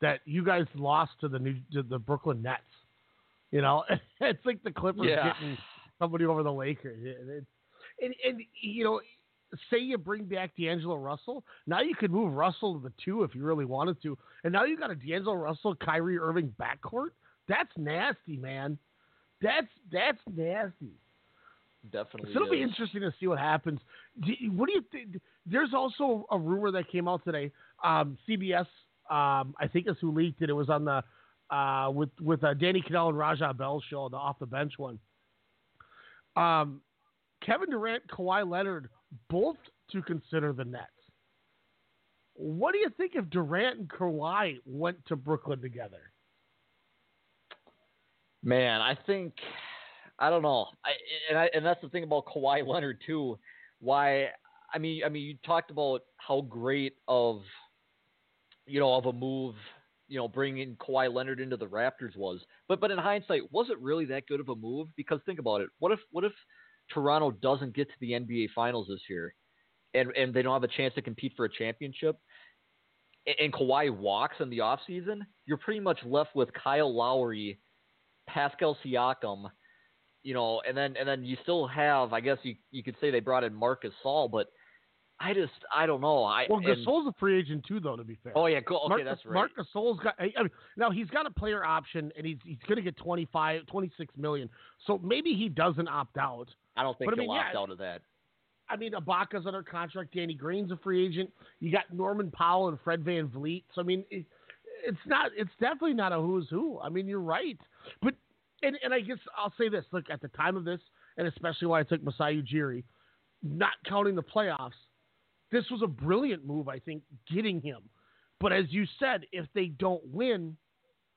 that you guys lost to the Brooklyn Nets? You know, it's like the Clippers getting somebody over the Lakers. And you know, say you bring back D'Angelo Russell. Now you could move Russell to the 2 if you really wanted to. And now you got a D'Angelo Russell, Kyrie Irving backcourt. That's nasty, man. That's nasty. Definitely. So it'll be interesting to see what happens. What do you think? There's also a rumor that came out today. CBS, I think is who leaked it. It was on the with Danny Cannell and Rajah Bell show, the off the bench one. Kevin Durant, Kawhi Leonard, both to consider the Nets. What do you think if Durant and Kawhi went to Brooklyn together? Man, I think. I don't know. And that's the thing about Kawhi Leonard too. Why? I mean, you talked about how great of a move, you know, bringing Kawhi Leonard into the Raptors was. But in hindsight, was it really that good of a move? Because think about it. What if Toronto doesn't get to the NBA Finals this year, and they don't have a chance to compete for a championship, and Kawhi walks in the offseason? You're pretty much left with Kyle Lowry, Pascal Siakam. You know, and then you still have, I guess you could say they brought in Marc Gasol, but I don't know. Gasol's a free agent too, though, to be fair. Oh yeah, cool. Okay, that's right. Marc Gasol's got. I mean, now he's got a player option, and he's going to get $26 million. So maybe he doesn't opt out. I don't think he'll opt out of that. I mean, Ibaka's under contract. Danny Green's a free agent. You got Norman Powell and Fred VanVleet. So I mean, it's definitely not a who's who. I mean, you're right, but. And I guess I'll say this. Look, at the time of this, and especially why I took Masai Ujiri, not counting the playoffs, this was a brilliant move, I think, getting him. But as you said, if they don't win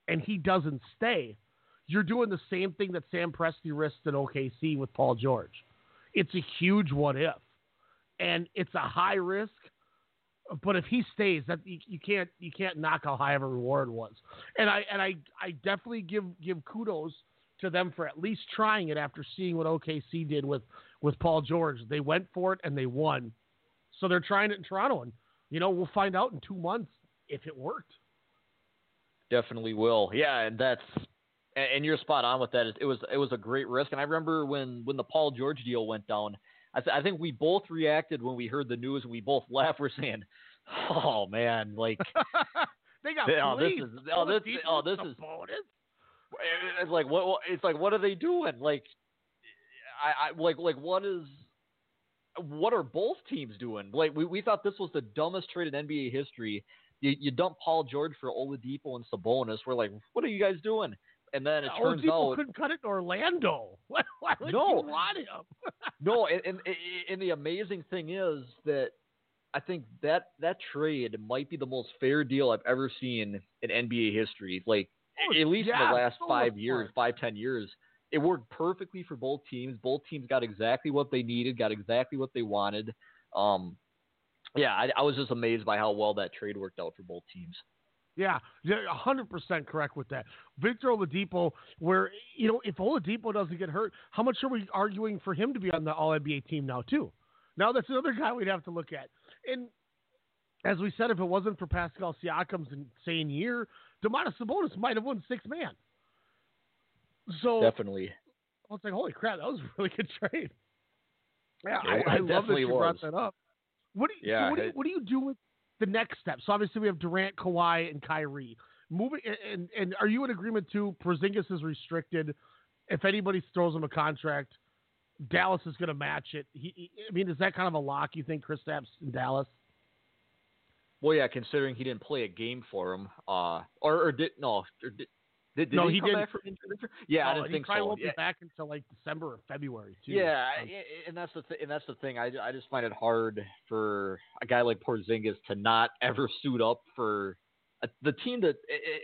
and he doesn't stay, you're doing the same thing that Sam Presti risked in OKC with Paul George. It's a huge what if. And it's a high risk. But if he stays, that you can't knock how high of a reward was. And I definitely give kudos to them for at least trying it after seeing what OKC did with Paul George. They went for it and they won. So they're trying it in Toronto, and you know, we'll find out in 2 months if it worked. Definitely will. Yeah, and you're spot on with that. It was a great risk. And I remember when the Paul George deal went down, I think we both reacted when we heard the news, and we both laughed. We're saying, "Oh man, like they got this is it's like what are they doing? Like what are both teams doing? Like we thought this was the dumbest trade in NBA history. You dump Paul George for Oladipo and Sabonis. We're like, what are you guys doing? And then it turns out couldn't cut it in Orlando. Why would you want him? No, and the amazing thing is that I think that trade might be the most fair deal I've ever seen in NBA history. Like at least in the last 5, 10 years, it worked perfectly for both teams. Both teams got exactly what they needed, got exactly what they wanted. I was just amazed by how well that trade worked out for both teams. Yeah, 100% correct with that. Victor Oladipo, where, you know, if Oladipo doesn't get hurt, how much are we arguing for him to be on the All-NBA team now, too? Now that's another guy we'd have to look at. And as we said, if it wasn't for Pascal Siakam's insane year, Domantas Sabonis might have won sixth man. So definitely. I was like, holy crap, that was a really good trade. Yeah, I love that you brought that up. What do you do with the next steps? So obviously we have Durant, Kawhi, and Kyrie. Moving, and are you in agreement too? Porzingis is restricted. If anybody throws him a contract, Dallas is going to match it. I mean, is that kind of a lock, you think, Kristaps in Dallas? Well, yeah, considering he didn't play a game for him, he didn't. Back from injury? Yeah, no, I didn't think so. He probably won't be back until like December or February too. Yeah, and that's the thing. I just find it hard for a guy like Porzingis to not ever suit up for the team that.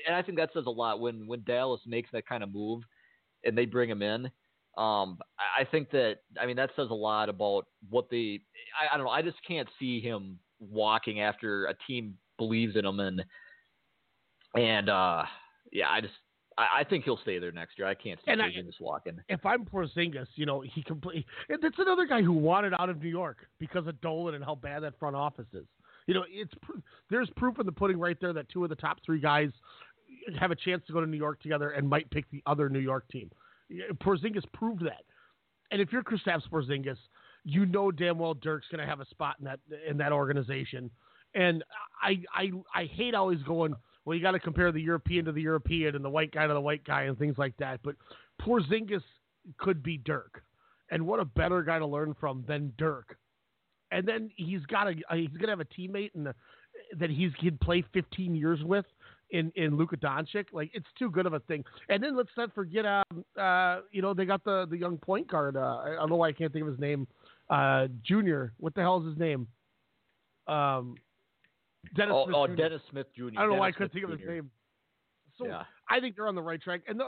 And I think that says a lot when Dallas makes that kind of move and they bring him in. I think that, I mean, that says a lot about what they. I don't know. I just can't see him walking after a team believes in him I think he'll stay there next year. I can't see Porzingis walking. If I'm Porzingis, you know, he completely – that's another guy who wanted out of New York because of Dolan and how bad that front office is. You know, there's proof in the pudding right there that two of the top three guys have a chance to go to New York together and might pick the other New York team. Porzingis proved that. And if you're Kristaps Porzingis, you know damn well Dirk's going to have a spot in that organization. And I hate always going – well, you got to compare the European to the European and the white guy to the white guy and things like that. But Porzingis could be Dirk, and what a better guy to learn from than Dirk. And then he's gonna have a teammate that he'd play 15 years with in Luka Doncic. Like, it's too good of a thing. And then let's not forget, you know, they got the young point guard. I don't know why I can't think of his name. Junior, what the hell is his name? Dennis Smith Jr. I don't know why I couldn't think of his name. So yeah. I think they're on the right track. And,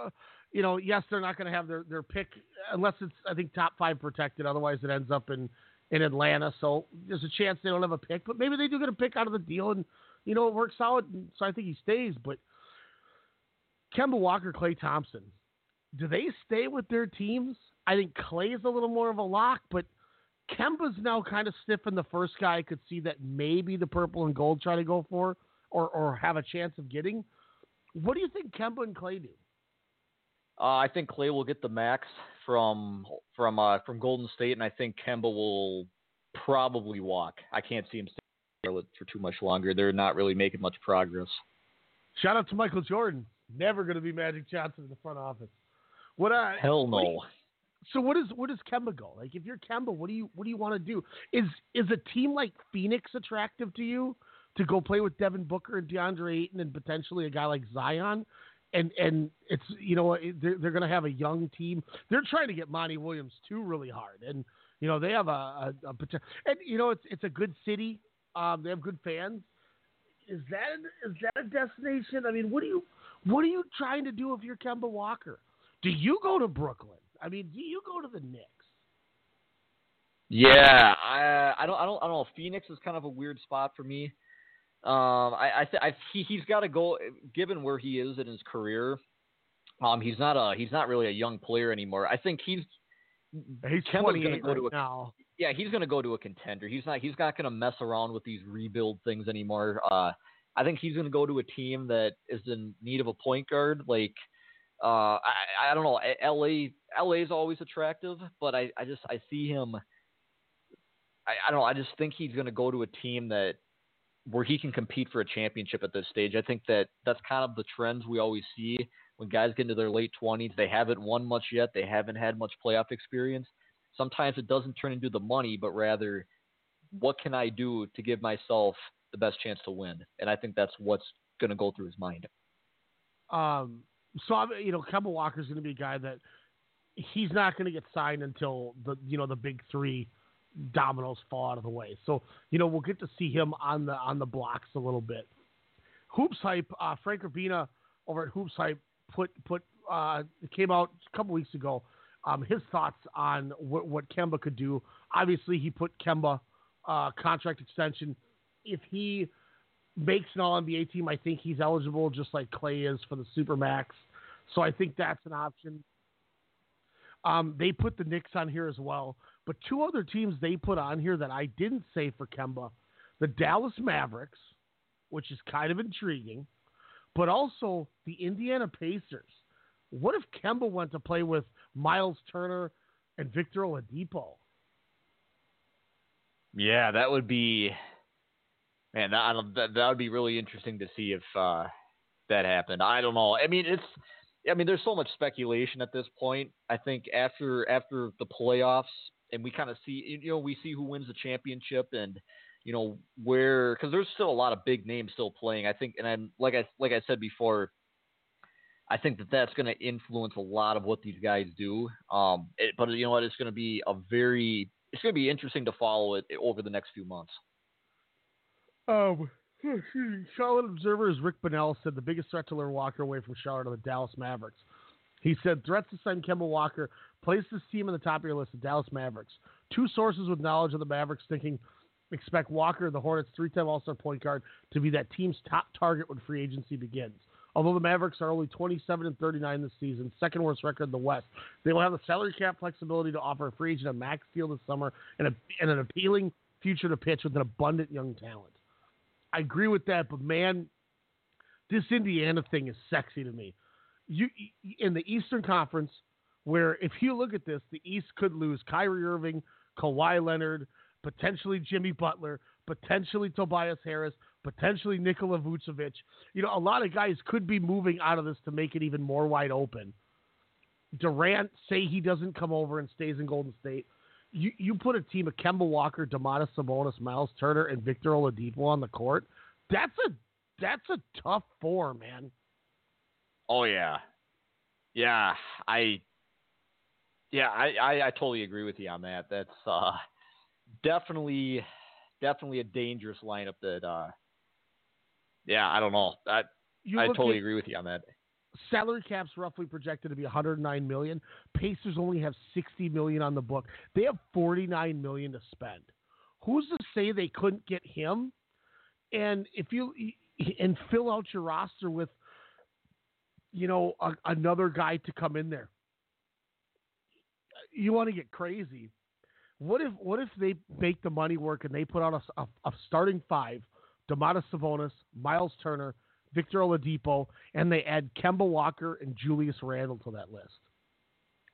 you know, yes, they're not going to have their pick unless it's, I think, top five protected. Otherwise, it ends up in Atlanta. So there's a chance they don't have a pick. But maybe they do get a pick out of the deal. And, you know, it works out. And so I think he stays. But Kemba Walker, Klay Thompson, do they stay with their teams? I think Klay's a little more of a lock. But Kemba's now kind of sniffing the first guy I could see that maybe the purple and gold try to go for or have a chance of getting. What do you think Kemba and Klay do? I think Klay will get the max from Golden State, and I think Kemba will probably walk. I can't see him staying for too much longer. They're not really making much progress. Shout out to Michael Jordan. Never going to be Magic Johnson in the front office. Hell no. So where does Kemba go? Like, if you're Kemba, what do you want to do? Is a team like Phoenix attractive to you to go play with Devin Booker and DeAndre Ayton and potentially a guy like Zion? And it's, you know, they're going to have a young team. They're trying to get Monty Williams too really hard, and you know they have a potential. And you know it's a good city. They have good fans. Is that a destination? I mean, what are you trying to do if you're Kemba Walker? Do you go to Brooklyn? I mean, do you go to the Knicks? Yeah, I don't know. Phoenix is kind of a weird spot for me. He's got to go. Given where he is in his career, he's not really a young player anymore. I think he's Kemba's going to go to now. Yeah, he's going to go to a contender. He's not going to mess around with these rebuild things anymore. I think he's going to go to a team that is in need of a point guard, like. I don't know. LA is always attractive, but I see him. I don't know. I just think he's going to go to a team that where he can compete for a championship at this stage. I think that's kind of the trends we always see when guys get into their late 20s. They haven't won much yet. They haven't had much playoff experience. Sometimes it doesn't turn into the money, but rather what can I do to give myself the best chance to win? And I think that's what's going to go through his mind. So, you know, Kemba Walker's going to be a guy that he's not going to get signed until the big three dominoes fall out of the way. So, you know, we'll get to see him on the blocks a little bit. Hoops Hype, Frank Urbina over at Hoops Hype came out a couple weeks ago, his thoughts on what Kemba could do. Obviously, he put Kemba contract extension. If he makes an All-NBA team, I think he's eligible just like Klay is for the Supermax. So I think that's an option. They put the Knicks on here as well. But two other teams they put on here that I didn't say for Kemba, the Dallas Mavericks, which is kind of intriguing, but also the Indiana Pacers. What if Kemba went to play with Miles Turner and Victor Oladipo? Yeah, that would be... Man, that would be really interesting to see if that happened. I don't know. There's so much speculation at this point. I think after the playoffs, and we kind of see, we see who wins the championship and, where, because there's still a lot of big names still playing. I think, and like I said before, I think that's going to influence a lot of what these guys do. But you know what? It's going to be it's going to be interesting to follow it over the next few months. Charlotte Observer's Rick Bonnell said the biggest threat to lure Walker away from Charlotte are the Dallas Mavericks. He said threats to sign Kemba Walker place this team in the top of your list of Dallas Mavericks. Two sources with knowledge of the Mavericks thinking expect Walker, the Hornets' 3-time All-Star point guard, to be that team's top target when free agency begins. Although the Mavericks are only 27-39 this season, second worst record in the West, they will have the salary cap flexibility to offer a free agent a max deal this summer and an appealing future to pitch with an abundant young talent. I agree with that, but man, this Indiana thing is sexy to me. You in the Eastern Conference, where if you look at this, the East could lose Kyrie Irving, Kawhi Leonard, potentially Jimmy Butler, potentially Tobias Harris, potentially Nikola Vucevic. A lot of guys could be moving out of this to make it even more wide open. Durant, say he doesn't come over and stays in Golden State. You put a team of Kemba Walker, Domantas Sabonis, Miles Turner, and Victor Oladipo on the court. That's a tough four, man. Oh yeah, I totally agree with you on that. That's definitely a dangerous lineup. That I don't know. I totally agree with you on that. Salary cap's roughly projected to be $109 million. Pacers only have $60 million on the book. They have $49 million to spend. Who's to say they couldn't get him? And if you fill out your roster with, another guy to come in there, you want to get crazy. What if they make the money work and they put out a starting five? Domantas Sabonis, Miles Turner, Victor Oladipo, and they add Kemba Walker and Julius Randle to that list,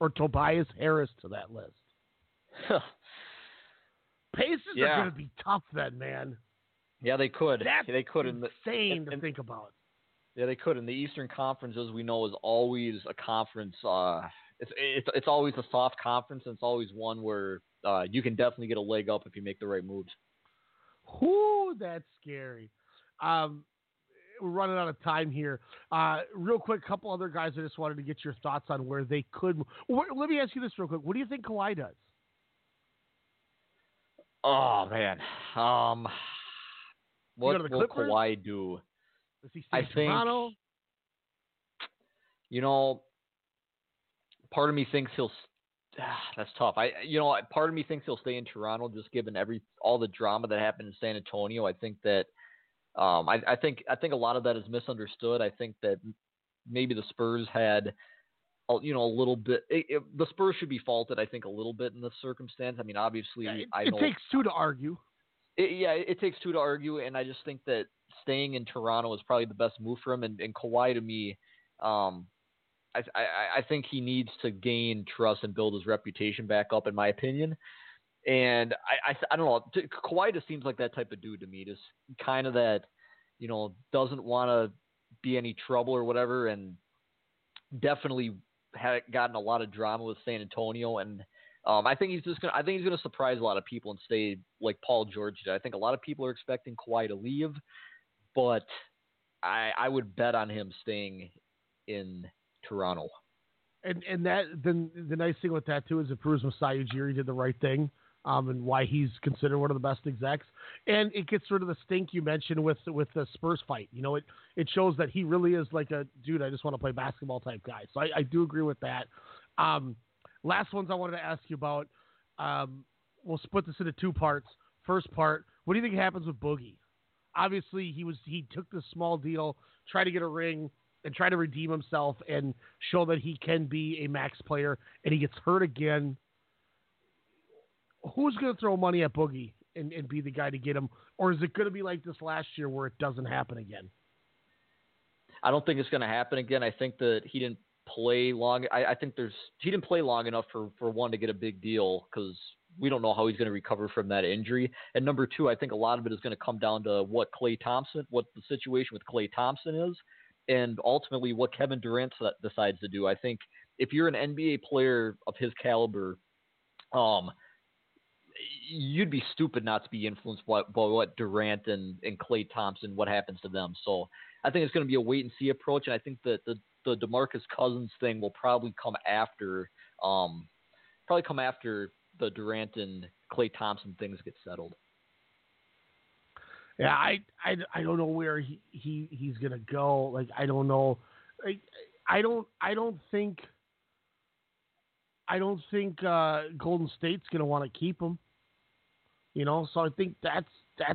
or Tobias Harris to that list. Pacers are going to be tough then, man. Yeah, they could. That's insane to think about. Yeah, they could. And the Eastern Conference, as we know, is always a conference. It's always a soft conference, and it's always one where you can definitely get a leg up if you make the right moves. Ooh, that's scary. We're running out of time here. Real quick, a couple other guys I just wanted to get your thoughts on where they could. Let me ask you this real quick. What do you think Kawhi does? Oh, man. What will Kawhi do? Does he stay in Toronto? Part of me thinks he'll that's tough. Part of me thinks he'll stay in Toronto just given all the drama that happened in San Antonio. I think that I think a lot of that is misunderstood. I think that maybe the Spurs had, a little bit. The Spurs should be faulted, I think, a little bit in this circumstance. I mean, obviously, it takes two to argue. It takes two to argue, and I just think that staying in Toronto is probably the best move for him. And Kawhi, to me, I think he needs to gain trust and build his reputation back up, in my opinion. And I don't know. Kawhi just seems like that type of dude to me. Just kind of that, doesn't want to be any trouble or whatever. And definitely had gotten a lot of drama with San Antonio. And I think he's gonna surprise a lot of people and stay like Paul George did. I think a lot of people are expecting Kawhi to leave, but I would bet on him staying in Toronto. And that then the nice thing with that too is it proves Masai Ujiri did the right thing. And why he's considered one of the best execs. And it gets rid of the stink you mentioned with the Spurs fight. It shows that he really is like a dude, I just want to play basketball type guy. So I do agree with that. Last ones I wanted to ask you about. We'll split this into two parts. First part, what do you think happens with Boogie? Obviously, he took this small deal, tried to get a ring, and try to redeem himself and show that he can be a max player, and he gets hurt again. Who's going to throw money at Boogie and be the guy to get him? Or is it going to be like this last year where it doesn't happen again? I don't think it's going to happen again. I think that he didn't play long. I think he didn't play long enough for one to get a big deal because we don't know how he's going to recover from that injury. And number two, I think a lot of it is going to come down to what the situation with Klay Thompson is, and ultimately what Kevin Durant decides to do. I think if you're an NBA player of his caliber, you'd be stupid not to be influenced by what Durant and Klay Thompson, what happens to them. So I think it's going to be a wait and see approach. And I think that the DeMarcus Cousins thing will probably come after, the Durant and Klay Thompson things get settled. Yeah, I don't know where he's gonna go. Like, I don't know. I don't think Golden State's gonna want to keep him. You know, so I think that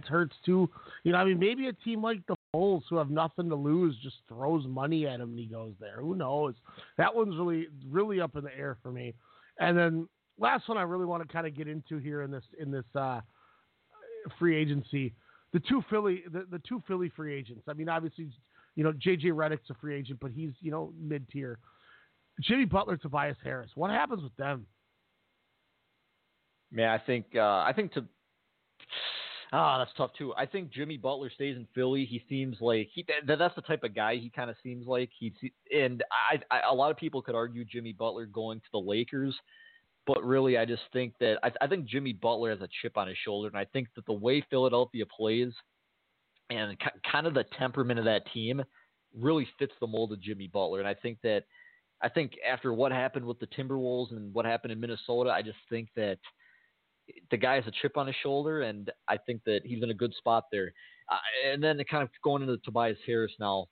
hurts too. You know, I mean, maybe a team like the Bulls, who have nothing to lose, just throws money at him and he goes there. Who knows? That one's really up in the air for me. And then last one I really want to kind of get into here in this free agency. The two Philly free agents. I mean, obviously, you know, JJ Redick's a free agent, but he's, you know, mid-tier. Jimmy Butler, Tobias Harris. What happens with them? Man, that's tough too. I think Jimmy Butler stays in Philly. He seems like that's the type of guy he kind of seems like. A lot of people could argue Jimmy Butler going to the Lakers. But really, I just think that I think Jimmy Butler has a chip on his shoulder, and I think that the way Philadelphia plays and kind of the temperament of that team really fits the mold of Jimmy Butler. And I think after what happened with the Timberwolves and what happened in Minnesota, I just think that the guy has a chip on his shoulder, and I think that he's in a good spot there. And then kind of going into Tobias Harris now,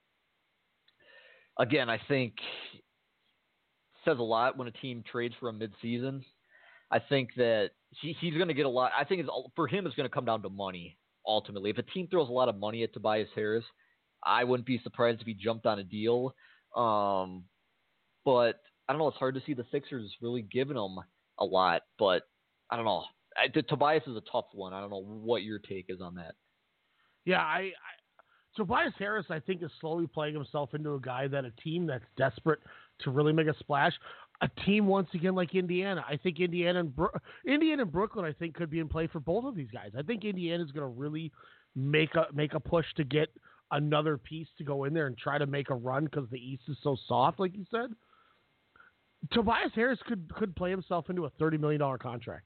again, I think – says a lot when a team trades for him midseason. I think that he's going to get a lot. I think for him, it's going to come down to money ultimately. If a team throws a lot of money at Tobias Harris, I wouldn't be surprised if he jumped on a deal. But I don't know. It's hard to see the Sixers really giving him a lot. But I don't know. Tobias is a tough one. I don't know what your take is on that. Yeah, Tobias Harris, I think, is slowly playing himself into a guy that a team that's desperate to really make a splash, a team once again like Indiana. I think Indiana and Brooklyn, I think, could be in play for both of these guys. I think Indiana is going to really make a push to get another piece to go in there and try to make a run because the East is so soft, like you said. Tobias Harris could play himself into a $30 million contract.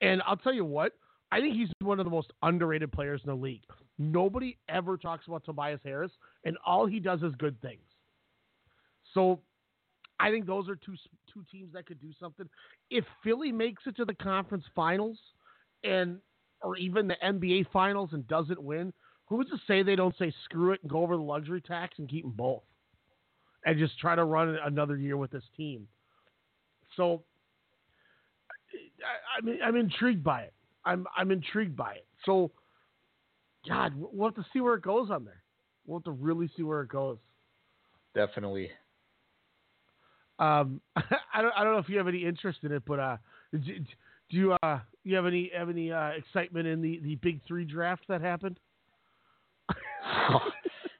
And I'll tell you what, I think he's one of the most underrated players in the league. Nobody ever talks about Tobias Harris, and all he does is good things. So I think those are two teams that could do something. If Philly makes it to the conference finals or even the NBA finals and doesn't win, who's to say they don't say screw it and go over the luxury tax and keep them both and just try to run another year with this team? So I'm intrigued by it. I'm intrigued by it. So, God, we'll have to see where it goes on there. We'll have to really see where it goes. Definitely. I don't know if you have any interest in it, but do you have any excitement in the Big Three draft that happened?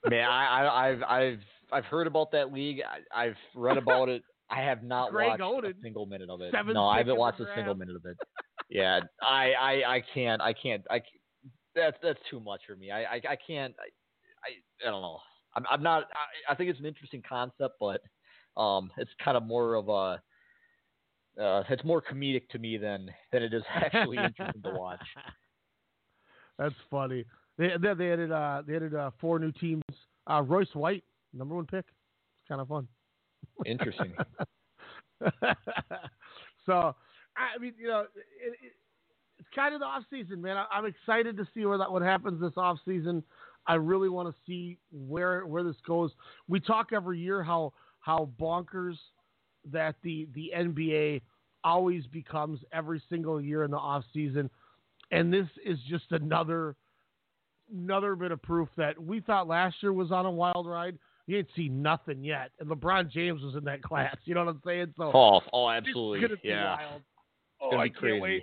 Man, I've heard about that league. I've read about it. I have not watched a single minute of it. No, I haven't watched a single minute of it. Yeah, I can't. That's too much for me. I can't. I don't know. I'm not. I think it's an interesting concept, but. It's kind of more of a it's more comedic to me than it is actually interesting to watch. That's funny. They added 4 new teams. Royce White, number 1 pick. It's kind of fun. Interesting. So I mean, you know, it's kind of the off season, man. I'm excited to see what happens this off season. I really want to see where this goes. We talk every year how bonkers that the NBA always becomes every single year in the off season. And this is just another bit of proof that we thought last year was on a wild ride. You ain't seen nothing yet. And LeBron James was in that class. You know what I'm saying? So oh absolutely. It's gonna be wild. Oh, I can't wait.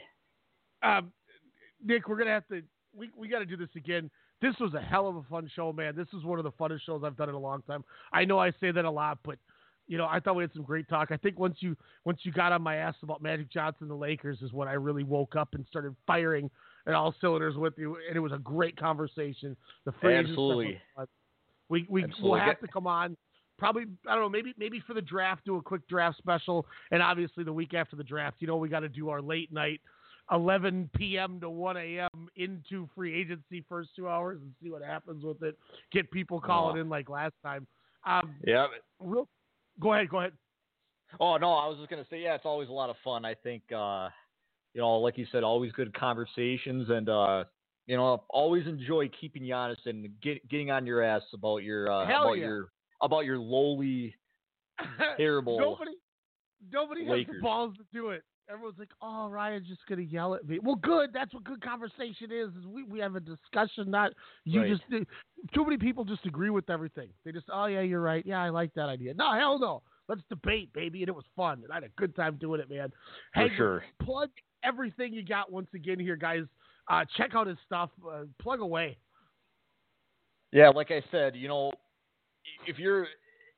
Nick, we're going to have to, we got to do this again. This was a hell of a fun show, man. This is one of the funnest shows I've done in a long time. I know I say that a lot, but you know, I thought we had some great talk. I think once you got on my ass about Magic Johnson, the Lakers is when I really woke up and started firing at all cylinders with you. And it was a great conversation. The phrase absolutely. We'll have to come on. Probably, I don't know, maybe for the draft, do a quick draft special. And obviously the week after the draft, you know, we got to do our late night, 11 p.m. to 1 a.m. into free agency first 2 hours and see what happens with it. Get people calling in like last time. Yeah. Go ahead. Oh, no, I was just going to say, yeah, it's always a lot of fun. I think, you know, like you said, always good conversations and, you know, always enjoy keeping you honest and getting on your ass about your lowly, terrible Nobody has the balls to do it. Everyone's like, oh, Ryan's just going to yell at me. Well, good. That's what good conversation is we have a discussion, not you right. Just – too many people just agree with everything. They just, oh, yeah, you're right. Yeah, I like that idea. No, hell no. Let's debate, baby. And it was fun. And I had a good time doing it, man. Hey, for sure. Plug everything you got once again here, guys. Check out his stuff. Plug away. Yeah, like I said, you know, if you're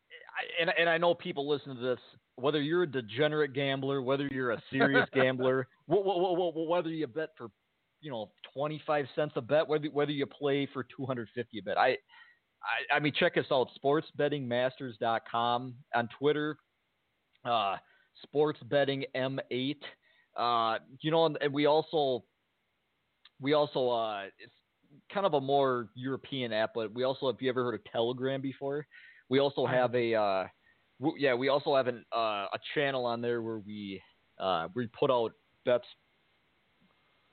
– and I know people listen to this. Whether you're a degenerate gambler, whether you're a serious gambler, whether you bet for, you know, 25 cents a bet, whether you play for 250 a bet. I mean, check us out, SportsBettingMasters.com on Twitter, SportsBettingM8. You know, and we also it's kind of a more European app, but we also, if you ever heard of Telegram before, we also have a channel on there where we put out bets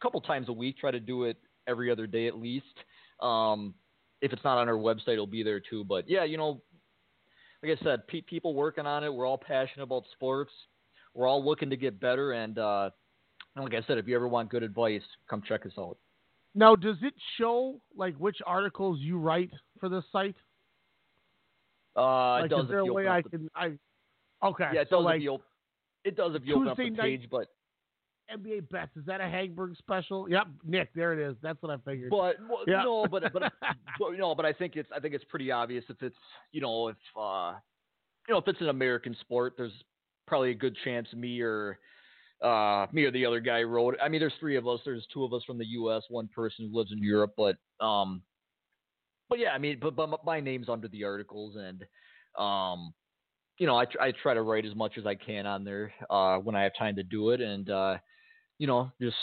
a couple times a week. Try to do it every other day at least. If it's not on our website, it'll be there too. But yeah, you know, like I said, people working on it. We're all passionate about sports. We're all looking to get better. And like I said, if you ever want good advice, come check us out. Now, does it show like which articles you write for this site? It does. Is there a way I can? Okay. Yeah, it does. It does if you open up the page, but NBA bets, is that a Hagberg special? Yep, Nick, there it is. That's what I figured. But but I think it's pretty obvious if it's if it's an American sport, there's probably a good chance me or the other guy wrote it. I mean, there's three of us. There's two of us from the U.S., one person who lives in Europe, But yeah, I mean, but my name's under the articles, and you know, I try to write as much as I can on there when I have time to do it, and you know, just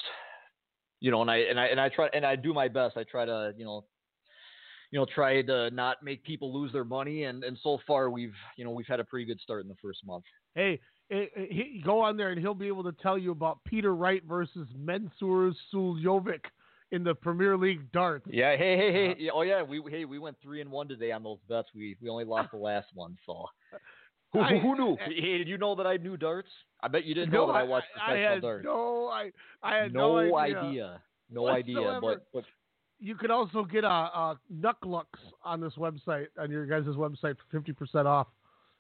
you know, and I try and I do my best. I try to try to not make people lose their money, and so far we've had a pretty good start in the first month. Hey, he, go on there, and he'll be able to tell you about Peter Wright versus Mensur Suljovic in the Premier League darts. Yeah, hey. Oh yeah, we went 3-1 today on those bets. We only lost the last one, so who knew? Hey, did you know that I knew darts? I bet you didn't know that I watched professional darts. I had no idea. No idea. But you could also get a Knucklux on this website, on your guys' website, for 50% off.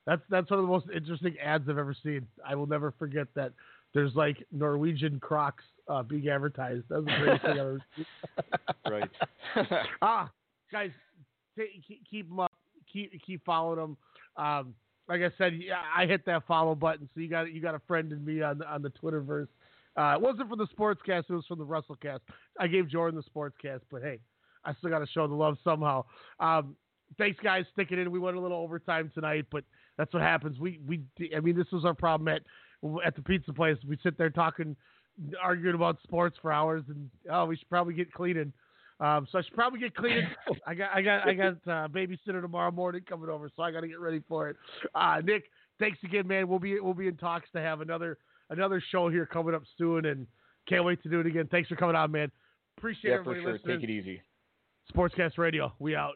That's one of the most interesting ads I've ever seen. I will never forget that. There's like Norwegian Crocs being advertised. That's the greatest thing I've ever seen. Right. Guys, keep them up. Keep following them. Like I said, yeah, I hit that follow button, so you got a friend in me on the Twitterverse. It wasn't from the SportsCast. It was from the RussellCast. I gave Jordan the SportsCast, but hey, I still got to show the love somehow. Thanks, guys, sticking in. We went a little overtime tonight, but that's what happens. This was our problem at the pizza place. We sit there arguing about sports for hours, and we should probably get cleaning. So I should probably get cleaning. I got babysitter tomorrow morning coming over, so I got to get ready for it. Nick, thanks again, man. We'll be in talks to have another show here coming up soon, and can't wait to do it again. Thanks for coming on, man. Appreciate everybody listening. Yeah, for sure. Take it easy. SportsCast Radio. We out.